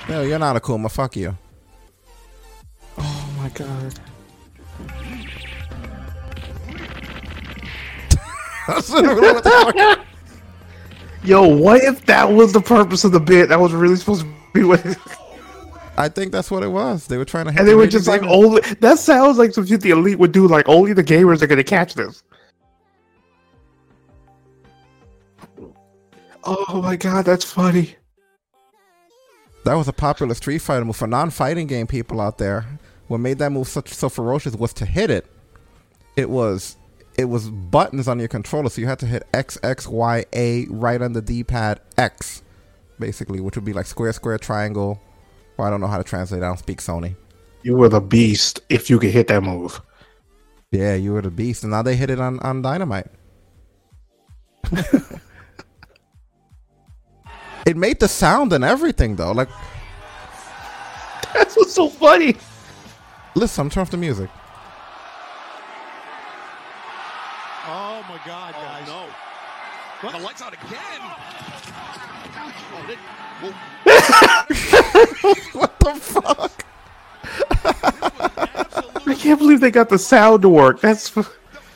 No, you're not Akuma. Fuck you. Oh my God. Yo, what if that was the purpose of the bit? That was really supposed to be what it was. I think that's what it was. They were trying to hit. And they were just like, only. That sounds like some shit the elite would do. Like, only the gamers are going to catch this. Oh my God, that's funny. That was a popular Street Fighter move for non-fighting game people out there. What made that move such so ferocious was to hit it. It was it was buttons on your controller, so you had to hit X, X, Y, A right on the D-pad, X, basically, which would be like square, square, triangle. Well, I don't know how to translate. I don't speak Sony. You were the beast if you could hit that move. Yeah, you were the beast, and now they hit it on, on Dynamite. It made the sound and everything, though. Like, that's what's so funny. Listen, I'm turning off the music. Oh my God, guys! Oh, no. The lights out again. What the fuck? I can't believe they got the sound to work. That's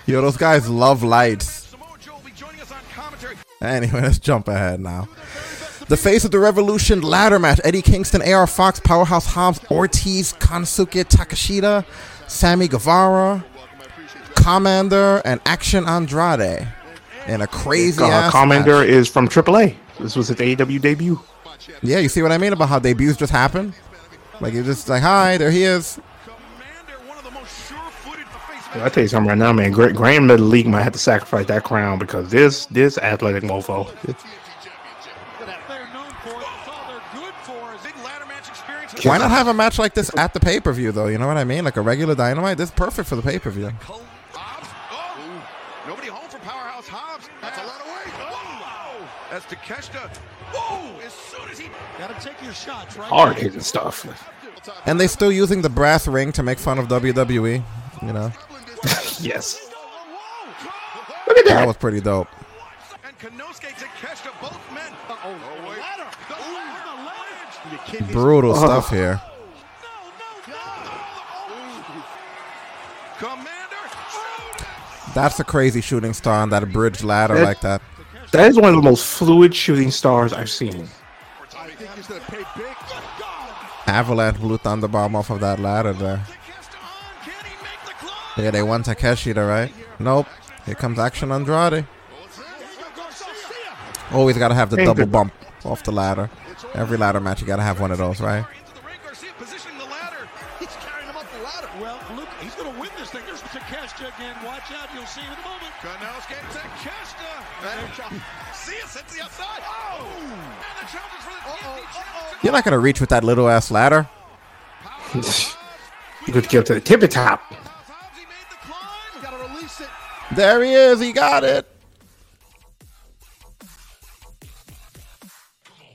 yo, those guys love lights. Anyway, let's jump ahead now. The face of the Revolution ladder match. Eddie Kingston, A R Fox, Powerhouse Hobbs, Ortiz, Kansuke Takeshita, Sammy Guevara, Commander, and Action Andrade. And a crazy uh, ass Commander match. Is from triple A. This was his A E W debut. Yeah, you see what I mean about how debuts just happen? Like, you're just like, hi, there he is. I'll tell you something right now, man. Grand Metal League might have to sacrifice that crown because this, this athletic mofo. Why not have a match like this at the pay-per-view, though? You know what I mean? Like a regular Dynamite. This is perfect for the pay-per-view. Nobody home for Powerhouse Hobbs. That's a lot of weight. That's Takeshita. Oh, as soon as he gotta take your shots, right? Hard hitting stuff. And they still using the brass ring to make fun of W W E, you know? Yes. Look at that. That was pretty dope. Brutal oh. stuff here. That's a crazy shooting star on that bridge ladder that, like that. That is one of the most fluid shooting stars I've seen. Avalanche blew Thunderbomb off of that ladder there. Yeah, they won Takeshi there, right? Nope. Here comes Action Andrade. Always got to have the Thank double you. bump off the ladder. Every ladder match, you got to have one of those, right? You're not going to reach with that little ass ladder. You could get to the tippy top. There he is. He got it.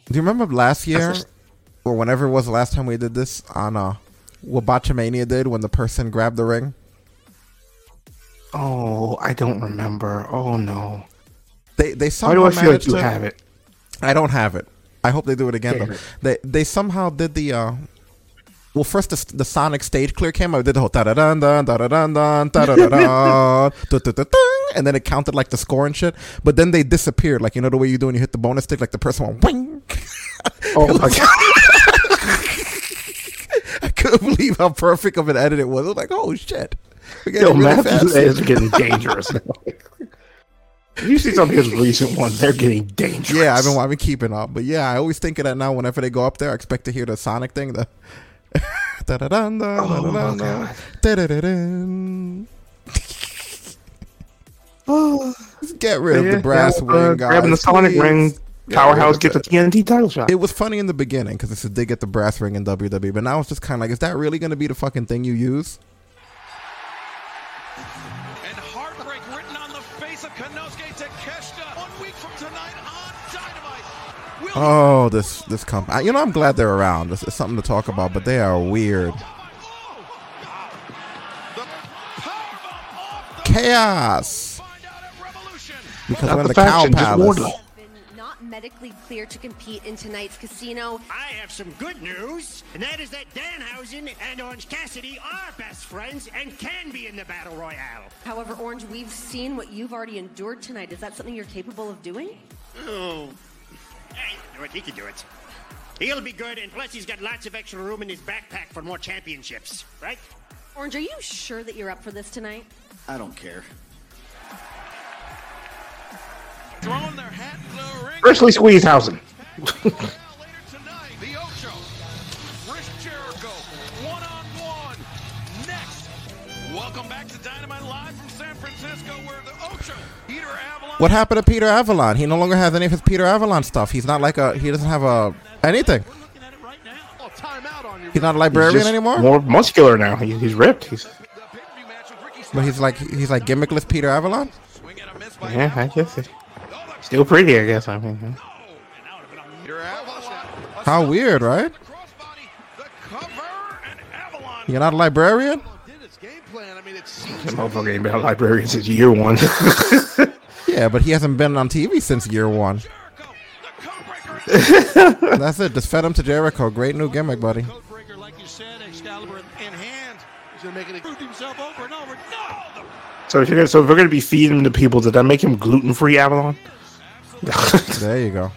Do you remember last year or whenever it was the last time we did this on uh, what Botchamania did when the person grabbed the ring? Oh, I don't remember. Oh, no. They they somehow Why do I feel like you to, have it? I don't have it. I hope they do it again, though. They, they somehow did the... Uh, well, first the, the Sonic stage clear came. I did the whole ta-da-dun, dun, da-da-dun, dun, ta-da-da-dun, da-da-da-dun, and then it counted like the score and shit. But then they disappeared. Like, you know the way you do when you hit the bonus stick? Like, the person went, wing. Oh, my God. I couldn't believe how perfect of an edit it was. I was like, oh, shit. Yo, really Matthew's is getting dangerous now. You see some of his recent ones, they're getting dangerous. Yeah, I've been, I've been keeping up. But yeah, I always think of that now whenever they go up there. I expect to hear the Sonic thing. The oh, get rid of the brass ring, guys. Grabbing the Sonic ring, Powerhouse gets a T N T title shot. It was funny in the beginning because they did get the brass ring in W W E. But now it's just kind of like, is that really going to be the fucking thing you use? Oh, this this company. You know, I'm glad they're around. It's, it's something to talk about, but they are weird. Chaos. Because Not we're in the, the Cow Palace. Not medically clear to compete in tonight's casino. I have some good news, and that is that Danhausen and Orange Cassidy are best friends and can be in the Battle Royale. However, Orange, we've seen what you've already endured tonight. Is that something you're capable of doing? Oh. He can do it. He'll be good, and plus he's got lots of extra room in his backpack for more championships, right? Orange, are you sure that you're up for this tonight? I don't care. Throwing their hat in the ring. Freshly Squeezehausen. Later tonight, the Ocho, Chris Jericho, one on one. Next, welcome back to Dynamite Live from San Francisco, where the Ocho, Peter Avalon. What happened to Peter Avalon? He no longer has any of his Peter Avalon stuff. He's not like a, he doesn't have a, anything. He's not a librarian anymore? More muscular now. He, he's ripped. He's... But he's like, he's like gimmickless Peter Avalon? Yeah, I guess it. Still pretty, I guess. I mean, yeah. How weird, right? You're not a librarian? This motherfucker ain't been a librarian since year one. Yeah, but he hasn't been on T V since year one. That's it. Just fed him to Jericho. Great new gimmick, buddy. So if you're gonna, so if we're going to be feeding him to people, did that make him gluten-free, Avalon? There you go.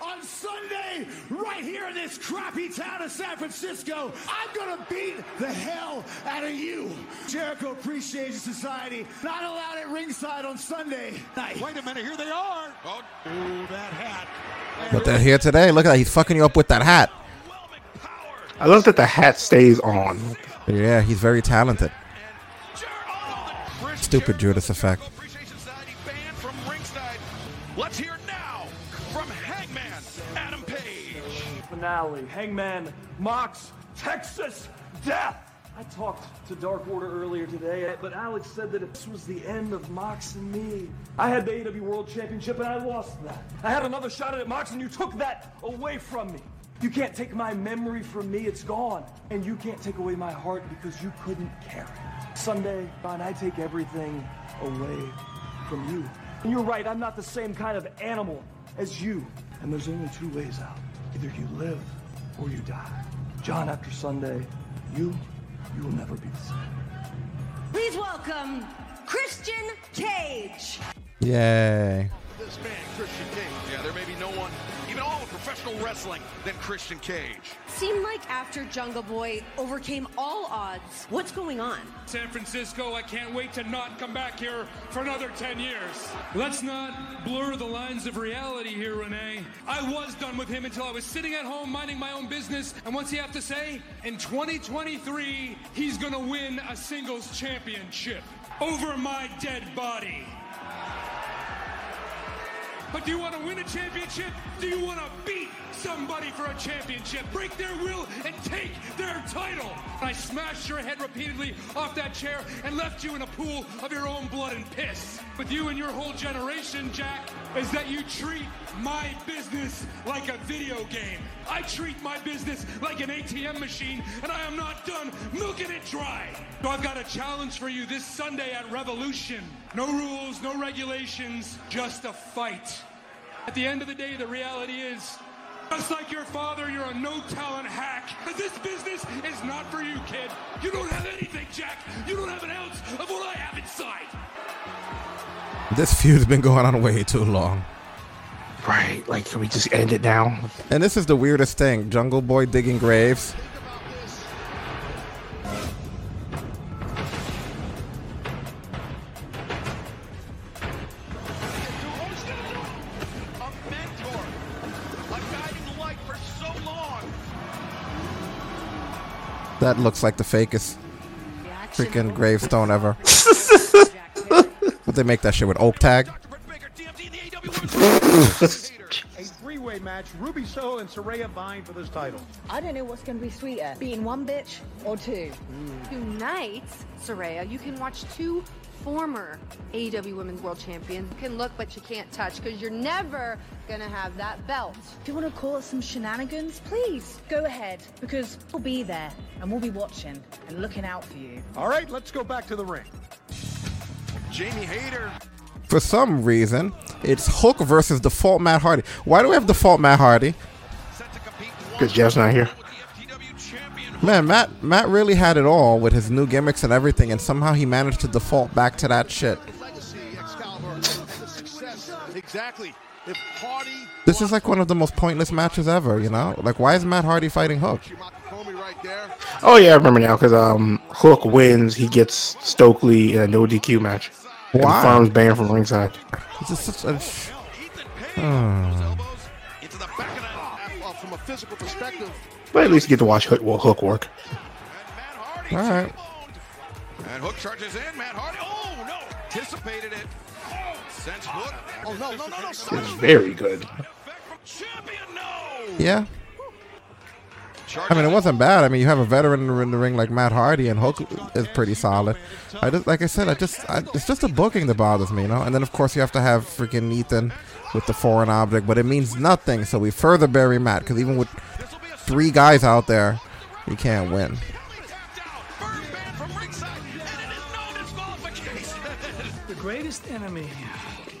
On Sunday, right here in this crappy town of San Francisco, I'm gonna beat the hell out of you. Jericho appreciates society. Not allowed at ringside on Sunday night. Wait a minute, here they are. Oh, that hat. But they're here today. Look at that. He's fucking you up with that hat. I love that the hat stays on. Yeah, he's very talented. Stupid Judas effect. Let's hear now from Hangman Adam Page. Finale. Hangman Mox, Texas Death. I talked to Dark Order earlier today, but Alex said that if this was the end of Mox and me. I had the A E W World Championship, and I lost that. I had another shot at it, Mox, and you took that away from me. You can't take my memory from me, it's gone. And you can't take away my heart because you couldn't carry it. Sunday, John, I take everything away from you. And you're right, I'm not the same kind of animal as you. And there's only two ways out. Either you live or you die. John, after Sunday, you, you will never be the same. Please welcome Christian Cage. Yay. This man, Christian Cage. Yeah, there may be no one, even all of professional wrestling, than Christian Cage. Seemed like after Jungle Boy overcame all odds. What's going on? San Francisco, I can't wait to not come back here for another ten years. Let's not blur the lines of reality here, Renee. I was done with him until I was sitting at home minding my own business. And what's he have to say? In twenty twenty-three, he's going to win a singles championship over my dead body. But do you want to win a championship? Do you want to beat somebody for a championship? Break their will and take their title. I smashed your head repeatedly off that chair and left you in a pool of your own blood and piss. With you and your whole generation, Jack, is that you treat my business like a video game. I treat my business like an A T M machine, and I am not done milking it dry. So I've got a challenge for you this Sunday at Revolution. No rules, no regulations, just a fight. At the end of the day, the reality is, just like your father, you're a no-talent hack. But this business is not for you, kid. You don't have anything, Jack. You don't have an ounce of what I have inside. This feud's been going on way too long. Right, like, can we just end it now? And this is the weirdest thing. Jungle Boy digging graves. That looks like the fakest freaking gravestone ever. Would they make that shit with oak tag? A three-way match, Ruby Soho and Saraya vying for this title. I don't know what's going to be sweeter, being one bitch or two. Mm. Tonight, Saraya, you can watch two former A E W Women's World Champion. You can look, but you can't touch, because you're never going to have that belt. If you want to call it some shenanigans, please go ahead, because we'll be there, and we'll be watching and looking out for you. All right, let's go back to the ring. Jamie Hayter. For some reason, it's Hook versus Default Matt Hardy. Why do we have Default Matt Hardy? Because Jeff's not here. Man, Matt Matt really had it all with his new gimmicks and everything, and somehow he managed to default back to that shit. This is like one of the most pointless matches ever, you know? Like, why is Matt Hardy fighting Hook? Oh, yeah, I remember now, because um, Hook wins, he gets Stokely in a no D Q match. Why? Wow. Farms banned from ringside. This is such a... Hmm. But at least you get to watch Hook, well, Hook work. All right. And Hook charges in. Matt Hardy. Oh no! Anticipated it. Sends Hook. Oh no! No! No! No! It's very good. Yeah. I mean, it wasn't bad. I mean, you have a veteran in the ring like Matt Hardy, and Hook is pretty solid. I just, like I said, I just, I, it's just the booking that bothers me, you know. And then of course you have to have freaking Ethan with the foreign object, but it means nothing. So we further bury Matt, because even with three guys out there, you can't win. The greatest enemy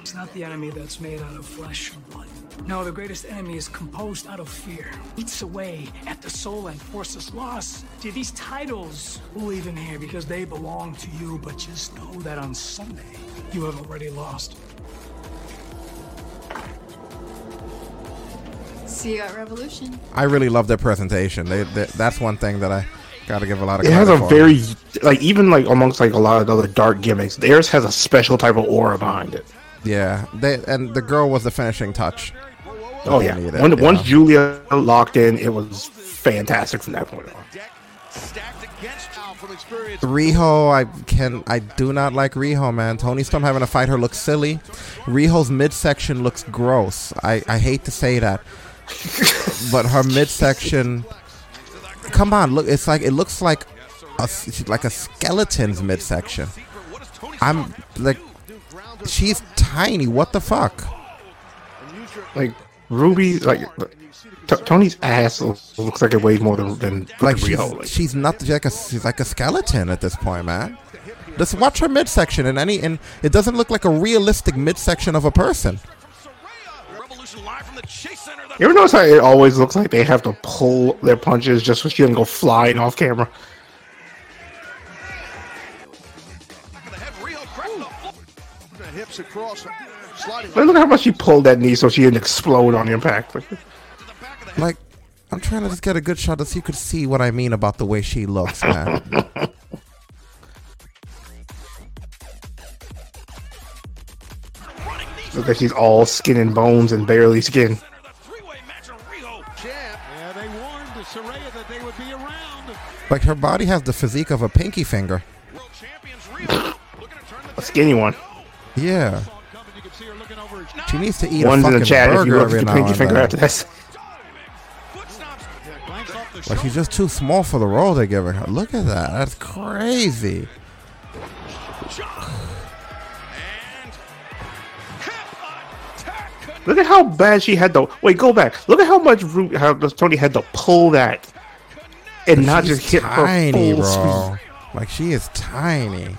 is not the enemy that's made out of flesh and blood. No, the greatest enemy is composed out of fear. Eats away at the soul and forces loss. See, these titles will leave in here because they belong to you, but just know that on Sunday, you have already lost. See you at Revolution. I really love their presentation. They, they, that's one thing that I gotta give a lot of credit for. It has a very, like, even like amongst like a lot of other dark gimmicks, theirs has a special type of aura behind it. Yeah, they, and the girl was the finishing touch. Oh, yeah. Needed, when, once know. Julia locked in, it was fantastic from that point on. Riho, I can, I do not like Riho, man. Toni Storm having to fight her looks silly. Riho's midsection looks gross. I, I hate to say that. But her midsection... Come on, look. It's like, it looks like a, like a skeleton's midsection. I'm like, she's tiny. What the fuck? Like Ruby, like t- Tony's ass looks like it weighs more than, than like she's, she's not she's like a she's like a skeleton at this point, man. Just watch her midsection, and any and it doesn't look like a realistic midsection of a person. You ever notice how it always looks like they have to pull their punches just so she doesn't go flying off camera? Look how much she pulled that knee so she didn't explode on impact. Like, I'm trying to just get a good shot so you could see what I mean about the way she looks, man. Look like she's all skin and bones and barely skin. Like, her body has the physique of a pinky finger. A skinny one. Yeah. She needs to eat One's a fucking in the chat burger if you look every now pinky and finger after this. Like, she's just too small for the role they're giving her. Look at that. That's crazy. Look at how bad she had to... Wait, go back. Look at how much Ruby, how Tony had to pull that and but not just hit tiny, her full bro. Speed. Like, she is tiny.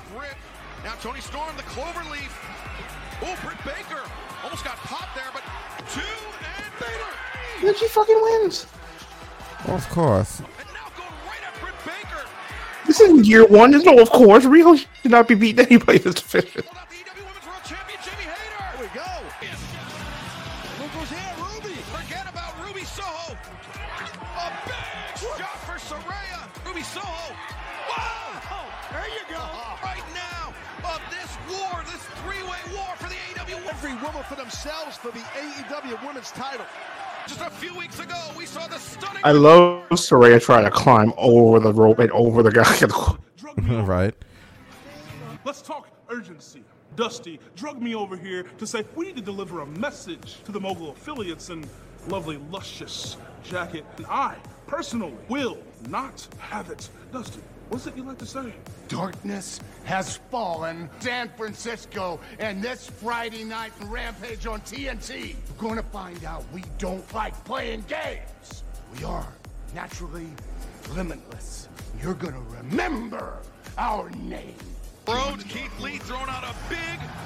Now Tony Storm, the clover leaf. Oh, Britt Baker almost got popped there, but two and Bader. Then she fucking wins. Well, of course. And now going right at Britt Baker. This is year one. There's no of course. Rio should not be beating anybody this division. For themselves for the A E W women's title. Just a few weeks ago, we saw the stunning. I love Saraya trying to climb over the rope and over the guy. Right. Let's talk urgency. Dusty drug me over here to say we need to deliver a message to the Mogul affiliates in lovely, luscious jacket. And I personally will not have it. Dusty, what's it you like to say? Darkness has fallen, San Francisco, and this Friday night in Rampage on T N T, we're going to find out we don't like playing games. We are naturally limitless. You're going to remember our name. Rhodes, Keith Lee throwing out a big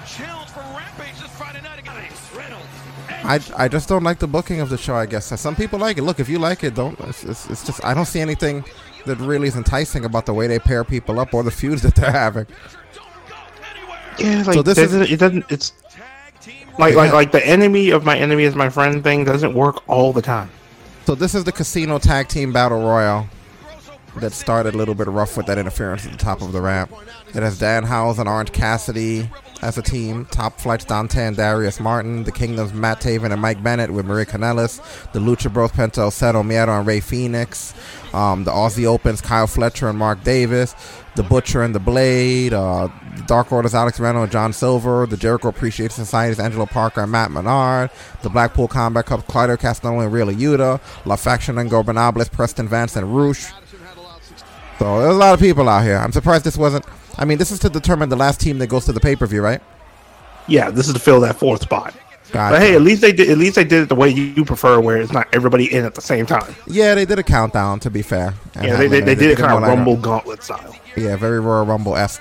challenge for Rampage this Friday night against Reynolds. I, I just don't like the booking of the show, I guess. Some people like it. Look, if you like it, don't. It's, it's, it's just, I don't see anything that really is enticing about the way they pair people up or the feuds that they're having. Yeah, like so this is, it doesn't. It's like yeah. like like the enemy of my enemy is my friend thing doesn't work all the time. So this is the casino tag team battle royal that started a little bit rough with that interference at the top of the ramp. It has Dan Howes and Orange Cassidy as a team. Top Flight's Dante and Darius Martin. The Kingdom's Matt Taven and Mike Bennett with Maria Kanellis. The Lucha Bros, Penta Osero, Miedo, and Rey Fénix. Um, the Aussie Opens, Kyle Fletcher and Mark Davis. The Butcher and the Blade. Uh, the Dark Order's Alex Reno and John Silver. The Jericho Appreciation Society's Angelo Parker and Matt Menard. The Blackpool Combat Club's Claudio Castagnoli and Real Ayuda. La Faction and Gobernables, Preston Vance and Roosh. So there's a lot of people out here. I'm surprised this wasn't... I mean, this is to determine the last team that goes to the pay-per-view, right? Yeah, this is to fill that fourth spot. Gotcha. But hey, at least they did. At least they did it the way you prefer, where it's not everybody in at the same time. Yeah, they did a countdown. To be fair, and yeah, they, they, they did it kind of Rumble like Gauntlet style. Yeah, very Royal Rumble-esque.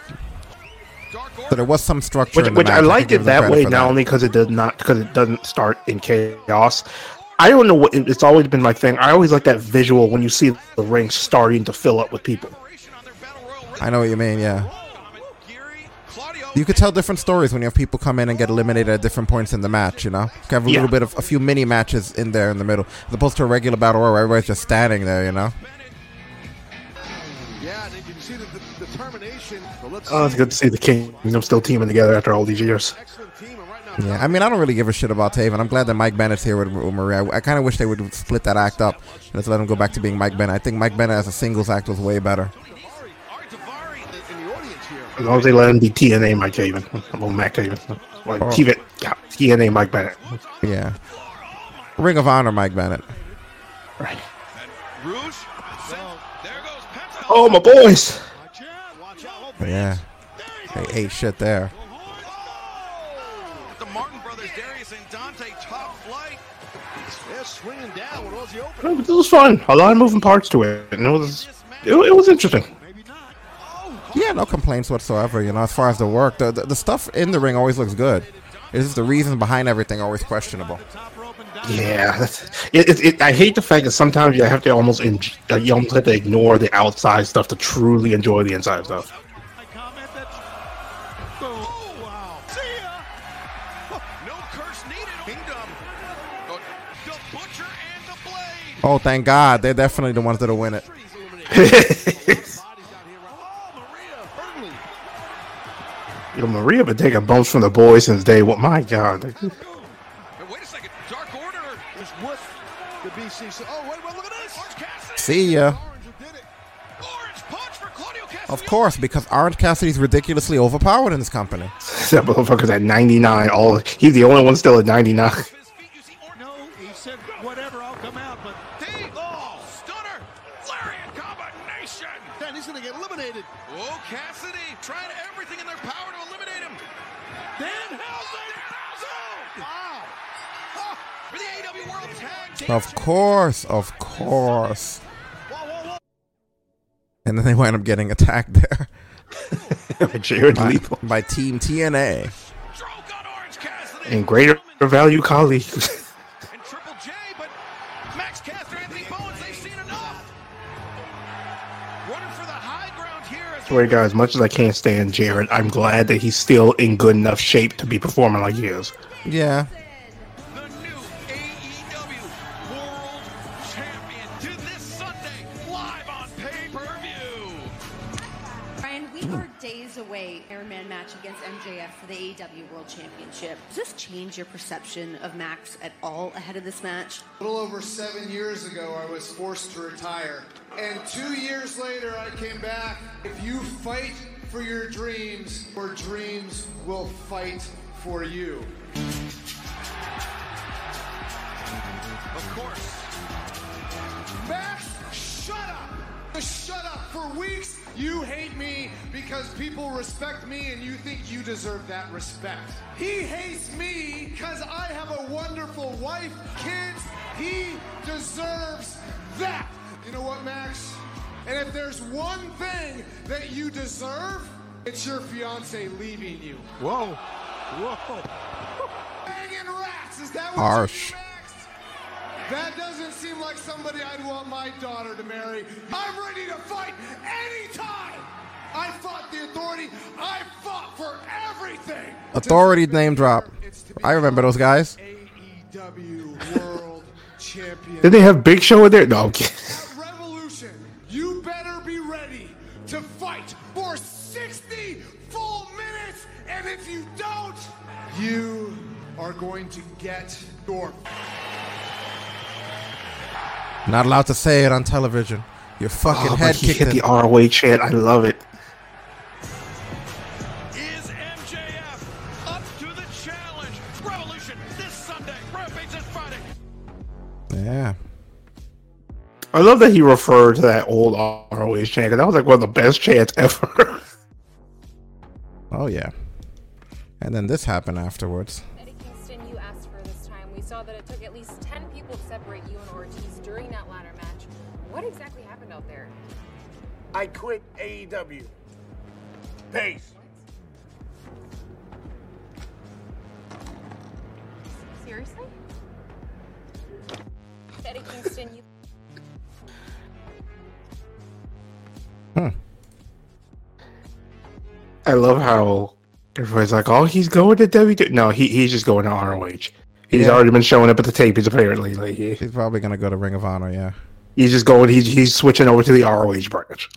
So there was some structure, which, in the which match. I like I it that way. Not that. Only because it does not because it doesn't start in chaos. I don't know what it's always been my thing. I always like that visual when you see the ring starting to fill up with people. I know what you mean. Yeah. You could tell different stories when you have people come in and get eliminated at different points in the match, you know? You can have a yeah. little bit of a few mini matches in there in the middle, as opposed to a regular battle royal where everybody's just standing there, you know? Yeah, and you can see the determination. Oh, it's good to see the Kingdom still teaming together after all these years. Yeah, I mean, I don't really give a shit about Taven. I'm glad that Mike Bennett's here with Maria. I, I kind of wish they would split that act up and just let him go back to being Mike Bennett. I think Mike Bennett as a singles act was way better. As long as they let him be T N A Mike Taven. Oh, Matt Taven. Like, oh. T N A Mike Bennett. Yeah. Ring of Honor Mike Bennett. Right. Oh, my boys. But yeah, they ate shit there. The Martin Brothers, Darius and Dante, top flight. They're swinging down when it was the open. This was fun. A lot of moving parts to it. And it was, it, it was interesting. Yeah, no complaints whatsoever. You know, as far as the work, the, the the stuff in the ring always looks good. It's just the reasons behind everything always questionable. Yeah, that's, it, it, it, I hate the fact that sometimes you have to almost in, you almost have to ignore the outside stuff to truly enjoy the inside stuff. Oh, thank God! They're definitely the ones that'll win it. Yo, Maria been taking bumps from the boys since day one. My God. Wait a second. Dark Order is with the B C C. Oh, wait, wait, look at this. Orange Cassidy. See ya. Orange punch for Claudio Cassidy. Of course, because Orange Cassidy's ridiculously overpowered in this company. That motherfucker's at ninety-nine. All he's the only one still at ninety-nine. No, he said whatever, I'll come out, but they all stunner. Lariat combination. Then he's gonna get eliminated. Oh, Cassidy trying to everything in their power. Of course, of course. And then they wind up getting attacked there by, by Team T N A. And Greater Value colleagues. And Triple J, but Max Caster, Anthony Bowens, they've seen enough. Running for the high ground here. I swear to God, as much as I can't stand Jarrett, I'm glad that he's still in good enough shape to be performing like he is. Yeah. Against M J F for the A E W World Championship. Does this change your perception of Max at all ahead of this match? A little over seven years ago, I was forced to retire. And two years later, I came back. If you fight for your dreams, your dreams will fight for you. Of course. Max, shut up! Just shut up for weeks. You hate me because people respect me and you think you deserve that respect. He hates me because I have a wonderful wife, kids. He deserves that. You know what, Max? And if there's one thing that you deserve, it's your fiance leaving you. Whoa. Whoa. Banging rats. Is that what harsh. You mean, Max? That doesn't seem like somebody I'd want my daughter to marry. I'm ready to fight anytime. I fought the Authority. I fought for everything. Authority name drop. I remember those guys. A E W World Champion. Did they have Big Show in there? No, I'm kidding. Revolution. You better be ready to fight for sixty full minutes. And if you don't, you are going to get your... Not allowed to say it on television. Your fucking oh, head kicked hit in. The R O H chant. I love it. Is M J F up to the challenge? Revolution this Sunday. Rampage this Friday. Yeah. I love that he referred to that old R O H chant. That was like one of the best chants ever. Oh, yeah. And then this happened afterwards. Eddie Kingston, you asked for this time. We saw that it took at least ten people to separate you and Ortiz during that ladder match. What exactly happened out there? I quit A E W. Peace. What? Seriously? Eddie Kingston, you... Hmm. I love how everybody's like, oh, he's going to W W E. No, he, he's just going to R O H. He's yeah. already been showing up at the tapings, apparently. Like, yeah. He's probably going to go to Ring of Honor, yeah. He's just going, he's, he's switching over to the R O H branch.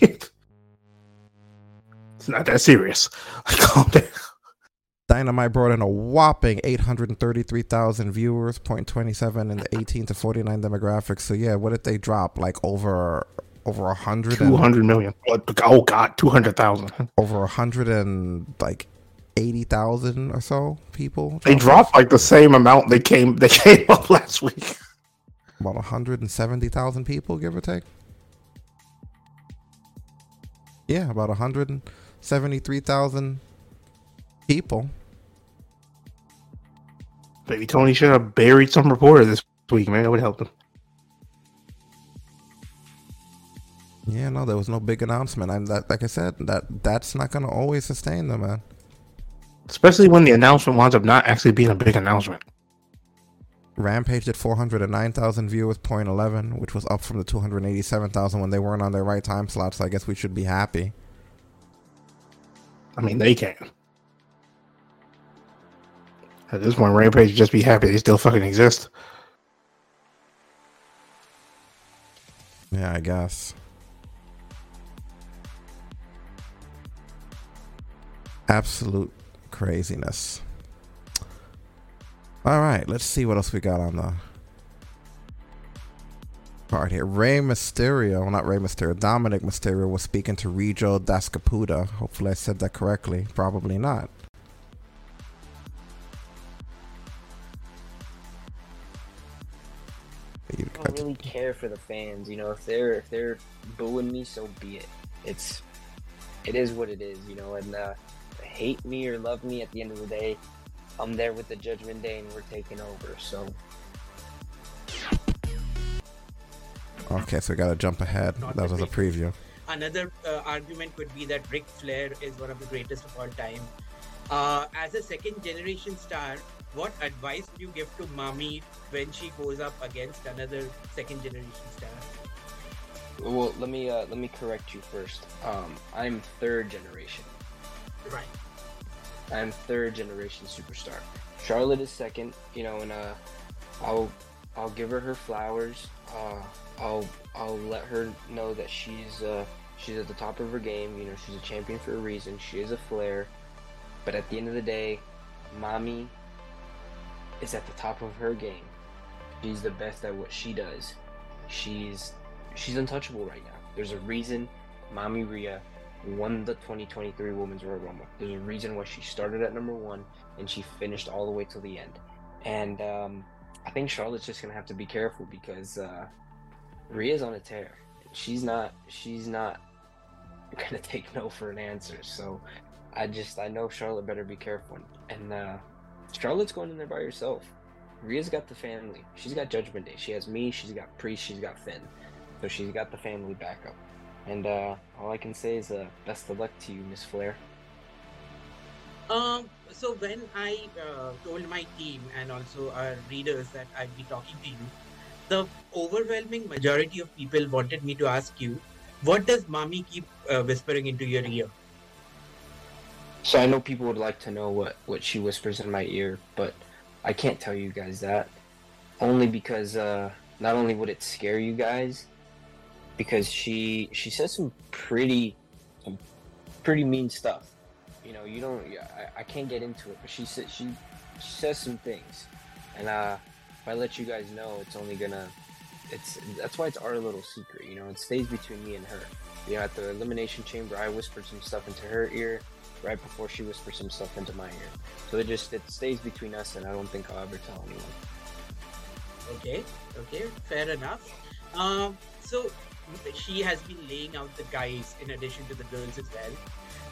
It's not that serious. Like, calm down. Dynamite brought in a whopping eight hundred thirty-three thousand viewers, zero point two seven in the eighteen to forty-nine demographics. So, yeah, what did they drop? Like over over one hundred? two hundred million. Oh, God, two hundred thousand. Over one hundred and like eighty thousand or so people. They dropped like the same amount they came, they came up last week. About one hundred seventy thousand people, give or take. yeah, about one hundred seventy-three thousand people. Baby Tony should have buried some reporter this week, man. That would help them. Yeah, no, there was no big announcement. I, that, like I said, that that's not going to always sustain them, man. Especially when the announcement winds up not actually being a big announcement. Rampage did four hundred nine thousand viewers, point eleven, which was up from the two hundred eighty-seven thousand when they weren't on their right time slot, so I guess we should be happy. I mean, they can. At this point, Rampage would just be happy they still fucking exist. Yeah, I guess. Absolute craziness. All right, let's see what else we got on the card here. Rey Mysterio, not Rey Mysterio, Dominik Mysterio was speaking to Rijo Dascapuda. Hopefully I said that correctly. Probably not. I don't really care for the fans, you know. If they're if they're booing me, so be it. It's it is what it is, you know. And uh, hate me or love me, at the end of the day, I'm there with the Judgment Day, and we're taking over. So. Okay, so we gotta jump ahead. Not that was a preview. Another uh, argument could be that Ric Flair is one of the greatest of all time. Uh, as a second-generation star, what advice do you give to Mami when she goes up against another second-generation star? Well, let me uh, let me correct you first. Um, I'm third generation. Right. I'm third generation superstar. Charlotte is second, you know, and uh, I'll I'll give her her flowers. Uh, I'll I'll let her know that she's uh, she's at the top of her game. You know, she's a champion for a reason. She is a Flair, but at the end of the day, Mommy is at the top of her game. She's the best at what she does. She's she's untouchable right now. There's a reason, Mommy Rhea won the twenty twenty-three Women's Royal Rumble. There's a reason why she started at number one and she finished all the way till the end. And um, I think Charlotte's just gonna have to be careful because uh, Rhea's on a tear. She's not. She's not gonna take no for an answer. So I just I know Charlotte better be careful. And uh, Charlotte's going in there by herself. Rhea's got the family. She's got Judgment Day. She has me. She's got Priest. She's got Finn. So she's got the family backup. And uh, all I can say is uh, best of luck to you, Miss Flair. Um, so when I uh, told my team and also our readers that I'd be talking to you, the overwhelming majority of people wanted me to ask you, what does Mommy keep uh, whispering into your ear? So I know people would like to know what, what she whispers in my ear, but I can't tell you guys that. Only because uh, not only would it scare you guys, because she she says some pretty some pretty mean stuff, you know. You don't I, I can't get into it, but she said she, she says some things, and uh, if I let you guys know, it's only gonna it's that's why it's our little secret, you know. It stays between me and her. You know, at the Elimination Chamber, I whispered some stuff into her ear right before she whispered some stuff into my ear. So it just it stays between us, and I don't think I'll ever tell anyone. Okay, okay, fair enough. Um, so. She has been laying out the guys in addition to the girls as well,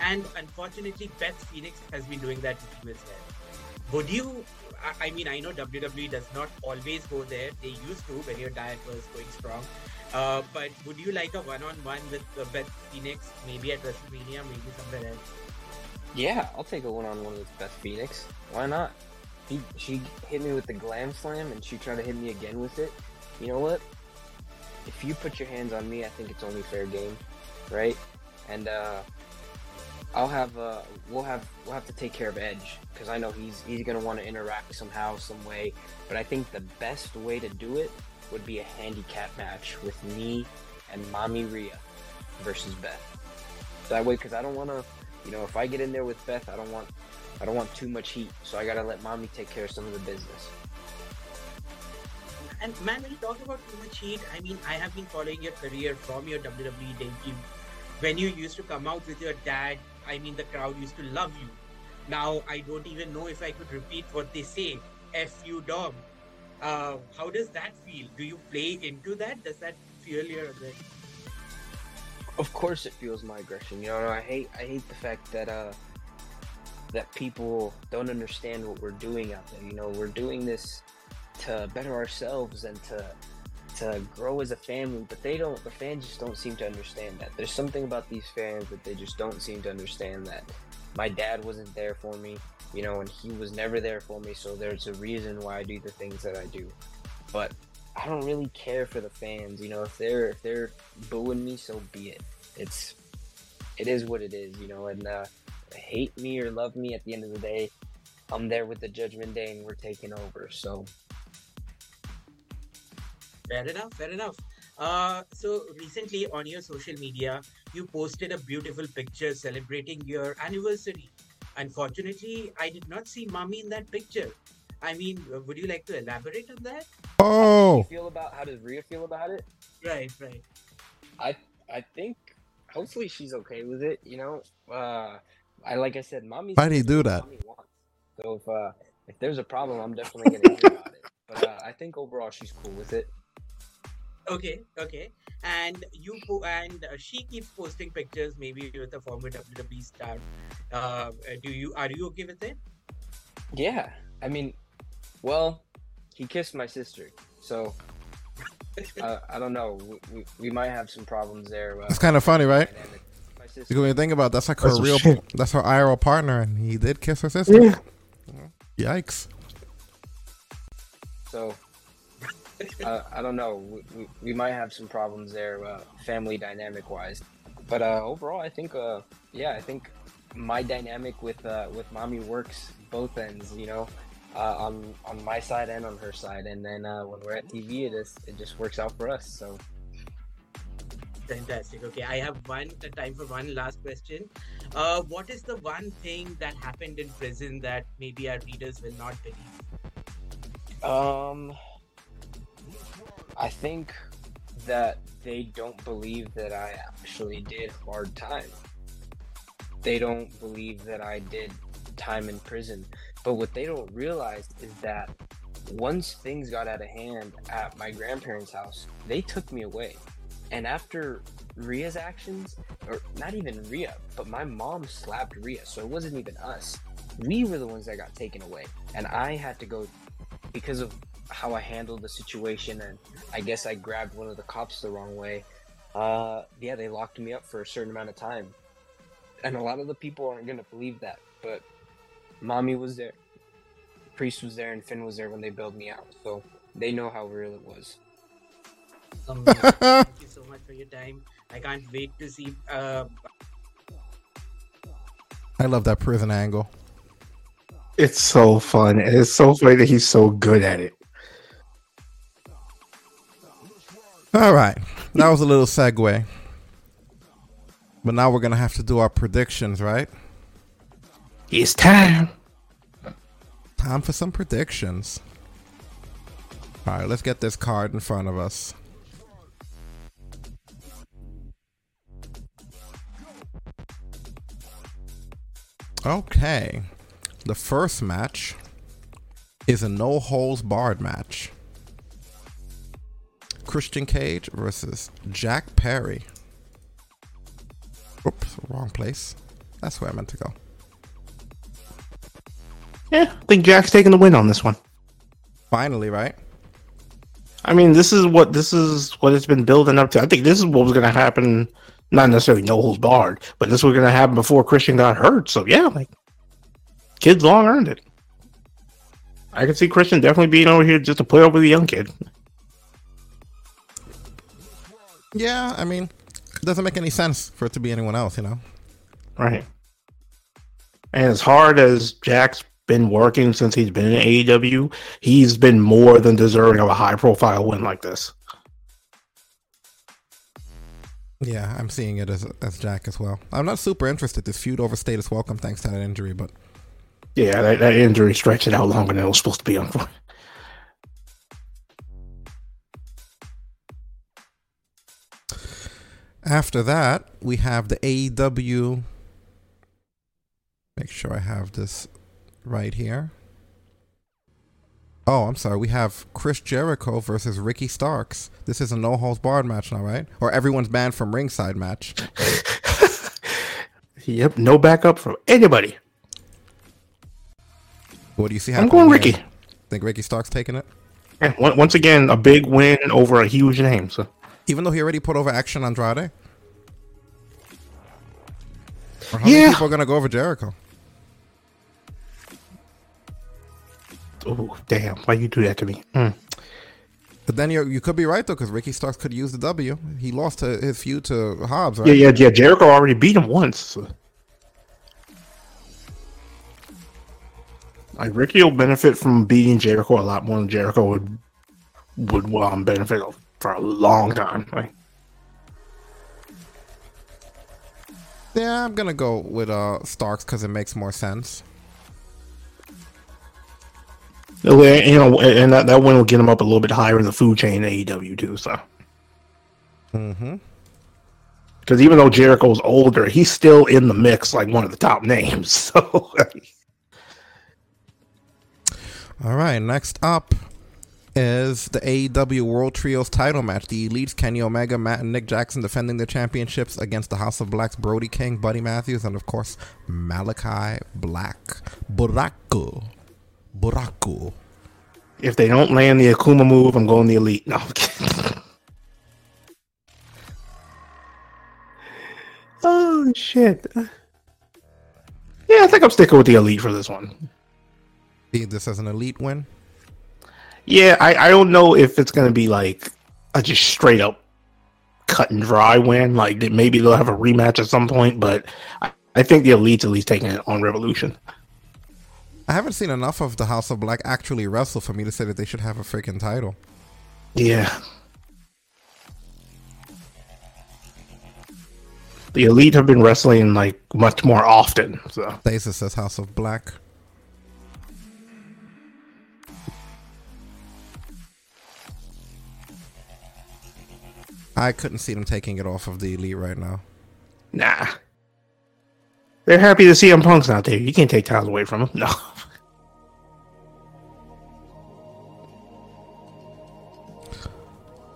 and unfortunately Beth Phoenix has been doing that to them as well. Would you I mean I know W W E does not always go there, they used to when your diet was going strong, uh, but would you like a one-on-one with Beth Phoenix, maybe at WrestleMania, maybe somewhere else? Yeah, I'll take a one-on-one with Beth Phoenix, why not? She, she hit me with the Glam Slam and she tried to hit me again with it. You know what? If you put your hands on me, I think it's only fair game, right? And uh, I'll have uh, we'll have we'll have to take care of Edge, because I know he's he's gonna want to interact somehow, some way. But I think the best way to do it would be a handicap match with me and Mommy Rhea versus Beth. So that way, because I don't want to, you know, if I get in there with Beth, I don't want I don't want too much heat. So I gotta let Mommy take care of some of the business. And man, when you talk about too much heat, I mean, I have been following your career from your W W E debut. When you used to come out with your dad, I mean, the crowd used to love you. Now, I don't even know if I could repeat what they say. F you, Dom. Uh, how does that feel? Do you play into that? Does that feel your... Of course it fuels my aggression. You know, I hate I hate the fact that uh that people don't understand what we're doing out there. You know, we're doing this to better ourselves and to to grow as a family, but they don't the fans just don't seem to understand that. There's something about these fans that they just don't seem to understand that my dad wasn't there for me, you know, and he was never there for me, so there's a reason why I do the things that I do. But I don't really care for the fans, you know. If they're if they're booing me, so be it. It's it is what it is, you know. And uh, hate me or love me, at the end of the day, I'm there with the Judgment Day, and we're taking over. So fair enough, fair enough. Uh, so recently on your social media, you posted a beautiful picture celebrating your anniversary. Unfortunately, I did not see mommy in that picture. I mean, would you like to elaborate on that? Oh, how do you feel about how does Rhea feel about it? Right, right. I I think hopefully she's okay with it. You know, uh, I like I said, mommy. Why do you do that? So if uh, if there's a problem, I'm definitely gonna hear about it. But uh, I think overall she's cool with it. Okay, okay. And you po- and uh, she keeps posting pictures, maybe with a former W W E star. Uh, do you are you okay with it? Yeah, I mean. Well, he kissed my sister, so uh, I don't know. We, we, we might have some problems there. That's kind of funny, right? My sister. You can think about it. That's like her that's real, shit. That's her I R L partner, and he did kiss her sister. Yeah. Yikes! So uh, I don't know. We, we, we might have some problems there, uh, family dynamic wise. But uh, overall, I think, uh, yeah, I think my dynamic with uh, with mommy works both ends, you know. Uh, on on my side and on her side, and then uh, when we're at T V, it is it just works out for us. So fantastic. Okay, I have one time for one last question. Uh, what is the one thing that happened in prison that maybe our readers will not believe? Um, I think that they don't believe that I actually did hard time. They don't believe that I did time in prison. But what they don't realize is that once things got out of hand at my grandparents' house, they took me away. And after Rhea's actions, or not even Rhea, but my mom slapped Rhea, so it wasn't even us. We were the ones that got taken away. And I had to go because of how I handled the situation, and I guess I grabbed one of the cops the wrong way. Uh, yeah, they locked me up for a certain amount of time. And a lot of the people aren't going to believe that, but mommy was there, the priest was there, and Finn was there when they bailed me out. So they know how real it was. Um, thank you so much for your time. I can't wait to see. Uh... I love that prison angle. It's so fun. It's so funny that he's so good at it. All right. That was a little segue. But now we're going to have to do our predictions, right? It's time. Time for some predictions. All right, let's get this card in front of us. Okay. The first match is a no-holds-barred match. Christian Cage versus Jack Perry. Oops, wrong place. That's where I meant to go. Yeah, I think Jack's taking the win on this one. Finally, right? I mean, this is what this is what it's been building up to. I think this is what was going to happen. Not necessarily no holds barred, but this was going to happen before Christian got hurt. So yeah, like, kid's long earned it. I can see Christian definitely being over here just to play over the young kid. Yeah, I mean, it doesn't make any sense for it to be anyone else, you know? Right. And as hard as Jack's been working since he's been in A E W, he's been more than deserving of a high profile win like this. Yeah, I'm seeing it as as Jack as well. I'm not super interested. This feud overstayed its welcome thanks to that injury, but yeah, that, that injury stretched it out longer than it was supposed to be on for. After that, we have the A E W. Make sure I have this right here. Oh, I'm sorry. We have Chris Jericho versus Ricky Starks. This is a no-holds-barred match now, right? Or everyone's banned from ringside match. Yep, no backup from anybody. What do you see happening? I'm going Ricky. Here? Think Ricky Starks taking it? Yeah, once again, a big win over a huge name. So, even though he already put over action on Andrade? Or how yeah. many people are going to go over Jericho? Oh, damn. Why you do that to me? Mm. But then you you could be right, though, because Ricky Starks could use the W. He lost to, his feud to Hobbs, right? Yeah, yeah, yeah. Jericho already beat him once. So. Like, Ricky will benefit from beating Jericho a lot more than Jericho would would um, benefit for a long time. Right? Yeah, I'm going to go with uh, Starks because it makes more sense. You know, and that, that win will get him up a little bit higher in the food chain in A E W too. So, mm-hmm. Because even though Jericho's older, he's still in the mix, like one of the top names. So, all right. Next up is the A E W World Trios Title match: the Elites, Kenny Omega, Matt, and Nick Jackson, defending their championships against the House of Black's Brody King, Buddy Matthews, and of course Malachi Black. Buraku. Buraku. If they don't land the Akuma move, I'm going the Elite. No, I'm kidding. Oh, shit. Yeah, I think I'm sticking with the Elite for this one. See this as an Elite win? Yeah, I, I don't know if it's going to be like a just straight up cut and dry win. Like maybe they'll have a rematch at some point, but I, I think the Elite's at least taking it on Revolution. I haven't seen enough of the House of Black actually wrestle for me to say that they should have a freaking title. Yeah. The Elite have been wrestling like much more often. So Thaisa says House of Black. I couldn't see them taking it off of the Elite right now. Nah. They're happy to see C M Punk's out there. You can't take titles away from him. No.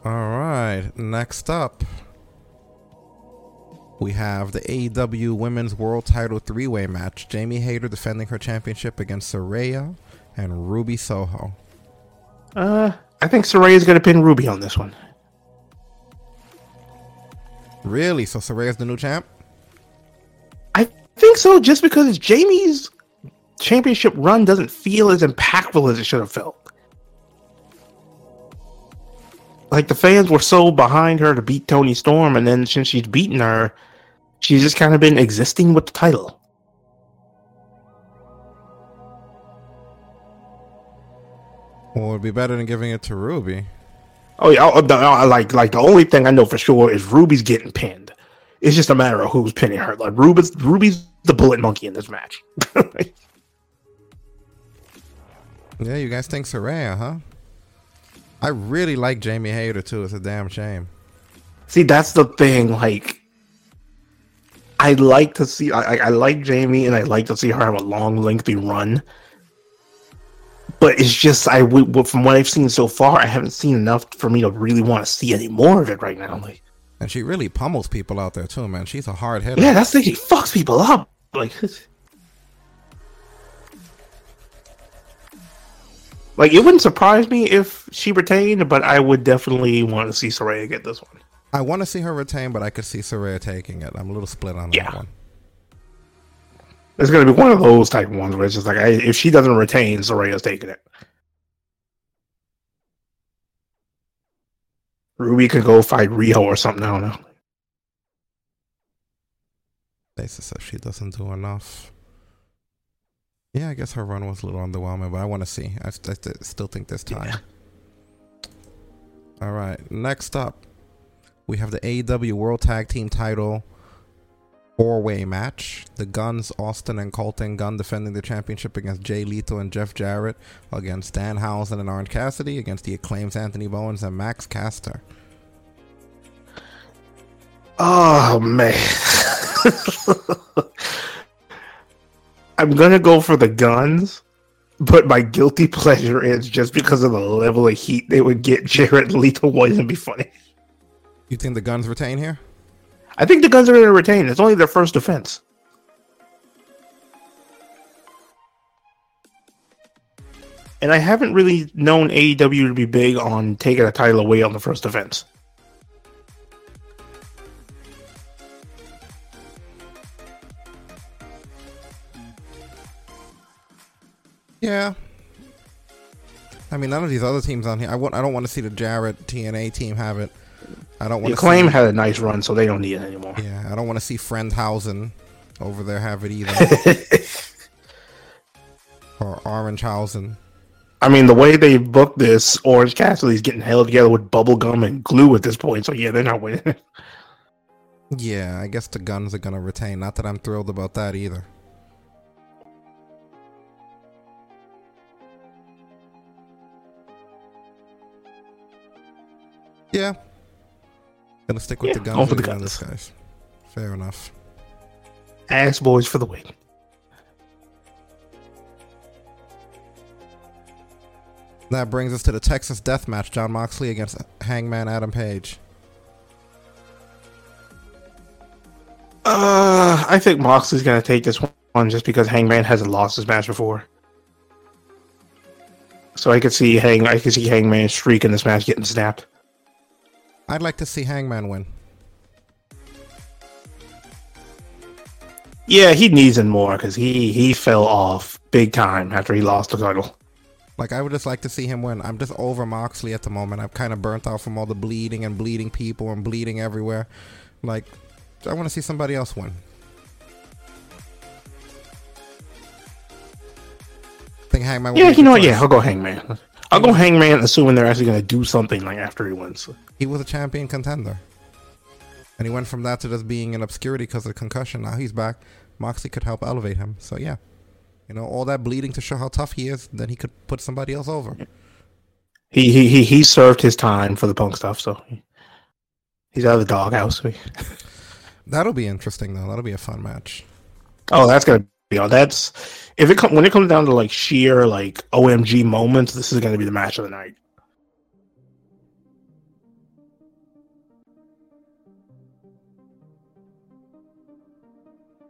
All right. Next up, we have the A E W Women's World Title three-way match. Jamie Hayter defending her championship against Saraya and Ruby Soho. Uh, I think Saraya's going to pin Ruby on this one. Really? So Saraya's the new champ? I think so, just because Jamie's championship run doesn't feel as impactful as it should have felt. Like, the fans were so behind her to beat Toni Storm, and then since she's beaten her, she's just kind of been existing with the title. Well, it'd be better than giving it to Ruby. Oh, yeah. Like, like the only thing I know for sure is Ruby's getting pinned. It's just a matter of who's pinning her. Like Ruby's, Ruby's the bullet monkey in this match. Yeah, you guys think Saraya, huh? I really like Jamie Hayter too. It's a damn shame. See, that's the thing. Like, I like to see. I, I like Jamie, and I like to see her have a long, lengthy run. But it's just, I from what I've seen so far, I haven't seen enough for me to really want to see any more of it right now. Like. And she really pummels people out there too, man. She's a hard hitter. Yeah, that's the thing. She fucks people up. Like, like it wouldn't surprise me if she retained, but I would definitely want to see Saraya get this one. I want to see her retain, but I could see Saraya taking it. I'm a little split on that yeah. one. It's going to be one of those type ones where it's just like, I, if she doesn't retain, Soraya's taking it. Ruby could go fight Rio or something. I don't know. Thaisa says she doesn't do enough. Yeah, I guess her run was a little underwhelming, but I want to see. I, I still think there's time. Yeah. All right. Next up, we have the A E W World Tag Team Title four-way match. The Guns, Austin and Colton Gunn defending the championship against Jay Lethal and Jeff Jarrett, against Dan Housen and Orange Cassidy, against the Acclaim's Anthony Bowens and Max Caster. Oh, man. I'm going to go for the Guns, But my guilty pleasure is just because of the level of heat they would get Jarrett Lethal Williams. It'd be funny. You think the Guns retain here? I think the Guns are going to retain. It's only their first defense. And I haven't really known A E W to be big on taking a title away on the first defense. Yeah. I mean, none of these other teams on here. I want. I don't want to see the Jarrett T N A team have it. I don't want to. Acclaim had a nice run, so they don't need it anymore. Yeah, I don't want to see Friendhausen over there have it either. Or Orangehausen. I mean, the way they booked this, Orange Cassidy's getting held together with bubble gum and glue at this point. So yeah, they're not winning. Yeah, I guess the Guns are gonna retain. Not that I'm thrilled about that either. Yeah. Gonna stick with yeah, the Guns. Going for the Guns, guys. Fair enough. Ass boys for the win. That brings us to the Texas Death Match: John Moxley against Hangman Adam Page. Uh, I think Moxley's gonna take this one just because Hangman hasn't lost his match before. So I could see Hang, I could see Hangman's streak in this match getting snapped. I'd like to see Hangman win. Yeah, he needs it more because he, he fell off big time after he lost the title. Like, I would just like to see him win. I'm just over Moxley at the moment. I'm kind of burnt out from all the bleeding and bleeding people and bleeding everywhere. Like, I want to see somebody else win. I think Hangman will. Yeah, you know what? Yeah, I'll go Hangman. I'll go Hangman, assuming they're actually going to do something like after he wins. He was a champion contender. And he went from that to just being in obscurity because of the concussion. Now he's back. Moxley could help elevate him. So, yeah. You know, all that bleeding to show how tough he is, then he could put somebody else over. He he he, he served his time for the Punk stuff, so he's out of the doghouse. That'll be interesting, though. That'll be a fun match. Oh, that's going to be all. That's... If it come, when it comes down to like sheer like O M G moments, this is going to be the match of the night.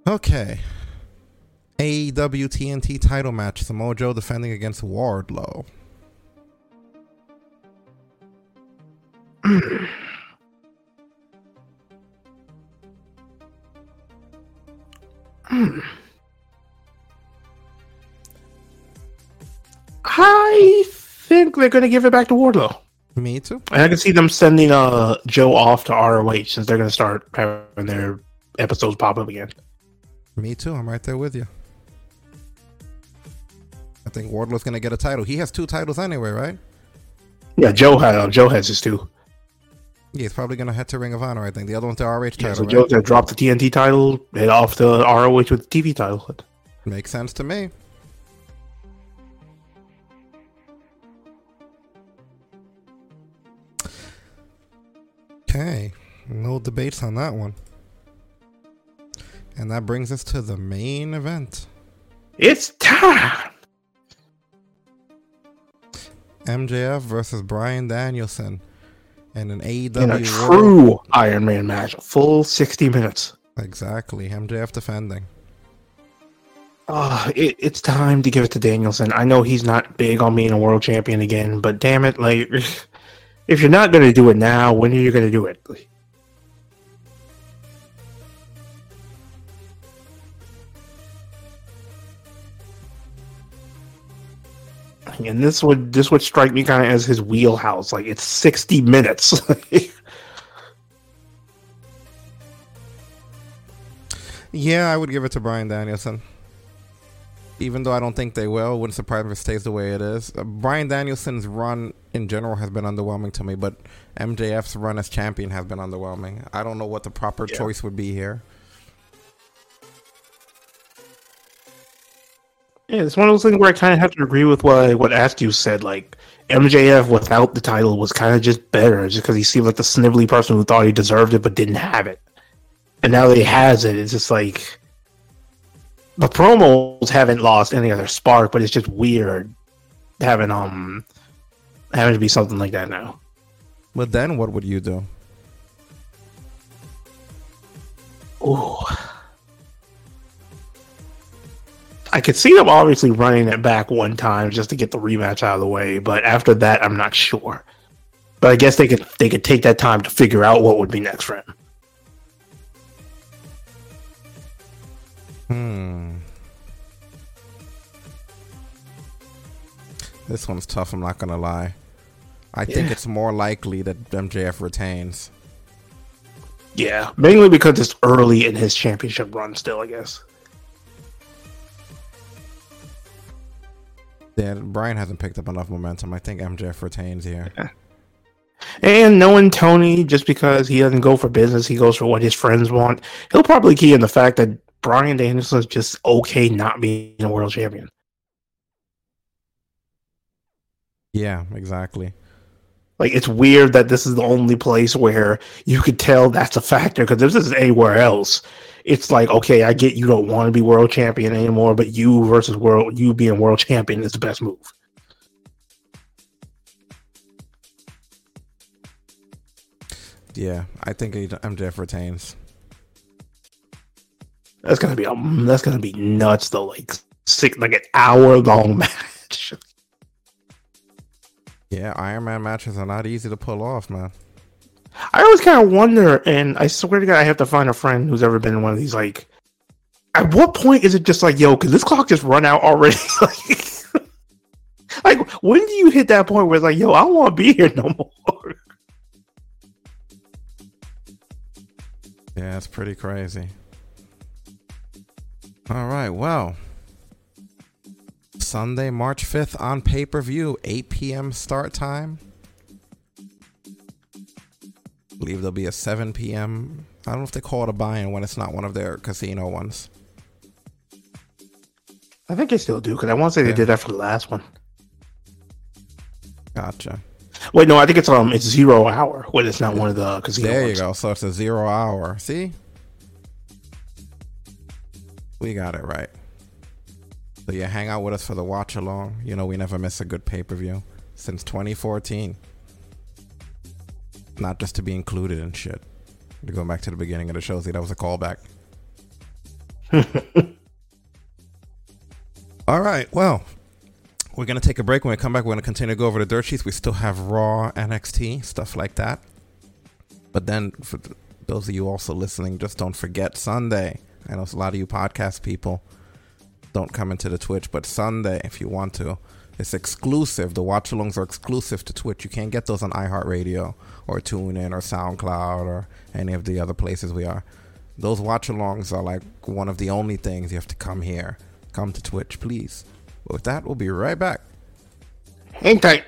Okay, A E W T N T title match: Samoa Joe defending against Wardlow. I think they're going to give it back to Wardlow. Me too. And I can see them sending uh, Joe off to R O H since they're going to start having their episodes pop up again. Me too. I'm right there with you. I think Wardlow's going to get a title. He has two titles anyway, right? Yeah, Joe has, uh, Joe has his two. Yeah, he's probably going to head to Ring of Honor, I think. The other one's the R O H title, yeah, so Joe's right? Going to drop the T N T title, head off to R O H with the T V title. Makes sense to me. Okay, no debates on that one. And that brings us to the main event. It's time! M J F versus Bryan Danielson in an A E W in a true World Iron Man match, a full sixty minutes. Exactly, M J F defending. Uh, it, it's time to give it to Danielson. I know he's not big on being a world champion again, but damn it, like... If you're not going to do it now, when are you going to do it? And this would this would strike me kind of as his wheelhouse. Like, it's sixty minutes. Yeah, I would give it to Bryan Danielson. Even though I don't think they will, wouldn't surprise me if it stays the way it is. Uh, Bryan Danielson's run in general has been underwhelming to me, but M J F's run as champion has been underwhelming. I don't know what the proper yeah. choice would be here. Yeah, it's one of those things where I kind of have to agree with what I, what Askew said. Like, M J F without the title was kind of just better, just because he seemed like the snivelly person who thought he deserved it but didn't have it. And now that he has it, it's just like... the promos haven't lost any other spark, but it's just weird having um having to be something like that now. But then what would you do? Ooh. I could see them obviously running it back one time just to get the rematch out of the way, but after that, I'm not sure. But I guess they could they could take that time to figure out what would be next for him. Hmm. This one's tough, I'm not going to lie. I yeah. think it's more likely that M J F retains. Yeah, mainly because it's early in his championship run still, I guess. Yeah, Bryan hasn't picked up enough momentum. I think M J F retains here. Yeah. And knowing Tony, just because he doesn't go for business, he goes for what his friends want. He'll probably key in the fact that Bryan Danielson is just okay not being a world champion. Yeah, exactly. Like, it's weird that this is the only place where you could tell that's a factor, because if this is anywhere else, it's like, okay, I get you don't want to be world champion anymore, but you versus world, you being world champion is the best move. Yeah, I think M J F retains. That's gonna be a, that's gonna be nuts though. Like six, like an hour long match. Yeah, Iron Man matches are not easy to pull off, man. I always kind of wonder, and I swear to God, I have to find a friend who's ever been in one of these. Like, at what point is it just like, yo, could this clock just run out already? like, like, when do you hit that point where it's like, yo, I don't want to be here no more? Yeah, it's pretty crazy. All right, well. Sunday, March fifth on pay-per-view, eight p.m. start time. I believe there'll be a seven p.m. I don't know if they call it a buy-in when it's not one of their casino ones. I think they still do, because I want to say yeah. they did that for the last one. Gotcha. Wait, no, I think it's um, it's zero hour when it's not yeah. one of the casino there ones. There you go. So it's a zero hour. See? We got it right. So yeah, hang out with us for the watch along. You know, we never miss a good pay-per-view since twenty fourteen. Not just to be included in shit. To go back to the beginning of the show, see, that was a callback. All right, well, we're going to take a break. When we come back, we're going to continue to go over the dirt sheets. We still have Raw, N X T, stuff like that. But then, for those of you also listening, just don't forget Sunday. I know a lot of you podcast people don't come into the Twitch, but Sunday, if you want to, it's exclusive. The watch alongs are exclusive to Twitch. You can't get those on iHeartRadio or TuneIn or SoundCloud or any of the other places we are. Those watch alongs are like one of the only things you have to come here. Come to Twitch, please. But with that, we'll be right back. Hang tight.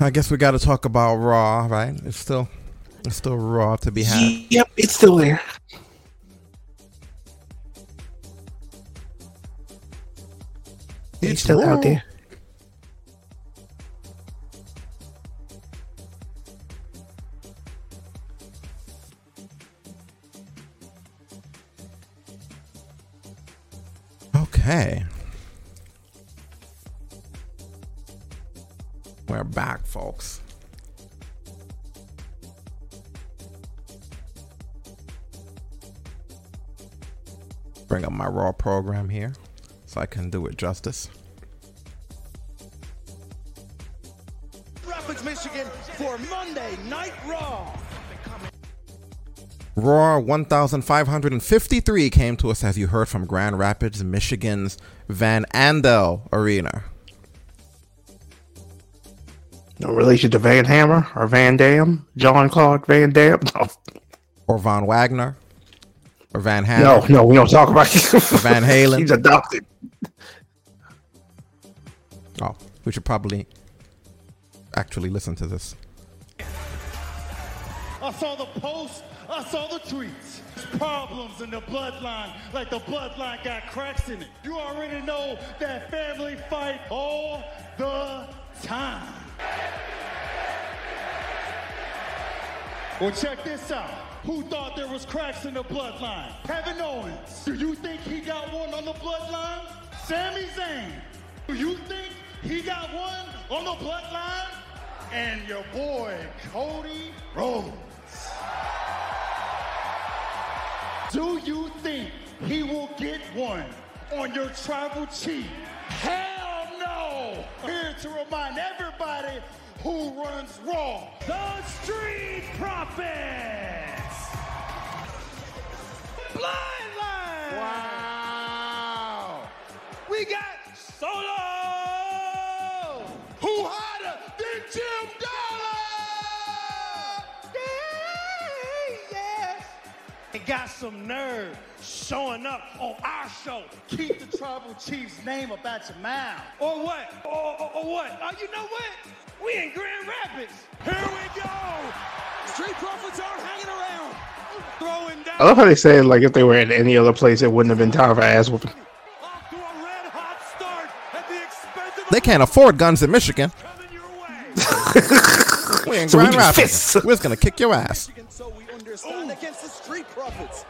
I guess we got to talk about Raw, right? It's still, it's still Raw to be had. Yep, it's still there. It's, it's still Raw. Out there. Okay. We're back, folks. Bring up my Raw program here so I can do it justice. Rapids, Michigan for Monday Night Raw. Raw one thousand five hundred fifty-three came to us, as you heard, from Grand Rapids, Michigan's Van Andel Arena. No relation to Van Hammer or Van Dam, John Clark Van Dam, no. Or Von Wagner, or Van Hammer. No, no, we don't talk about Van Halen. He's adopted. Oh, we should probably actually listen to this. I saw the post. I saw the tweets. There's problems in the bloodline, like the bloodline got cracks in it. You already know that family fight all the time. Well, check this out. Who thought there was cracks in the bloodline? Kevin Owens. Do you think he got one on the bloodline? Sami Zayn. Do you think he got one on the bloodline? And your boy, Cody Rhodes. Do you think he will get one on your tribal chief? Hell no! Here to remind everybody who runs Raw. The Street Profits! Bloodline! Wow! We got Solo! Who hotter than Jim Dollar? Yeah, yeah. And got some nerve showing up on our show. Keep the tribal chief's name about your mouth. Or what? Or, or, or what? Oh, you know what? We in Grand Rapids. Here we go. Street Profits aren't hanging around. Throwing down. I love how they say, like, if they were in any other place, it wouldn't have been time for ass whooping. Off to a red hot start at the expense of. They can't afford guns in Michigan. Coming your way. We in so Grand we Rapids. We're just gonna kick your ass. Michigan, so we understand against the Street Profits.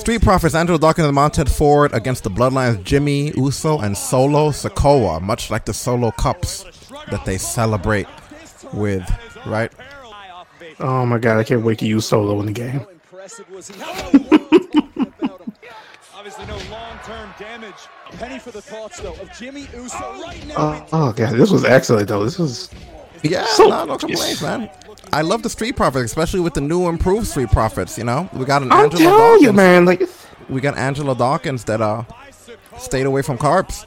Street Profits, Angelo Dawkins and Montez Ford against the Bloodlines, Jimmy Uso and Solo Sikoa, much like the Solo Cups that they celebrate with, right? Oh my god, I can't wait to use Solo in the game. Obviously no long-term damage. Penny for the thoughts, though, of Jimmy Uso right now. Oh god, this was excellent, though. This was... Yeah, so, no, no complaints, man. I love the Street Profits, especially with the new improved Street Profits, you know? We got an Angelo Dawkins. I'm telling you, man. Like, we got Angelo Dawkins that uh stayed away from carbs.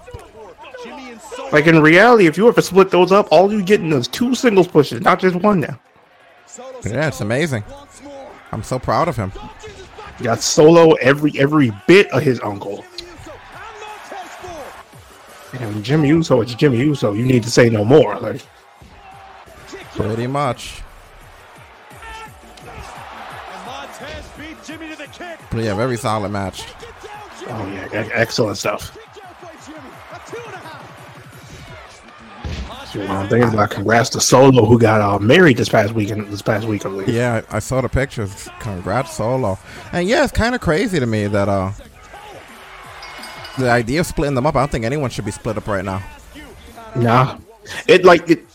Like, in reality, if you were to split those up, all you're getting is two singles pushes, not just one now. Yeah, it's amazing. I'm so proud of him. You got Solo every every bit of his uncle. And Jimmy Uso, it's Jimmy Uso. You need to say no more. Like, pretty much. But yeah, very solid match. Oh, yeah, excellent stuff. I'm thinking about congrats to Solo, who got uh, married this past weekend. This past week, I believe. Yeah, I saw the pictures. Congrats, Solo. And yeah, it's kind of crazy to me that uh, the idea of splitting them up. I don't think anyone should be split up right now. Nah, it like it.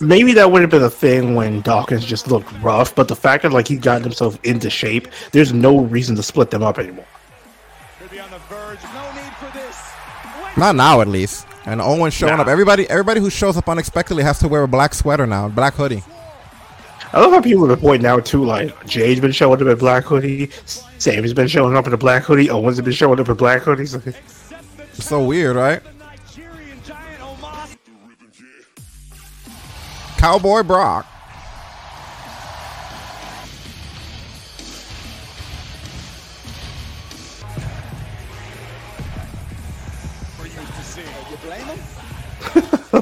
Maybe that would have been a thing when Dawkins just looked rough, but the fact that like he got himself into shape, there's no reason to split them up anymore. Could be on the verge. No need for this. Not now, at least. And Owen showing nah. up. Everybody everybody who shows up unexpectedly has to wear a black sweater now, black hoodie. I love how people are pointing out, too, like, Jade's been showing up in a black hoodie. Sammy's been showing up in a black hoodie. Owen's been showing up in black hoodies. It's so weird, right? Cowboy Brock.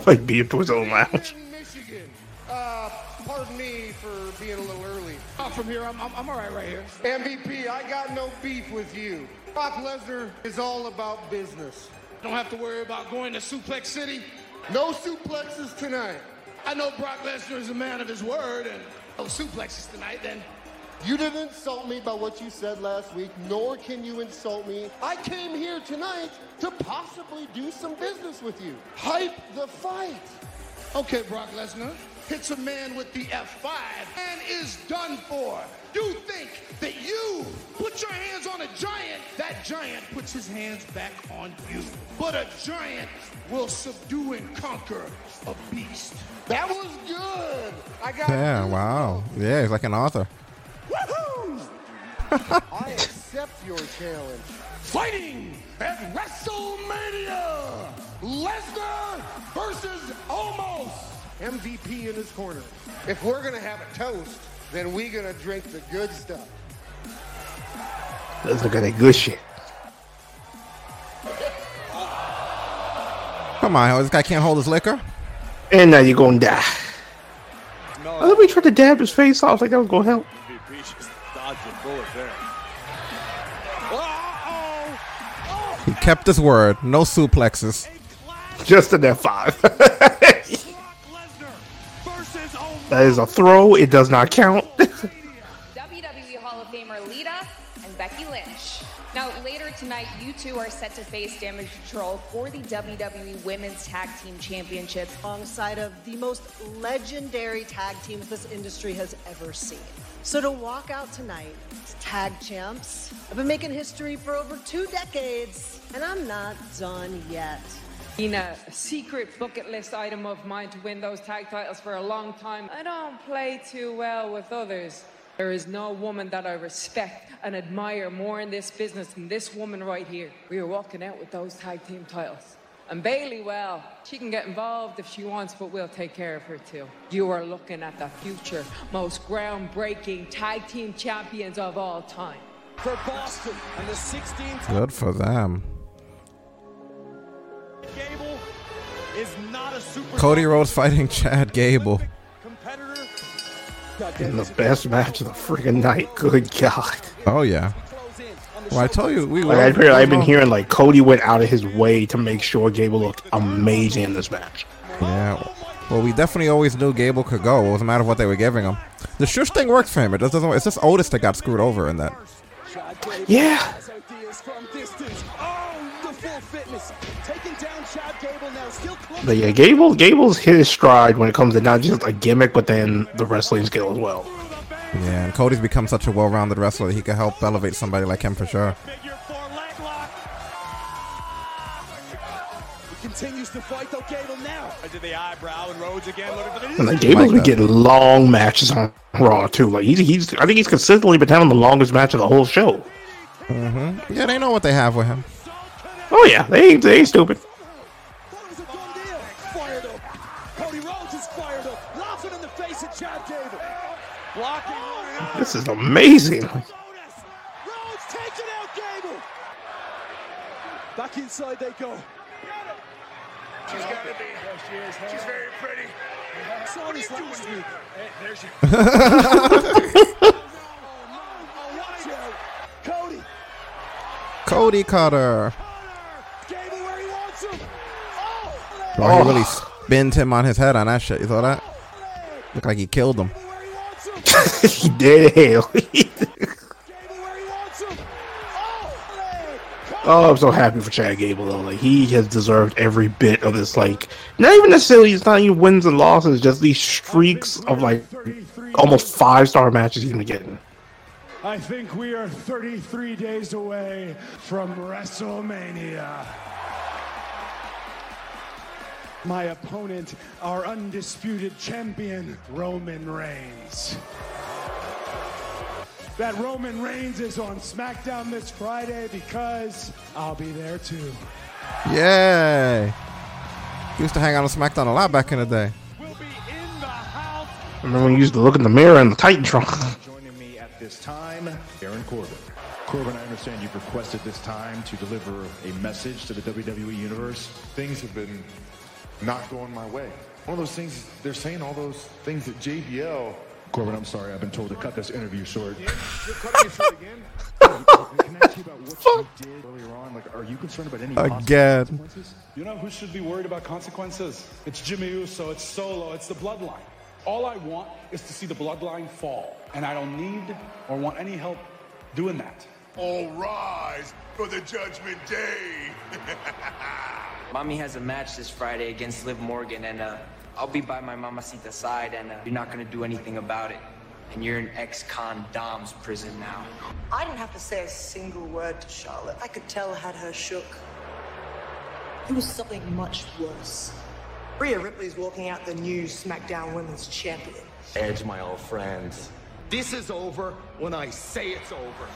Like being put on lounge. Pardon me for being a little early. I'm from here. I'm, I'm, I'm all right right here. M V P, I got no beef with you. Brock Lesnar is all about business. Don't have to worry about going to Suplex City. No suplexes tonight. I know Brock Lesnar is a man of his word, and no suplexes tonight, then. You didn't insult me by what you said last week, nor can you insult me. I came here tonight to possibly do some business with you. Hype the fight. Okay, Brock Lesnar hits a man with the F five and is done for. You think that you put your hands on a giant, that giant puts his hands back on you. But a giant will subdue and conquer a beast. That was good. I got Damn, wow. Yeah, he's like an author. Woohoo! I accept your challenge. Fighting at WrestleMania! Lesnar versus Almost! M V P in his corner. If we're going to have a toast, then we're going to drink the good stuff. Let's look at that good shit. Come on, this guy can't hold his liquor. And now you're going to die. No. I think we tried to dab his face off like that was going to help. He kept his word. No suplexes. Just an F five. That is a throw. It does not count. W W E Hall of Famer Lita and Becky Lynch. Now, later tonight, you two are set to face Damage Control for the W W E Women's Tag Team Championships alongside of the most legendary tag teams this industry has ever seen. So to walk out tonight as tag champs, I've been making history for over two decades, and I'm not done yet. Been a secret bucket list item of mine to win those tag titles for a long time. I don't play too well with others. There is no woman that I respect and admire more in this business than this woman right here. We are walking out with those tag team titles. And Bayley, well, she can get involved if she wants, but we'll take care of her too. You are looking at the future most groundbreaking tag team champions of all time. For Boston and the sixteenth. Good for them. Gable is not a super. Cody Rhodes fighting Chad Gable. In the best match of the friggin' night. Good God. Oh yeah. Well, I told you, we like, were. I've been hearing like Cody went out of his way to make sure Gable looked amazing in this match. Yeah. Well, we definitely always knew Gable could go. It doesn't matter what they were giving him. The shush thing works for him. It doesn't. It's just Otis that got screwed over in that. Yeah. But yeah, Gable. Gable's hit his stride when it comes to not just a gimmick, but then the wrestling skill as well. Yeah, and Cody's become such a well-rounded wrestler that he could help elevate somebody like him for sure. And like Gable's been getting long matches on Raw too. Like he's, he's, I think he's consistently been having the longest match of the whole show. Mm-hmm. Yeah, they know what they have with him. Oh yeah, they ain't, they ain't stupid. This is amazing. Rhodes taking out Gable. Back inside they go. She's got to be. She's very pretty. What are you doing here? Hey, there she is. Cody. Cody caught her. Gable where he wants him. Oh, oh, he really spins him on his head on that shit. You saw that? Looked like he killed him. He did hell. Oh, I'm so happy for Chad Gable though. Like he has deserved every bit of this. Like not even necessarily it's not even wins and losses, just these streaks of like almost five star matches he's been getting. I think we are thirty-three days away from WrestleMania. My opponent, our undisputed champion, Roman Reigns. That Roman Reigns is on SmackDown this Friday because I'll be there too. Yay! Used to hang out on SmackDown a lot back in the day. We'll be in the house. Remember when you used to look in the mirror in the Titantron? Joining me at this time, Baron Corbin. Corbin, I understand you've requested this time to deliver a message to the W W E Universe. Things have been not going my way. one of those things, they're saying all those things that J B L... Corbin, I'm sorry, I've been told to cut this interview short. You're cutting it short again? Can I ask you about what you did earlier on? Like, are you concerned about any again. consequences? You know who should be worried about consequences? It's Jimmy Uso, it's Solo, it's the Bloodline. All I want is to see the Bloodline fall, and I don't need or want any help doing that. All rise for the Judgment Day. Mommy has a match this Friday against Liv Morgan, and uh, I'll be by my mamacita's side, and uh, you're not going to do anything about it. And you're in ex-con Dom's prison now. I didn't have to say a single word to Charlotte. I could tell had her shook. It was something much worse. Rhea Ripley's walking out the new SmackDown Women's Champion. Edge, my old friends. This is over when I say it's over.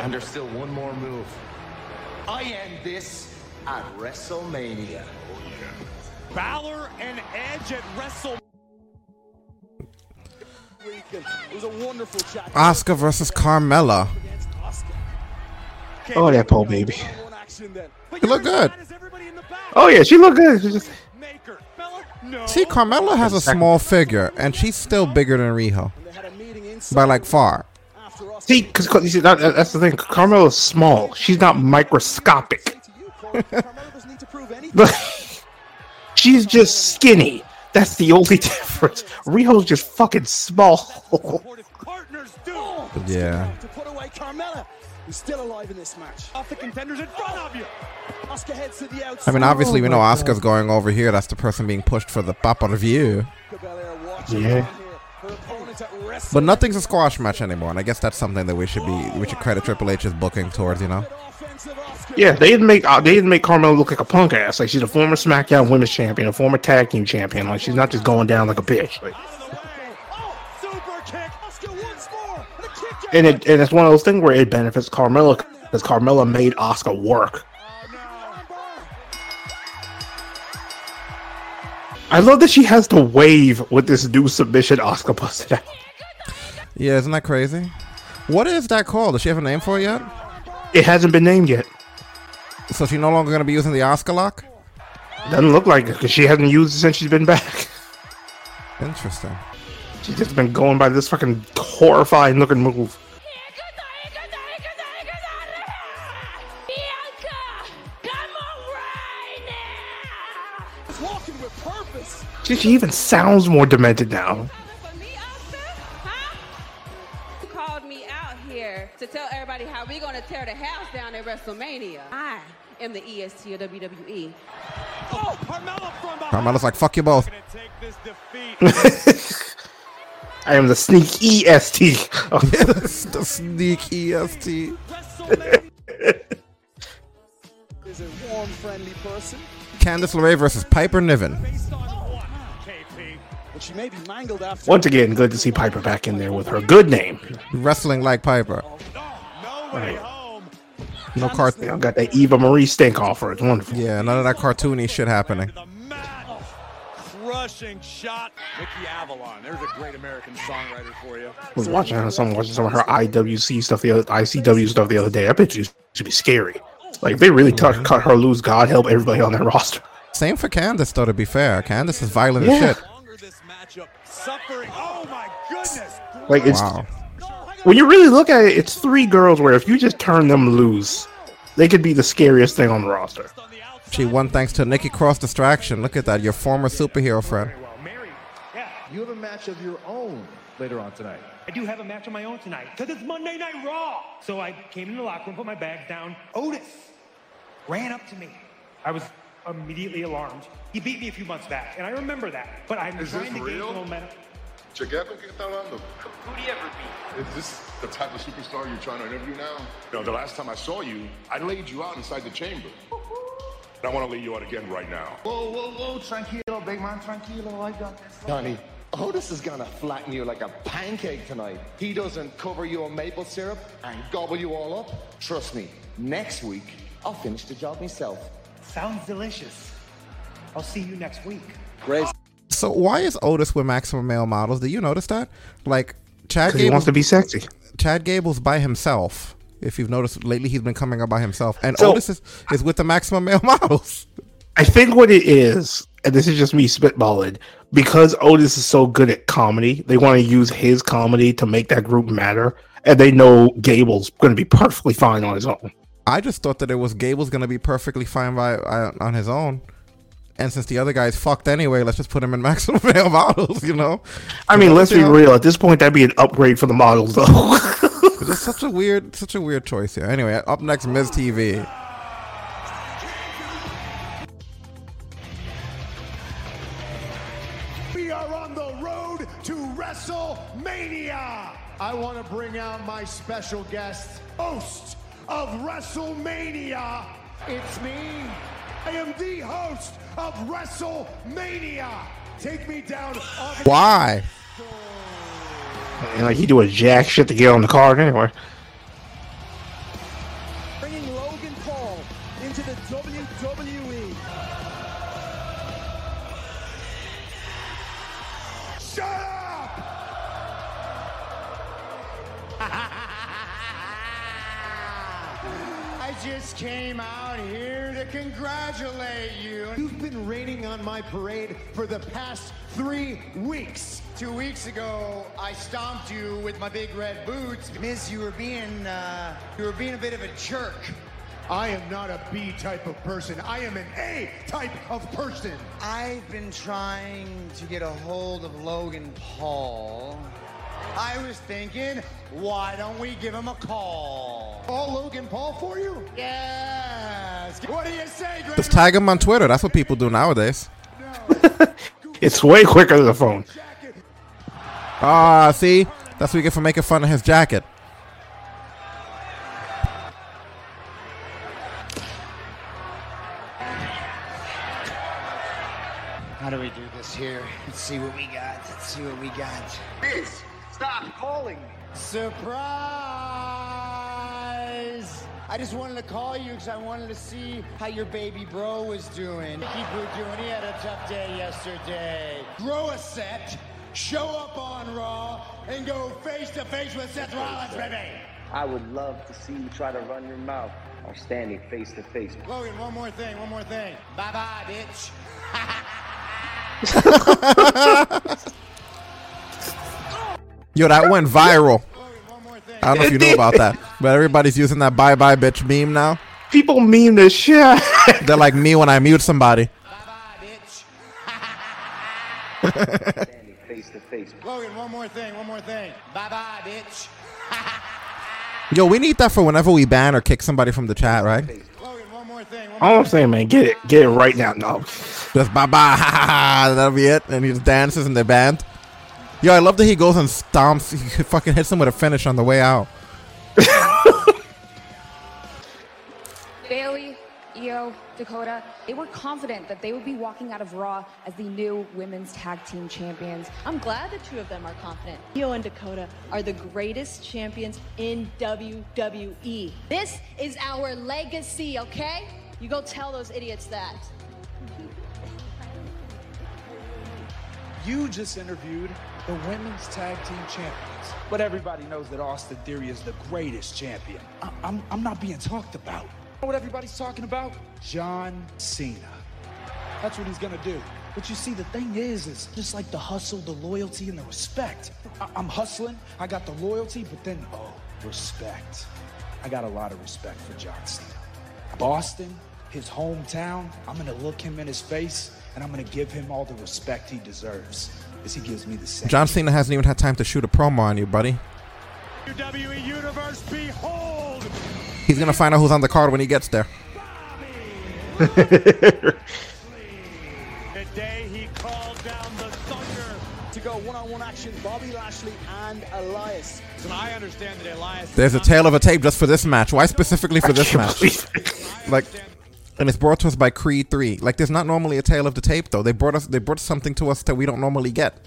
And there's still one more move. I end this at WrestleMania. Oh, yeah. Balor and Edge at WrestleMania. It was a wonderful chat. Asuka versus Carmella. Oh, that poor baby. She looked good. Oh, yeah, she looked good. She just... See, Carmella has a small figure, and she's still bigger than Riho. By, like, far. See, because that's the thing. Carmella's small. She's not microscopic. She's just skinny. That's the only difference. Riho's just fucking small. Yeah. To put away Carmella, who's still alive in this match. Off the contenders in front of you. Asuka heads to the outside. I mean, obviously we know Asuka's going over here. That's the person being pushed for the pay-per-view. Yeah. But nothing's a squash match anymore, and I guess that's something that we should be we should credit Triple H's booking towards, you know. Yeah, they didn't make uh, they didn't make Carmella look like a punk ass. Like, she's a former SmackDown Women's Champion, a former Tag Team Champion. Like, she's not just going down like a bitch. Like. And it and it's one of those things where it benefits Carmella because Carmella made Asuka work. I love that she has to wave with this new submission Asuka busted out. Yeah, isn't that crazy? What is that called? Does she have a name for it yet? It hasn't been named yet. So she's no longer going to be using the Asuka lock? Doesn't look like it because she hasn't used it since she's been back. Interesting. She's just been going by this fucking horrifying looking move. She, she even sounds more demented now. You called me out here to tell everybody how we're going to tear the house down at WrestleMania. I am the E S T of W W E. Oh, Carmella from Carmella's like, fuck you both. I am the sneak E S T. Oh, yes, the sneak E S T. Is a warm, friendly person. Candice LeRae versus Piper Niven. Once again, good to see Piper back in there with her good name. Wrestling like Piper. Right. No cart. I got that Eva Marie stink off her. It's wonderful. Yeah, none of that cartoony shit happening. Crushing shot. Nikki Avalon. There's a great American songwriter for you. I was watching her, someone watching some of her I W C stuff, the other, I C W stuff the other day. I bet you should be scary. Like, they really t- cut her loose. God help everybody on that roster. Same for Candice, though, to be fair. Candice is violent yeah. as shit. Oh my goodness. Like, it's wow. When you really look at it, it's three girls where if you just turn them loose, they could be the scariest thing on the roster. She won thanks to Nikki Cross distraction. Look at that, your former superhero friend. You have a match of your own later on tonight. I do have a match of my own tonight because it's Monday Night Raw. So I came in the locker room, put my bags down. Otis ran up to me. I was immediately alarmed. He beat me a few months back, and I remember that. But I'm is trying to real? Gain momentum. Chegeco get that on them. Who do you ever beat? Is this the type of superstar you're trying to interview now? You know, the last time I saw you, I laid you out inside the chamber. And I want to lay you out again right now. Whoa, whoa, whoa, tranquilo, big man, tranquilo. I got this. Johnny, Otis is going to flatten you like a pancake tonight. He doesn't cover you in maple syrup and gobble you all up. Trust me, next week, I'll finish the job myself. Sounds delicious. I'll see you next week. Grace. So why is Otis with Maximum Male Models? Do you notice that? Like, Chad Gable, he wants to be sexy. Chad Gable's by himself. If you've noticed lately, he's been coming out by himself. And so, Otis is, is with the Maximum Male Models. I think what it is, and this is just me spitballing, because Otis is so good at comedy, they want to use his comedy to make that group matter, and they know Gable's going to be perfectly fine on his own. I just thought that it was Gable's going to be perfectly fine by, uh, on his own. And since the other guy's fucked anyway, let's just put him in maximum male models, you know? I mean, you know, let's be know? real. At this point, that'd be an upgrade for the models, though. It's such a weird, such a weird choice here. Anyway, up next, Miz T V. We are on the road to WrestleMania. I want to bring out my special guest, host of WrestleMania. It's me. I am the host of WrestleMania. Take me down. August- Why? And like he doing jack shit to get on the card anyway. Bringing Logan Paul into the W W E. Shut up! I just came out here to congratulate you. You've been raining on my parade for the past three weeks. Two weeks ago, I stomped you with my big red boots. Miz, you were being, uh, you were being a bit of a jerk. I am not a B type of person. I am an A type of person. I've been trying to get a hold of Logan Paul. I was thinking, why don't we give him a call? Call Logan Paul for you? Yes. What do you say, Greg? Just tag him on Twitter. That's what people do nowadays. It's way quicker than the phone. Ah, uh, see? That's what you get for making fun of his jacket. How do we do this here? Let's see what we got. Let's see what we got. Miz, stop calling me. Surprise! I just wanted to call you because I wanted to see how your baby bro was doing. Mickey Boo doing, he had a tough day yesterday. Grow a set, show up on Raw, and go face to face with Seth Rollins, baby! I would love to see you try to run your mouth. I'm standing face to face. Logan, one more thing, one more thing. Bye-bye, bitch. Yo, that went viral. I don't know if you knew about that, but everybody's using that bye bye bitch meme now. People meme this shit. They're like me when I mute somebody. Bye bye bitch. Face to face. Logan, one more thing, one more thing. Bye bye bitch. Yo, we need that for whenever we ban or kick somebody from the chat, right? Logan, one more thing. One more All I'm saying, man, get it, get it right now. No, just bye bye, ha ha ha. That'll be it, and he just dances and they're banned. Yo, I love that he goes and stomps. He fucking hits him with a finish on the way out. Bailey, Io, Dakota, they were confident that they would be walking out of Raw as the new women's tag team champions. I'm glad the two of them are confident. Io and Dakota are the greatest champions in W W E. This is our legacy, okay? You go tell those idiots that. You just interviewed the women's tag team champions, but everybody knows that Austin Theory is the greatest champion. I- I'm I'm not being talked about. You know what everybody's talking about? John Cena. That's what he's gonna do. But you see, the thing is, is just like the hustle, the loyalty, and the respect. I- I'm hustling. I got the loyalty, but then oh, respect. I got a lot of respect for John Cena. Boston, his hometown. I'm gonna look him in his face. And I'm going to give him all the respect he deserves as he gives me the same. John Cena hasn't even had time to shoot a promo on you, buddy. W W E Universe, behold! He's going to find out who's on the card when he gets there. The day he called down the thunder to go one-on-one action, Bobby Lashley and Elias. So I understand that Elias... There's a tail of a tape just for this match. Why specifically for this match? Like... And it's brought to us by Creed three. Like, there's not normally a tale of the tape, though. They brought us, they brought something to us that we don't normally get.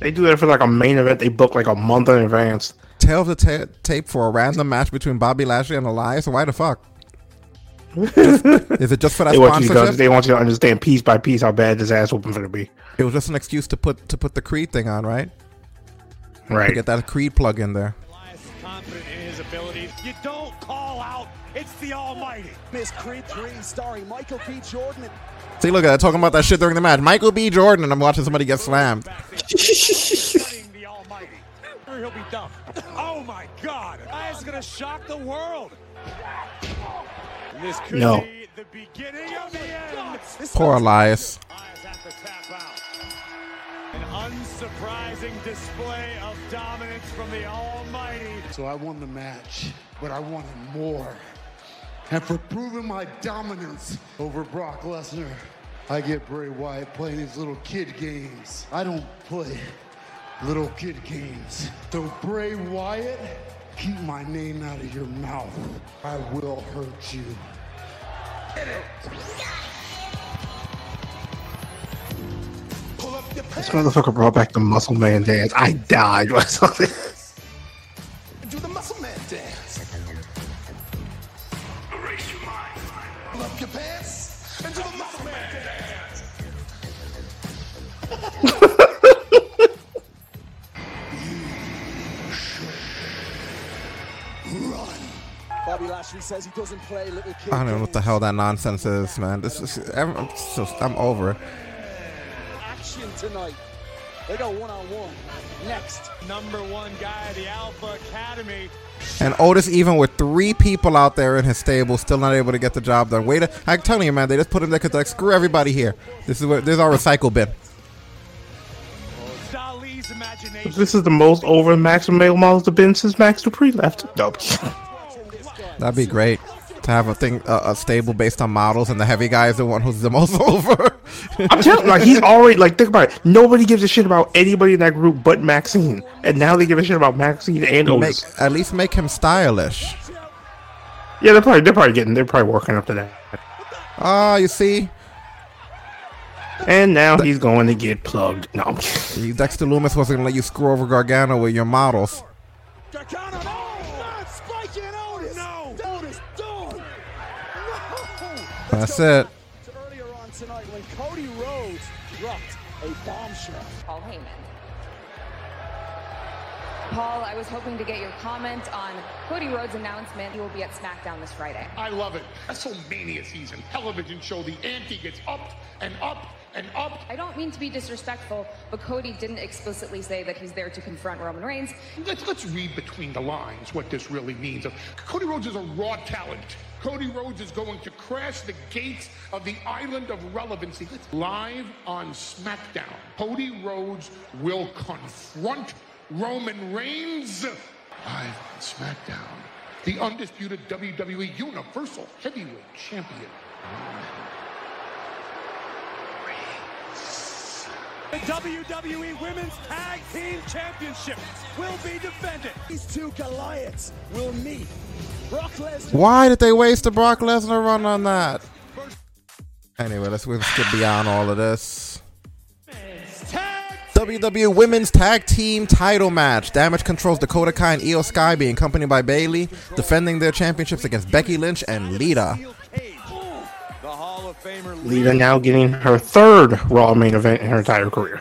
They do that for like a main event. They book like a month in advance. Tale of the ta- tape for a random match between Bobby Lashley and Elias. Why the fuck? Just, is it just for that they sponsorship? Want to, they want you to understand piece by piece how bad this ass whooping going to be. It was just an excuse to put to put the Creed thing on, right? Right. To get that Creed plug in there. confident in his abilities. You don't call out. It's the Almighty. Miss Creed three starring Michael B. Jordan. See, look at that, talking about that shit during the match. Michael B. Jordan, and I'm watching somebody get slammed. The Almighty. He'll be done. Oh my God! That is gonna shock the world. This could no. be the beginning of the end. Poor Elias. An unsurprising display of dominance from the Almighty. So I won the match, but I wanted more. And for proving my dominance over Brock Lesnar, I get Bray Wyatt playing his little kid games. I don't play little kid games. So Bray Wyatt, keep my name out of your mouth. I will hurt you. Get it. This motherfucker brought back the muscle man dance. I died when I saw this. Do the muscle man dance. Erase your mind. Pull up your pants and do the muscle man dance. You should run. Bobby Lashley says he doesn't play little kids. I don't know what the hell that nonsense is, man. This is I'm, just, I'm over it. Tonight they go one-on-one next number one guy at the Alpha Academy, and Otis, even with three people out there in his stable, still not able to get the job done. Wait, I'm telling you, man, they just put him there because like, screw everybody here. This is where there's our recycle bin. This is the most over Max male models to been since Max Dupree left. Nope. That'd be great to have a thing, uh, a stable based on models, and the heavy guy is the one who's the most over. I'm telling you, like, he's already, like, think about it. Nobody gives a shit about anybody in that group but Maxine, and now they give a shit about Maxine and Otis. Make, at least make him stylish. Yeah, they're probably they're probably getting they're probably working up to that. Ah, uh, you see. And now the, he's going to get plugged. No, Dexter Lumis wasn't gonna let you screw over Gargano with your models. Gargano, not spiking Otis. No. That's it. Earlier on tonight, when Cody Rhodes dropped a bombshell. Paul Heyman. Paul, I was hoping to get your comment on Cody Rhodes' announcement. He will be at SmackDown this Friday. I love it. WrestleMania season, television show. The ante gets up and up and up. I don't mean to be disrespectful, but Cody didn't explicitly say that he's there to confront Roman Reigns. Let's let's read between the lines what this really means. Cody Rhodes is a raw talent. Cody Rhodes is going to crash the gates of the island of relevancy. Live on SmackDown, Cody Rhodes will confront Roman Reigns. Live on SmackDown, the undisputed W W E Universal Heavyweight Champion. The W W E Women's Tag Team Championship will be defended. These two Goliaths will meet. Brock Lesnar. Why did they waste the Brock Lesnar run on that? Anyway, let's skip beyond all of this. W W E Women's Tag Team Title Match. Damage Control's Dakota Kai and Io Sky being accompanied by Bayley, defending their championships against Becky Lynch and Lita. Lita now getting her third Raw main event in her entire career.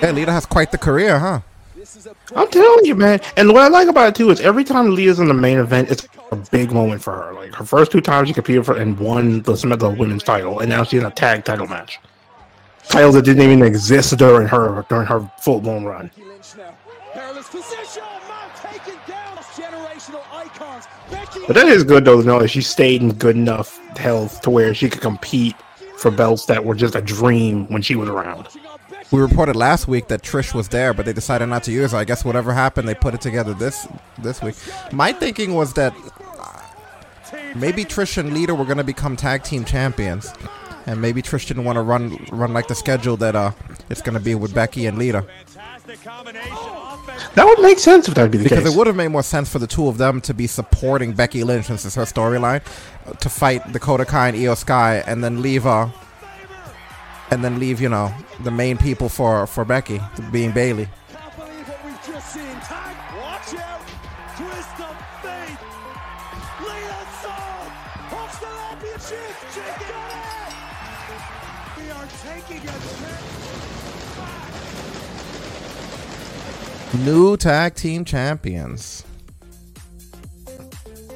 Yeah, Lita has quite the career, huh? I'm telling you, man. And what I like about it too is every time Lita's in the main event, it's a big moment for her. Like her first two times she competed for and won the SmackDown Women's Title, and now she's in a tag title match. Titles that didn't even exist during her during her full blown run. But that is good though to know that she stayed in good enough health to where she could compete for belts that were just a dream when she was around. We reported last week that Trish was there, but they decided not to use her. I guess whatever happened, they put it together this this week. My thinking was that maybe Trish and Lita were going to become tag team champions, and maybe Trish didn't want to run run like the schedule that uh it's going to be with Becky and Lita. That would make sense if that would be the because case. Because it would have made more sense for the two of them to be supporting Becky Lynch, since it's her storyline, to fight Dakota Kai and Io Sky, and then leave, uh, and then leave, you know, the main people for, for Becky, being Bayley. Can't believe what we've just seen. Watch out! Twist of fate. Lita Soul hooks the championship. Check it out. We are taking a trip back. new tag team champions.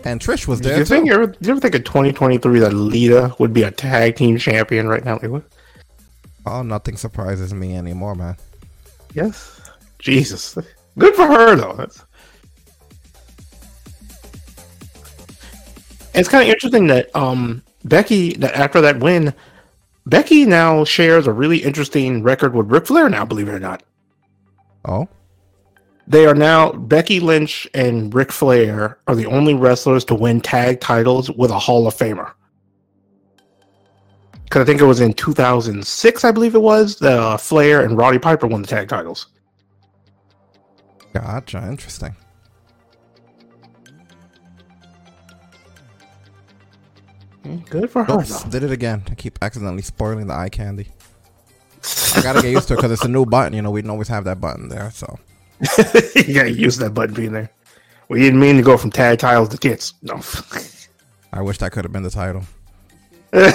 And Trish was there. Do you think you ever, do you ever think in twenty twenty-three that Lita would be a tag team champion right now? Like, oh, nothing surprises me anymore, man. Yes. Jesus. Good for her, though. That's... It's kind of interesting that um, Becky, that after that win, Becky now shares a really interesting record with Ric Flair now, believe it or not. Oh? They are now, Becky Lynch and Ric Flair are the only wrestlers to win tag titles with a Hall of Famer. Because I think it was in two thousand six, I believe it was, the uh, Flair and Roddy Piper won the tag titles. Gotcha, interesting. Good for her. Oops, did it again. I keep accidentally spoiling the eye candy. I gotta get used to it because it's a new button. You know, we didn't always have that button there, so. You gotta use that button being there. We didn't mean to go from tag titles to tits. No. I wish that could have been the title. Tonight,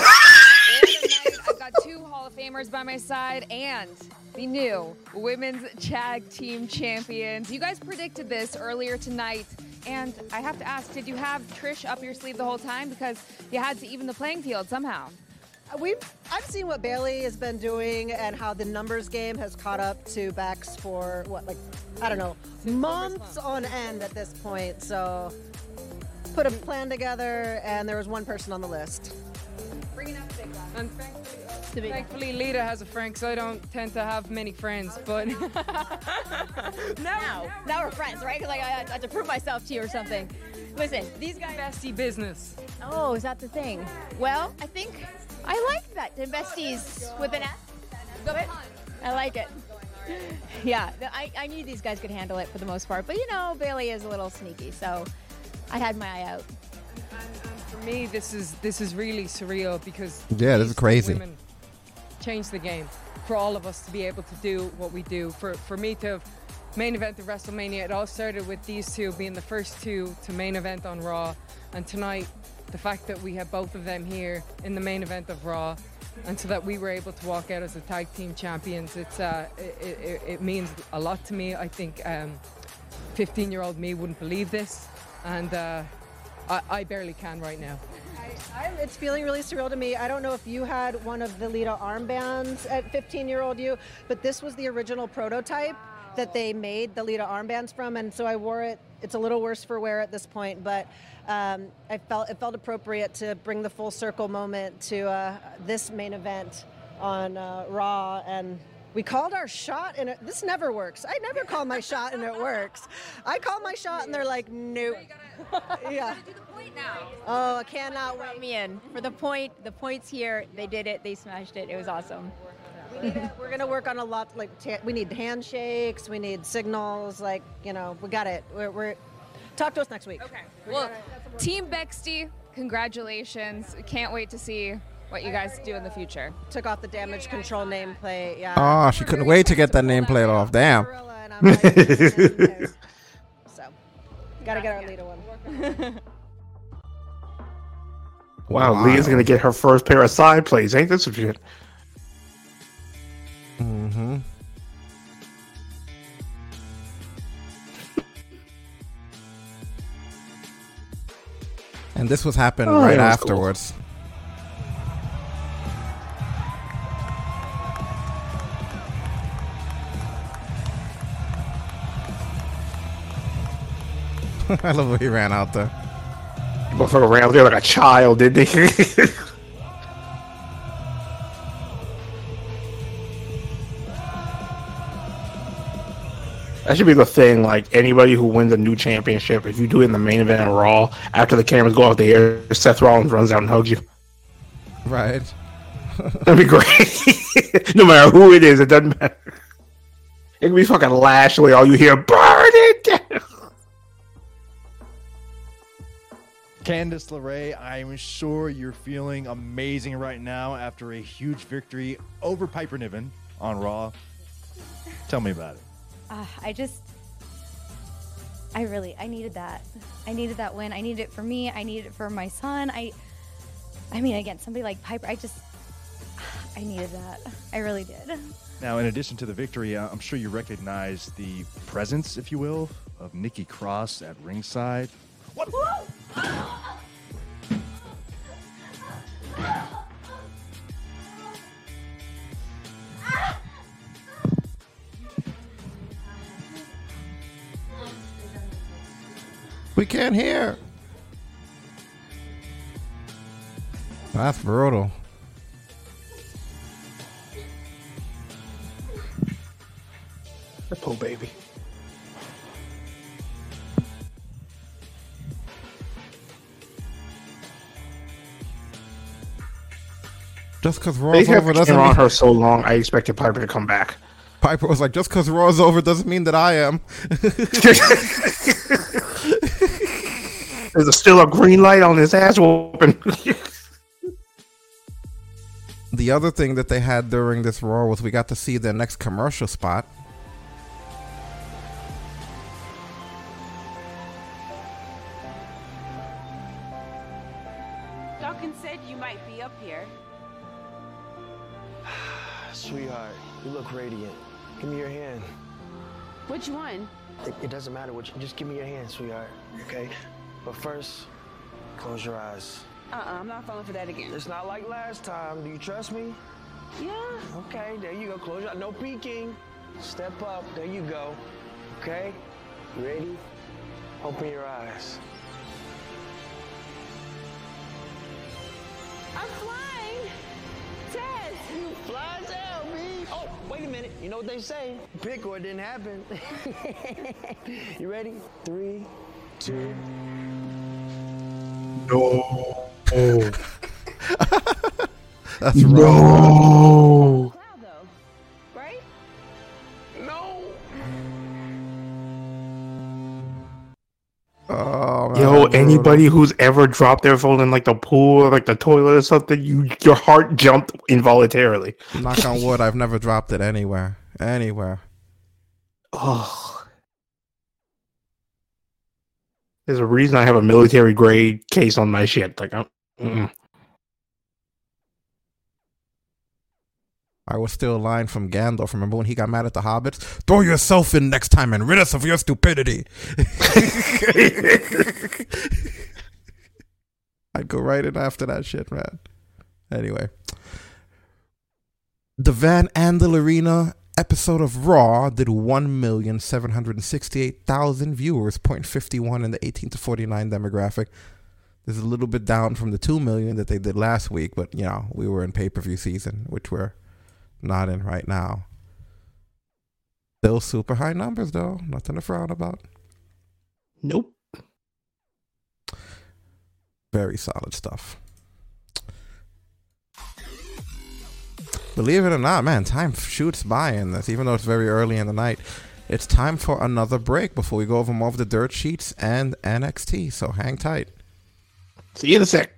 I've got two Hall of Famers by my side and the new Women's Tag Team Champions. You guys predicted this earlier tonight. And I have to ask, did you have Trish up your sleeve the whole time? Because you had to even the playing field somehow. We've, I've seen what Bailey has been doing and how the numbers game has caught up to backs for, what, like, I don't know, months on end at this point. So put a plan together, and there was one person on the list. Bringing up big one. And thankfully, thankfully Lita has a friend, because I don't tend to have many friends, but... now, now, now we're friends, right? Because like, I had to prove myself to you or something. Listen, these guys... Bestie business. Oh, is that the thing? Well, I think... I like that. Investies with an S. Go ahead. I like it. Yeah, I, I knew these guys could handle it for the most part. But, you know, Bailey is a little sneaky, so I had my eye out. And, and for me, this is this is really surreal because yeah, this is crazy. Women changed the game for all of us to be able to do what we do. For, for me to main event the WrestleMania, it all started with these two being the first two to main event on Raw. And tonight... the fact that we have both of them here in the main event of Raw, and so that we were able to walk out as the tag team champions, it's uh, it, it, it means a lot to me. I think fifteen-year-old um, me wouldn't believe this, and uh, I, I barely can right now. I, I, it's feeling really surreal to me. I don't know if you had one of the Lita armbands at fifteen-year-old you, but this was the original prototype that they made the Lita armbands from, and so I wore it. It's a little worse for wear at this point, but um, I felt it felt appropriate to bring the full circle moment to uh, this main event on uh, Raw, and we called our shot, and it, this never works. I never call my shot, and it works. I call my shot, and they're like, nope. So gotta, yeah. Do the point now. Oh, I cannot wait. Me in for the point. The point's here. They did it. They smashed it. It was awesome. We need a, we're going to work on a lot. Like t- we need handshakes. We need signals. Like, you know, we got it. We're, we're talk to us next week. Okay. Well, Team Bexty, congratulations. Can't wait to see what you guys do in the future. Took off the damage control nameplate. Yeah. Oh, she couldn't wait to get that nameplate off. Damn. So, got to get our Lita one. Wow, wow. Leah's going to get her first pair of side plays. Ain't this some shit? Mm-hmm. And this was happened oh, right was afterwards. Cool. I love how he ran out there. Motherfucker ran out there like a child, didn't he? That should be the thing. Like, anybody who wins a new championship, if you do it in the main event of Raw, after the cameras go off the air, Seth Rollins runs out and hugs you. Right. That'd be great. No matter who it is, it doesn't matter. It can be fucking Lashley. All you hear, burn it down. Candice LeRae, I'm sure you're feeling amazing right now after a huge victory over Piper Niven on Raw. Tell me about it. Uh, I just, I really, I needed that. I needed that win. I needed it for me. I needed it for my son. I, I mean, again, somebody like Piper, I just, I needed that. I really did. Now, in addition to the victory, I'm sure you recognize the presence, if you will, of Nikki Cross at ringside. What? We can't hear. That's brutal. Poor baby. Just because Raw's over doesn't mean... on her so long, I expected Piper to come back. Piper was like, just because Raw's over doesn't mean that I am. There's still a green light on his ass whooping. The other thing that they had during this Raw was we got to see their next commercial spot. Dawkins said you might be up here. Sweetheart, you look radiant. Give me your hand. Which one? It, it doesn't matter which. Just give me your hand, sweetheart. Okay? But first, close your eyes. Uh-uh, I'm not falling for that again. It's not like last time. Do you trust me? Yeah. Okay, there you go. Close your eyes. No peeking. Step up. There you go. Okay? You ready? Open your eyes. I'm flying. Tess. You fly as hell, B. Oh, wait a minute. You know what they say. Pick or it didn't happen. You ready? Three, two. No. Oh. That's no. Wrong. Right? No. Oh, man. Yo, anybody who's ever dropped their phone in like the pool or like the toilet or something, you your heart jumped involuntarily. Knock on wood, I've never dropped it anywhere. Anywhere. Oh. There's a reason I have a military grade case on my shit. Like, I'm, mm-mm. I was still a line from Gandalf. Remember when he got mad at the hobbits? Throw yourself in next time and rid us of your stupidity. I'd go right in after that shit, man. Anyway, the Van Andel Arena episode of Raw did one million seven hundred sixty-eight thousand viewers, zero point five one in the eighteen to forty-nine demographic. This is a little bit down from the two million that they did last week, but, you know, we were in pay-per-view season, which we're not in right now. Still super high numbers, though. Nothing to frown about. Nope. Very solid stuff. Believe it or not, man, time shoots by in this, even though it's very early in the night. It's time for another break before we go over more of the dirt sheets and N X T, so hang tight. See you in a sec.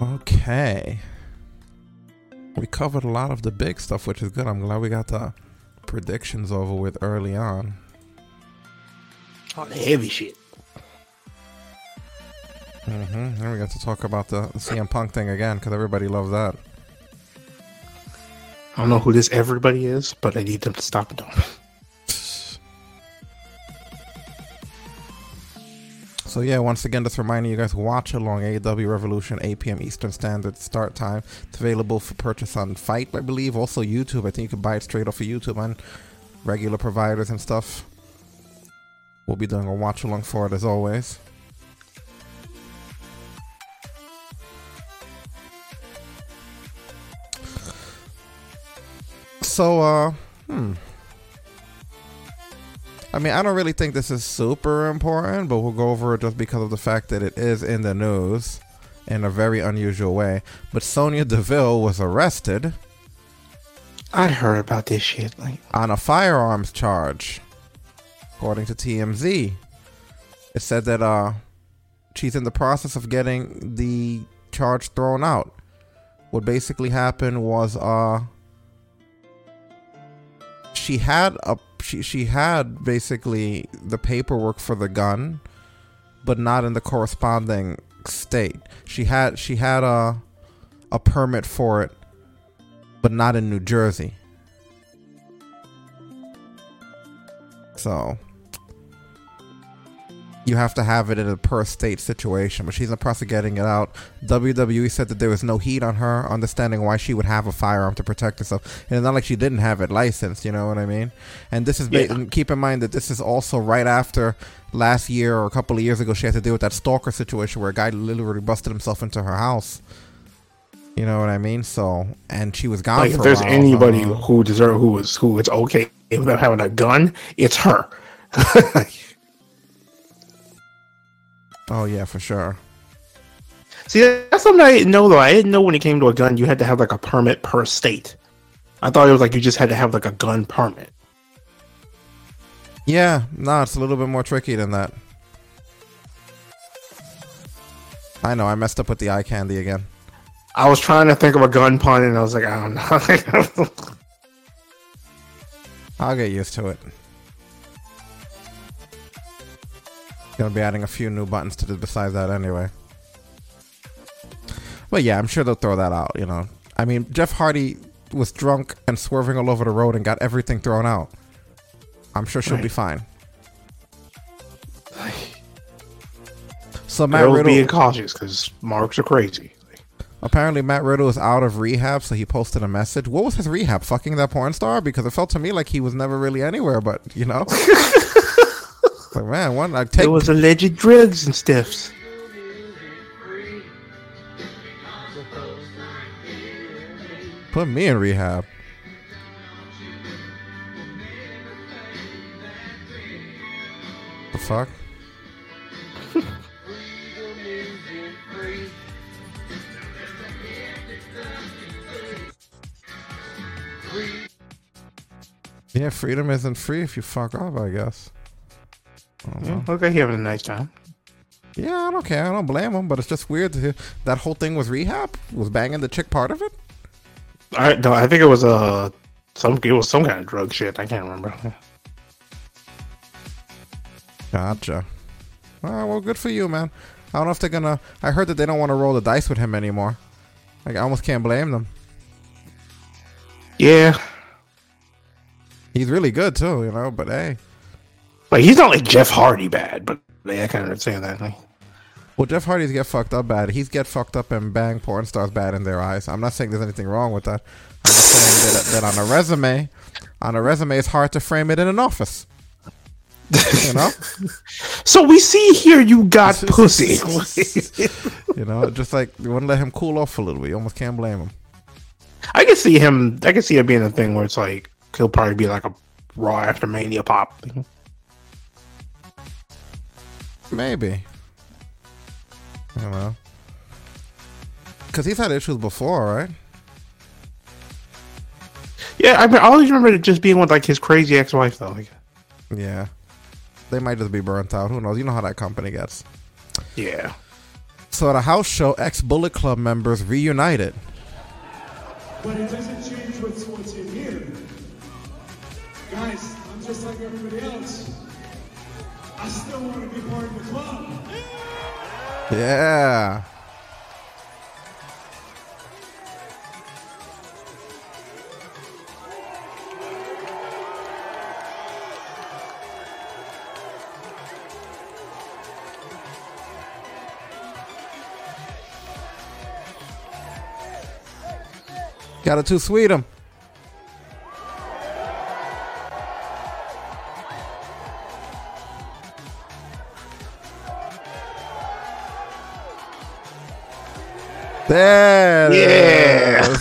Okay. We covered a lot of the big stuff, which is good. I'm glad we got the predictions over with early on. All the heavy shit. Mm-hmm. And we got to talk about the C M Punk thing again, because everybody loves that. I don't know who this everybody is, but I need them to stop them. So yeah, once again, just reminding you guys, watch along A E W Revolution, eight p.m. Eastern Standard start time. It's available for purchase on Fight, I believe. Also YouTube. I think you can buy it straight off of YouTube and regular providers and stuff. We'll be doing a watch along for it as always. So, uh, hmm. I mean, I don't really think this is super important, but we'll go over it just because of the fact that it is in the news in a very unusual way. But Sonya Deville was arrested. I heard about this shit. Like, on a firearms charge, according to T M Z. It said that uh, she's in the process of getting the charge thrown out. What basically happened was... uh. She had a she, she had basically the paperwork for the gun, but not in the corresponding state. She had she had a a permit for it, but not in New Jersey. So you have to have it in a per state situation, but she's in the process of getting it out. W W E said that there was no heat on her understanding why she would have a firearm to protect herself. And it's not like she didn't have it licensed, you know what I mean? And this is, yeah. ba- and keep in mind that this is also right after last year or a couple of years ago, she had to deal with that stalker situation where a guy literally busted himself into her house. You know what I mean? So, and she was gone like, for a while. If there's anybody um, who deserve, who was, who it's okay without having a gun, it's her. Oh, yeah, for sure. See, that's something I didn't know, though. I didn't know when it came to a gun, you had to have, like, a permit per state. I thought it was like you just had to have, like, a gun permit. Yeah, no, nah, it's a little bit more tricky than that. I know, I messed up with the eye candy again. I was trying to think of a gun pun, and I was like, I don't know. I'll get used to it. Gonna be adding a few new buttons to this besides that anyway. But yeah, I'm sure they'll throw that out, you know. I mean, Jeff Hardy was drunk and swerving all over the road and got everything thrown out. I'm sure she'll right. be fine. So Matt Riddle being cautious because marks are crazy. Apparently Matt Riddle is out of rehab, so he posted a message. What was his rehab? Fucking that porn star? Because it felt to me like he was never really anywhere, but you know. Like, man, one, I take... It was alleged drugs and stiffs. Put me in rehab. The fuck? Yeah, freedom isn't free if you fuck up, I guess. Look, I hear having a nice time. Yeah, I don't care. I don't blame him, but it's just weird to hear that whole thing was rehab. Was banging the chick part of it? I no, I think it was a uh, some it was some kind of drug shit. I can't remember. Gotcha. Well, well, good for you, man. I don't know if they're gonna. I heard that they don't want to roll the dice with him anymore. Like, I almost can't blame them. Yeah, he's really good too, you know. But hey. Like, he's not like Jeff Hardy bad, but like, I kind of understand that. Like, well, Jeff Hardy's get fucked up bad. He's get fucked up and bang porn stars bad in their eyes. I'm not saying there's anything wrong with that. I'm just saying that, that on a resume, on a resume, it's hard to frame it in an office. You know. So we see here you got pussy. You know, just like you want to let him cool off a little bit. You almost can't blame him. I can see him. I can see it being a thing where it's like he'll probably be like a Raw after Mania pop. Maybe. I don't know. Because he's had issues before, right? Yeah, I, mean, I always remember it just being with like his crazy ex-wife, though. Like, yeah. They might just be burnt out. Who knows? You know how that company gets. Yeah. So at a house show, ex-Bullet Club members reunited. But it doesn't change what's, what's in here. Guys, I'm just like everybody else. I still want to be part of the club. Yeah. Got it too sweet him. There. Yeah.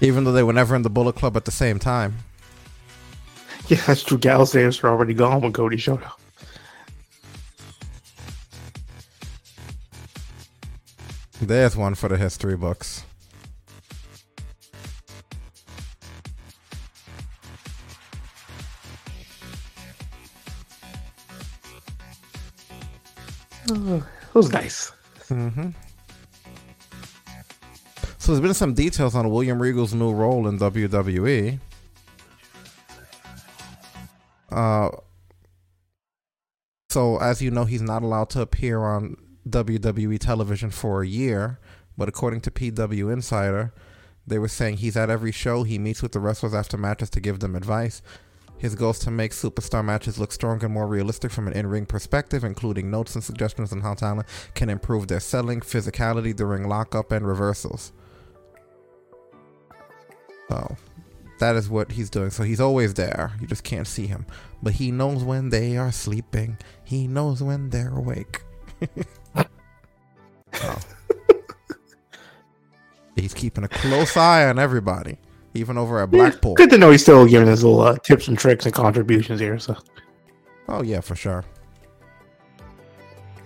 Even though they were never in the Bullet Club at the same time. Yeah, that's true. Gallows days were already gone when Cody showed up. There's one for the history books. Oh, it was nice. Mm-hmm. So there's been some details on William Regal's new role in W W E. Uh, so as you know, he's not allowed to appear on W W E television for a year, but according to P W Insider, they were saying he's at every show. He meets with the wrestlers after matches to give them advice. His goal is to make superstar matches look stronger and more realistic from an in-ring perspective, including notes and suggestions on how talent can improve their selling, physicality during lockup, and reversals. So that is what he's doing. So he's always there, you just can't see him, but he knows when they are sleeping, he knows when they're awake. Oh. He's keeping a close eye on everybody, even over at Blackpool. Good to know he's still giving us little uh, tips and tricks and contributions here. So, oh yeah, for sure.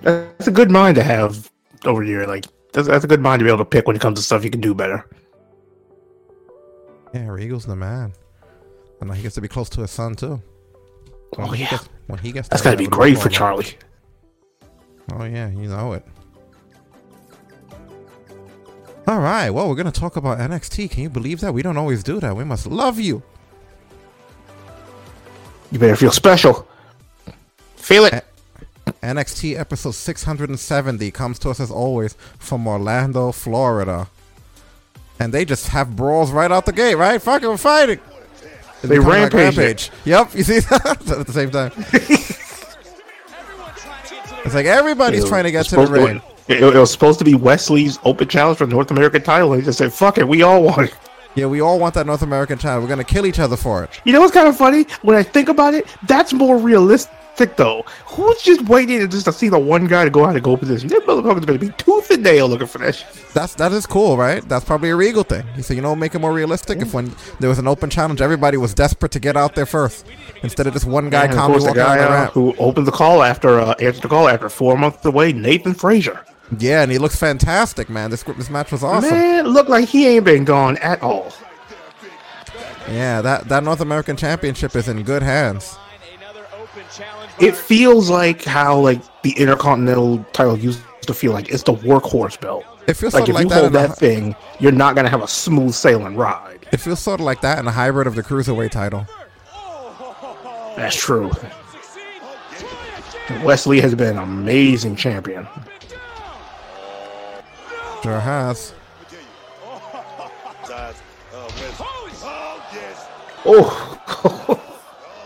That's a good mind to have over here. Like that's, that's a good mind to be able to pick when it comes to stuff you can do better. Yeah, Regal's the man, and now he gets to be close to his son too. When oh yeah, gets, when he gets, that's gotta be great for Charlie. Oh yeah, you know it. All right, well, we're going to talk about N X T. Can you believe that? We don't always do that. We must love you. You better feel special. Feel it. N X T episode six hundred seventy comes to us, as always, from Orlando, Florida. And they just have brawls right out the gate, right? Fucking fighting. They, they rampage. Like rampage. Yep, you see that? At the same time. It's like everybody's Ew. trying to get to the ring. It, it was supposed to be Wesley's open challenge for the North American title. He just said, fuck it, we all want it. Yeah, we all want that North American title. We're going to kill each other for it. You know what's kind of funny? When I think about it, that's more realistic, though. Who's just waiting just to see the one guy to go out of goal position? That motherfucker's going to be tooth and nail looking for that shit. That's, that is cool, right? That's probably a Regal thing. He said, you know, make it more realistic. Yeah. If when there was an open challenge, everybody was desperate to get out there first, instead of just one guy calmly walking down the ramp. Who opened the call after, uh, answered the call after four months away, Nathan Frazier. Yeah, and he looks fantastic, man. This this match was awesome. Man, looked like he ain't been gone at all. Yeah, that, that North American Championship is in good hands. It feels like how like the Intercontinental title used to feel like. It's the workhorse belt. It feels like sort of if like you that hold that a, thing, you're not going to have a smooth sailing ride. It feels sort of like that in a hybrid of the Cruiserweight title. That's true. Wesley has been an amazing champion. Sure has. Oh.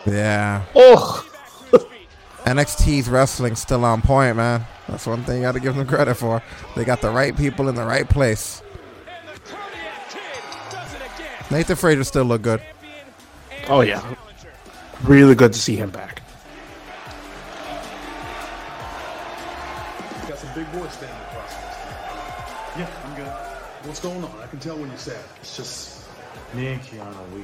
Yeah. Oh. N X T's wrestling still on point, man. That's one thing you got to give them credit for. They got the right people in the right place. Nathan Frazier still look good. Oh, yeah. Really good to see him back. Got some big boys standing across this. Yeah, I'm good. What's going on? I can tell when you're sad. It's just me and Kiana, we...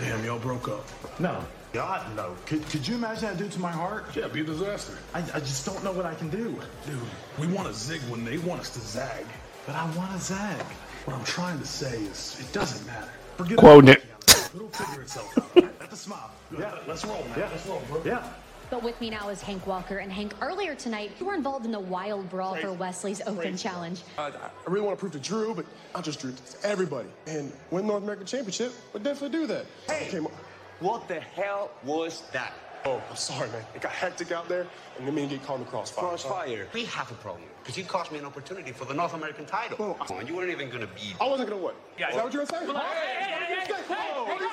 Damn, y'all broke up. No. God, no. Could, could you imagine that dude to my heart? Yeah, it'd be a disaster. I, I just don't know what I can do. Dude, we want to zig when they want us to zag. But I want to zag. What I'm trying to say is, it doesn't matter. Forget Quote it. It'll figure itself out. Right? That's a smile. Yeah, let's roll, man. Yeah. Let's roll, bro. Yeah. But with me now is Hank Walker. And Hank, earlier tonight, you were involved in a wild brawl Crazy. for Wesley's Open Crazy. Challenge. Uh, I really want to prove to Drew, but not just Drew, it's everybody. And win North American Championship would definitely do that. Hey, okay, what the hell was that? Oh, I'm sorry, man. It got hectic out there, and then me get caught in the crossfire. Crossfire. We have a problem, because you cost me an opportunity for the North American title. Well, I, you weren't even going to be there. I wasn't going to what? Yeah, is that what you were saying? Well, hey, hey, hey, hey, hey, hey, hey, oh, hey, hey, hey,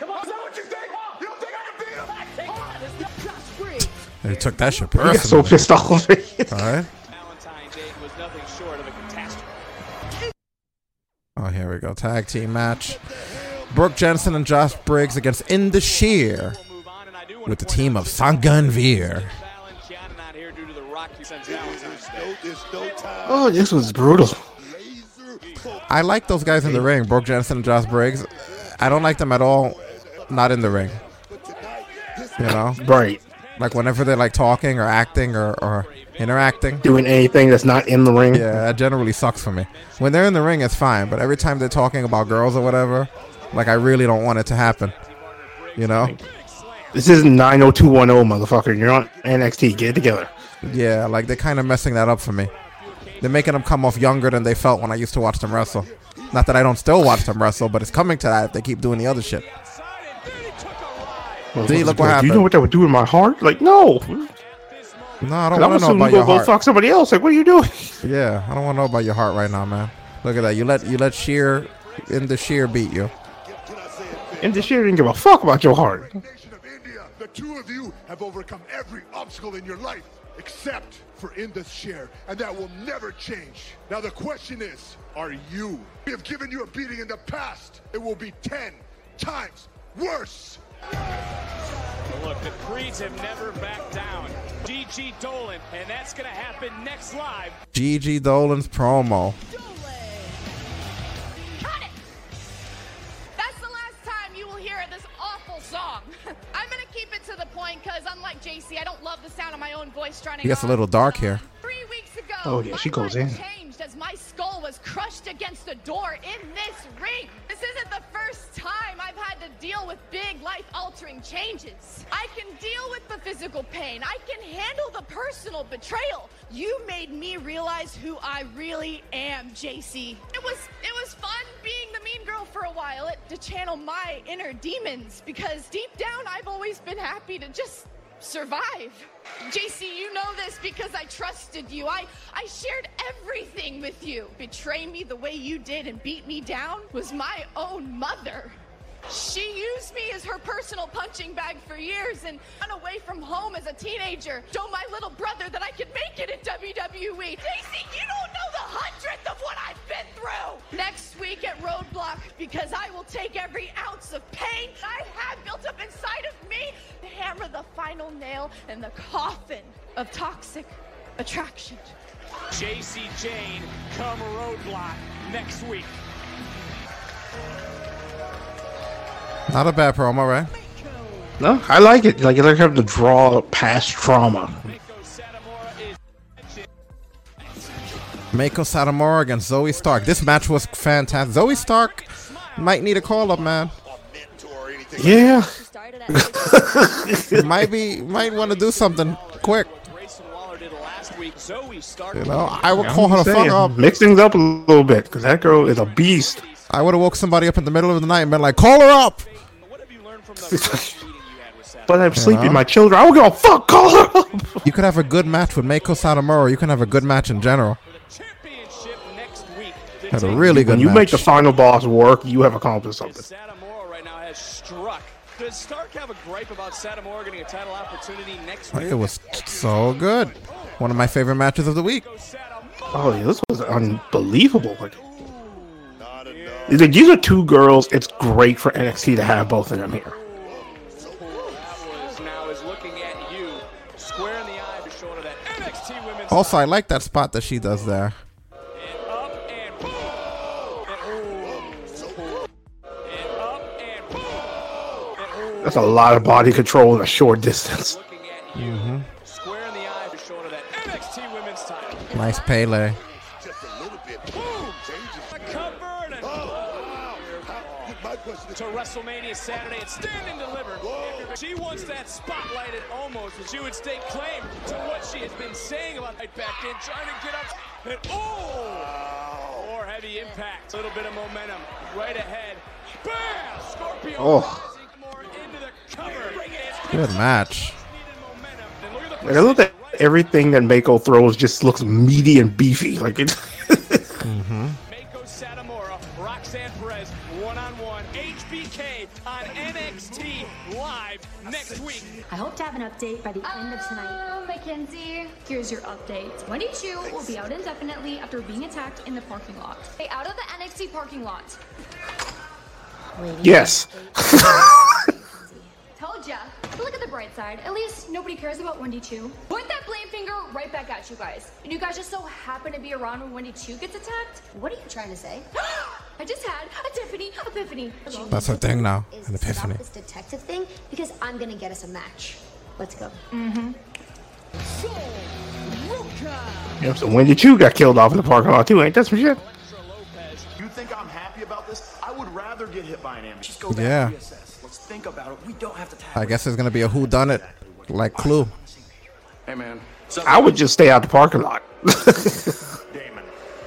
come on. Is that what you think? You don't think I can beat him? Come on. They took that shit personally. I got so pissed off of it. All right. Valentine's Day was nothing short of a catastrophe. Oh, here we go. Tag team match. Brooke Jensen and Josh Briggs against In the Sheer. With the team of Sanganveer. Oh, this was brutal. I like those guys in the ring, Brooke Jensen and Josh Briggs. I don't like them at all, not in the ring. You know? Right. Like whenever they're like talking or acting or, or interacting. Doing anything that's not in the ring. Yeah, that generally sucks for me. When they're in the ring, it's fine. But every time they're talking about girls or whatever, like I really don't want it to happen. You know? This isn't nine oh two one oh, motherfucker. You're on N X T. Get it together. Yeah, like they're kind of messing that up for me. They're making them come off younger than they felt when I used to watch them wrestle. Not that I don't still watch them wrestle, but it's coming to that if they keep doing the other shit. Well, see, look what happened. You know what that would do in my heart? Like, no. No, I don't want to know about your heart. I'm go fuck somebody else. Like, what are you doing? Yeah, I don't want to know about your heart right now, man. Look at that. You let you let Sheer In the Sheer beat you. In the Sheer didn't give a fuck about your heart. The two of you have overcome every obstacle in your life except for In the Sheer, and that will never change. Now the question is, are you? We have given you a beating in the past. It will be ten times worse. Well, look, the Creeds have never backed down. Gigi Dolan, and that's going to happen next live. Gigi Dolan's promo. Cut it! That's the last time you will hear this awful song. I'm going to keep it to the point because, unlike J C, I don't love the sound of my own voice running. He gets a little dark here. Three weeks ago, oh, yeah, she goes in. Changed as my skull was crushed against the door in this ring. This isn't the first time I've had to deal with big life-altering changes. I can deal with the physical pain. I can handle the personal betrayal. You made me realize who I really am, J C. It was it was fun being the mean girl for a while, it, to channel my inner demons, because deep down I've always been happy to just survive. J C, you know this because I trusted you. I, I shared everything with you. Betray me the way you did and beat me down was my own mother. She used me as her personal punching bag for years and ran away from home as a teenager. Show my little brother that I could make it in W W E. J C, you don't know the hundredth of what I've been through. Next week at Roadblock, because I will take every ounce of pain I have built up inside of me to hammer the final nail in the coffin of toxic attraction. J C Jane, come Roadblock next week. Not a bad promo, right? No, I like it. Like, you like having to draw past trauma. Mako Satomura against Zoe Stark. This match was fantastic. Zoe Stark might need a call-up, man. Yeah. might be, might want to do something quick. You know, I would call her the fuck up. Mix things up a little bit, because that girl is a beast. I would have woke somebody up in the middle of the night and been like, call her up! But I'm sleeping, you know? My children. I don't give a fuck, call her up! You could have a good match with Mako Satomura. You can have a good match in general. Had a really good match. When you match. make the final boss work, you have accomplished something. Satomura right now has struck. Does Stark have a gripe about Satomura getting a title opportunity next week? It was so good. One of my favorite matches of the week. Oh, yeah, this was unbelievable. Like, these are two girls. It's great for N X T to have both of them here. Also, I like that spot that she does there. That's a lot of body control in a short distance. Mm-hmm. Nice Pele. to WrestleMania Saturday at Stand and Deliver. Whoa. She wants that spotlighted almost, and she would stake claim to what she has been saying about right back in, trying to get up, and oh! More wow. heavy impact. A little bit of momentum right ahead. Bam! Scorpio oh. rising more into the cover. Good match. Like, I love that everything that Mako throws just looks meaty and beefy. Like it. mm-hmm. Mako Satomura, Roxanne Perez, one-on-one, H B K on N X T Live next week. I hope to have an update by the uh, end of tonight. Oh, Mackenzie, here's your update. Wendy Chu Thanks. will be out indefinitely after being attacked in the parking lot. Stay out of the N X T parking lot. Ladies, yes. Told ya. But look at the bright side. At least nobody cares about Wendy Chu. Point that blame finger right back at you guys. And you guys just so happen to be around when Wendy Chu gets attacked? What are you trying to say? I just had a Tiffany epiphany. That's her thing now. An epiphany. Stop this detective thing, because I'm gonna get us a match. Let's go. Mm-hmm. So, yep, so Wendy Chu got killed off in the parking lot too, ain't that some shit? You think I'm happy about this? I would rather get hit by an ambulance. Just go back yeah. to reassess. Think about it. We don't have to I guess it's gonna be a whodunit, like Clue. Hey man, I would just stay out the parking lot. Damon,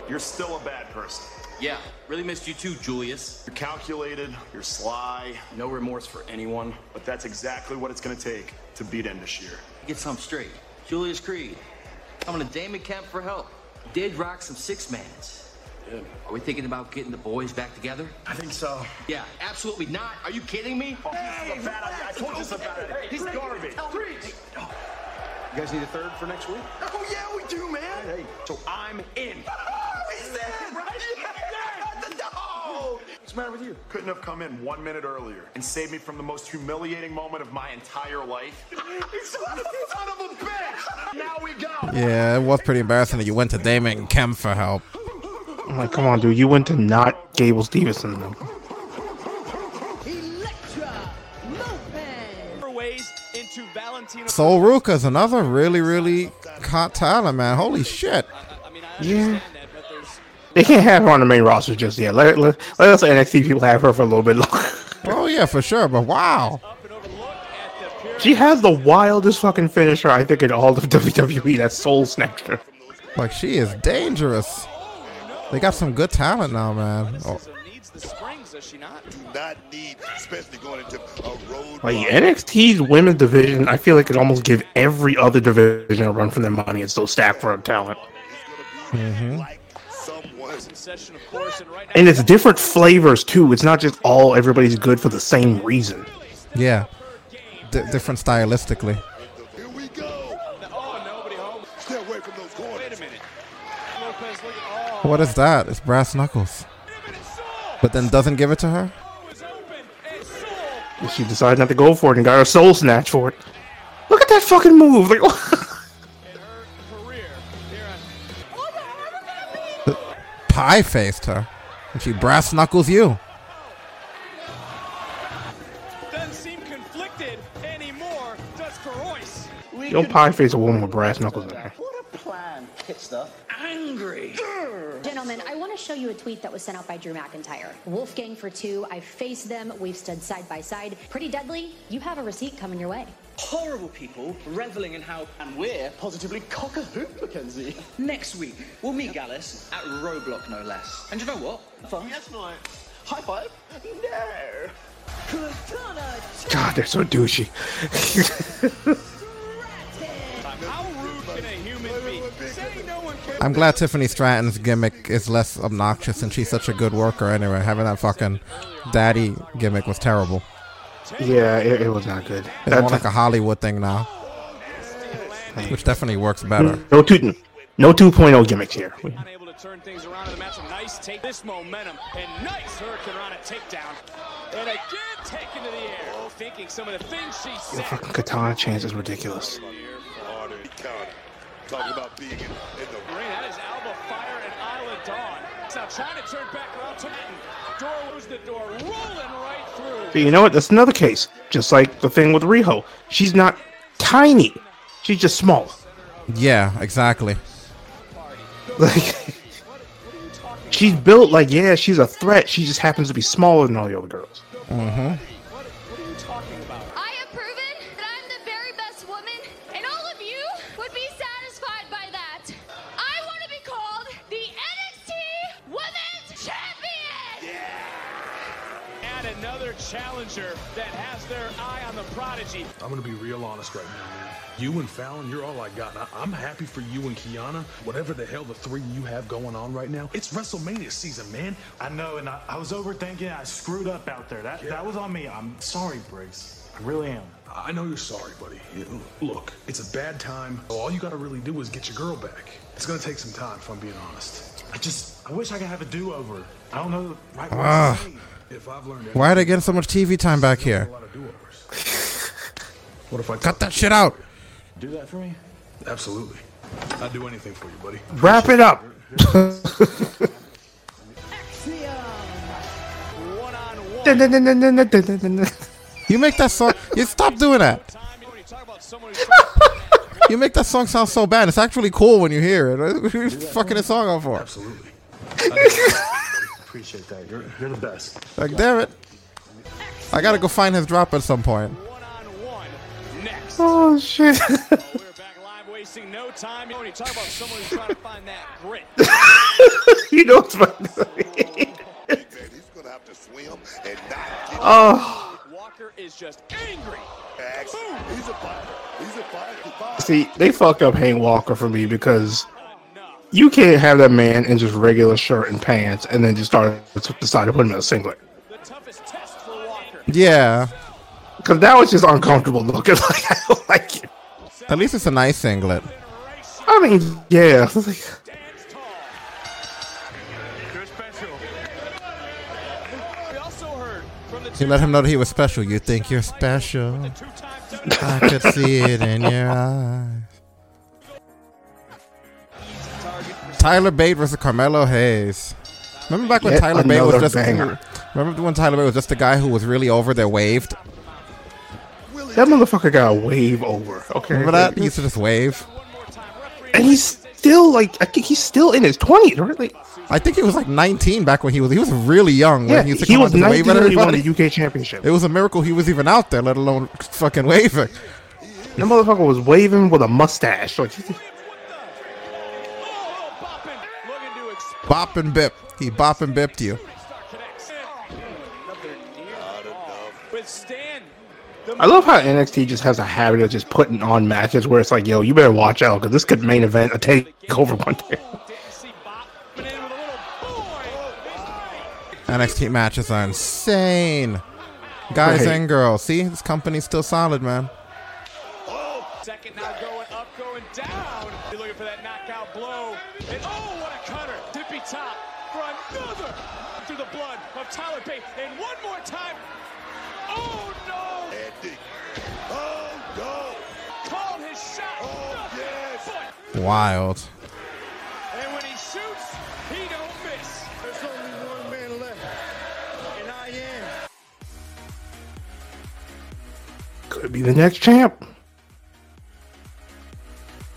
you're still a bad person. Yeah, really missed you too, Julius. You're calculated, you're sly, no remorse for anyone. But that's exactly what it's gonna take to beat him this year. Get something straight. Julius Creed, coming to Damon Camp for help. Did rock some six-mans. Are we thinking about getting the boys back together? I think so. Yeah, absolutely not. Are you kidding me? Oh, hey, he's bad I told you about it. Hey, he's garbage. Hey, oh. You guys need a third for next week? Oh, yeah, we do, man. Hey, hey. So I'm in. Oh, he's in, right? Yeah, the dog. What's the matter with you? Couldn't have come in one minute earlier and saved me from the most humiliating moment of my entire life. You son of a bitch. Now we go. Yeah, it was pretty embarrassing that you went to Damon Kemp for help. I'm like, come on, dude. You went to not Gable Stevenson, though. Sol Ruka's another really, really hot talent, man. Holy shit. Yeah. They can't have her on the main roster just yet. Let, let, let us N X T people have her for a little bit longer. Oh, yeah, for sure. But wow. She has the wildest fucking finisher, I think, in all of W W E. That Soul Snatcher. Like, she is dangerous. They got some good talent now, man. Oh. Like, N X T's women's division, I feel like it almost give every other division a run for their money and still stack for talent. Mm-hmm. And it's different flavors, too. It's not just all everybody's good for the same reason. Yeah. D- different stylistically. What is that? It's brass knuckles. But then doesn't give it to her? She decided not to go for it and got her soul snatched for it. Look at that fucking move. Like, pie faced her. And she brass knuckles you. Doesn't seem conflicted anymore, does Karois. You don't pie face a woman with brass knuckles in her. What a plan, kid stuff. Angry. Gentlemen, I want to show you a tweet that was sent out by Drew McIntyre. Wolfgang for two. I've faced them. We've stood side by side. Pretty Deadly, you have a receipt coming your way. Horrible people reveling in how... And we're positively cock-a-hoop, Mackenzie. Next week, we'll meet Gallus at Roblox, no less. And you know what? Fun. Yes, no. High five. No. God, they're so douchey. How rude can a human be? I'm glad Tiffany Stratton's gimmick is less obnoxious, and she's such a good worker anyway. Having that fucking daddy gimmick was terrible. Yeah, it, it was not good. It's That's more like a Hollywood thing now, which definitely works better. No two, no two point oh gimmicks here. Unable to turn things around in the match. Nice take this momentum, and nice hurricane on a takedown. And again, taken to the air. Thinking some of the things she said. Your fucking katana chance is ridiculous. Talking about being in the ring. That is Alba Fire and Isla Dawn. Now trying to turn back around to Door lose the door, rolling right through. But you know what? That's another case. Just like the thing with Riho. She's not tiny. She's just small. Yeah, exactly. Like, she's built like, yeah, she's a threat. She just happens to be smaller than all the other girls. Uh-huh. What, what are you talking about? I have proven that I'm the very best woman, and all of you would be satisfied by that. I want to be called the N X T Women's Champion! Yeah! And another challenger that has their eye on the prodigy. I'm going to be real honest right now, man. You and Fallon, you're all I got. I, I'm happy for you and Kiana. Whatever the hell the three you have going on right now, it's WrestleMania season, man. I know, and I, I was overthinking. I screwed up out there. That, yeah. that was on me. I'm sorry, Briggs. I really am. I know you're sorry, buddy. Look, it's a bad time. All you got to really do is get your girl back. It's going to take some time, if I'm being honest. I just, I wish I could have a do-over. I don't know the right uh, way to if I've learned Why are they getting so much T V time back here? What if I cut that shit out? Do that for me? Absolutely. I'll do anything for you, buddy. Wrap it up. You make that song. You stop doing that. You make that song sound so bad. It's actually cool when you hear it. What are you fucking a song out for? Absolutely. I appreciate that. You're, you're the best. Like, damn it. I gotta go find his drop at some point. Oh shit! We're back live, wasting no time. You talk about someone who's trying to find that grit. You know what's funny? He's gonna have to swim and not. Oh. Walker is just angry. He's a fighter. He's a fighter. See, they fucked up Hank Walker for me because you can't have that man in just regular shirt and pants and then just start decide to put him in a singlet. The toughest test for Walker. Yeah. Because now it's just uncomfortable looking. Like, I don't like it. At least it's a nice singlet. I mean, yeah. You let him know that he was special. You think you're special. I could see it in your eyes. Tyler Bate versus Carmelo Hayes. Remember back when Yet Tyler Bate was just... Banger. Remember when Tyler Bate was just the guy who was really over there waved? That motherfucker got a wave over. Okay, remember that? He used to just wave. And he's still like, I think he's still in his twenties, right? Like, I think he was like nineteen back when he was. He was really young when yeah, he used to come out and wave at everybody. He won the U K Championship. It was a miracle he was even out there, let alone fucking waving. That motherfucker was waving with a mustache. Like, bop and bip. He bop and bipped you. I love how N X T just has a habit of just putting on matches where it's like, yo, you better watch out because this could main event a takeover one day. N X T matches are insane. Guys right. and girls. See, this company's still solid, man. Second now going up, going down. You're looking for that knockout blow. And oh, what a cutter. Tippy top for another through the blood of Tyler Bate. And one more time. Oh, no. Wild. And when he shoots, he don't miss. There's only one man left, and I am. Could be the next champ.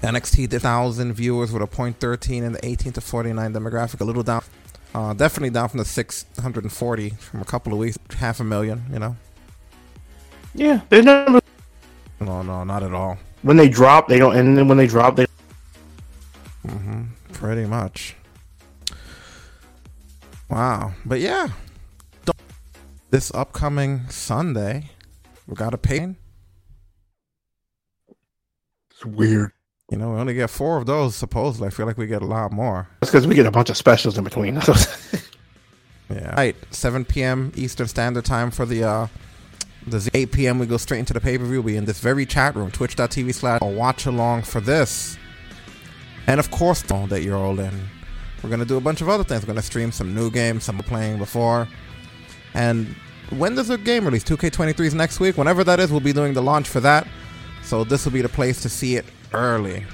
N X T did one thousand viewers with a point one three in the eighteen to forty-nine demographic, a little down, uh, definitely down from the six hundred forty from a couple of weeks, half a million, you know. Yeah, they never. No, no, not at all. When they drop, they don't, and then when they drop, they. Mm-hmm. Pretty much. Wow. But yeah, this upcoming Sunday, we got a pay. It's weird. You know, we only get four of those, supposedly. I feel like we get a lot more. That's because we get a bunch of specials in between. Yeah. Right. seven p.m. Eastern Standard Time for the, uh, the eight p.m. We go straight into the pay-per-view. We in this very chat room, twitch.tv slash watch along for this. And of course, all that you're all in. We're going to do a bunch of other things. We're going to stream some new games, some playing before. And when does the game release? two K twenty-three is next week. Whenever that is, we'll be doing the launch for that. So this will be the place to see it early.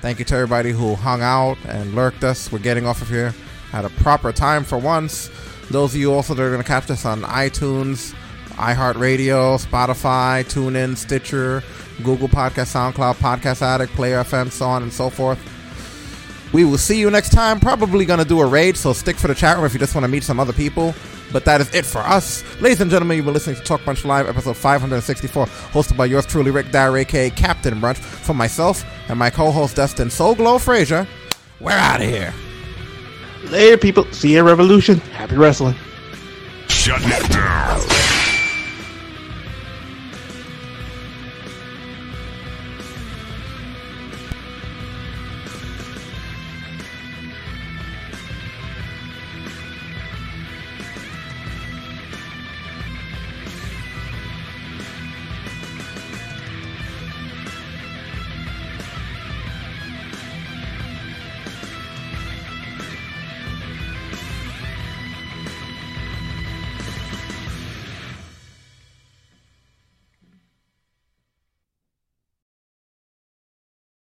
Thank you to everybody who hung out and lurked us. We're getting off of here at a proper time for once. Those of you also that are going to catch us on iTunes, iHeartRadio, Spotify, TuneIn, Stitcher, Google Podcast, SoundCloud, Podcast Addict, Player F M, so on and so forth. We will see you next time. Probably going to do a raid, so stick for the chat room if you just want to meet some other people. But that is it for us. Ladies and gentlemen, you've been listening to Talk Brunch Live, episode five hundred sixty-four, hosted by yours truly, Rick Dyer, a k a. Captain Brunch. For myself and my co-host, Destin Soul Glow Frazier, we're out of here. Later, people. See you at Revolution. Happy wrestling. Shut it down.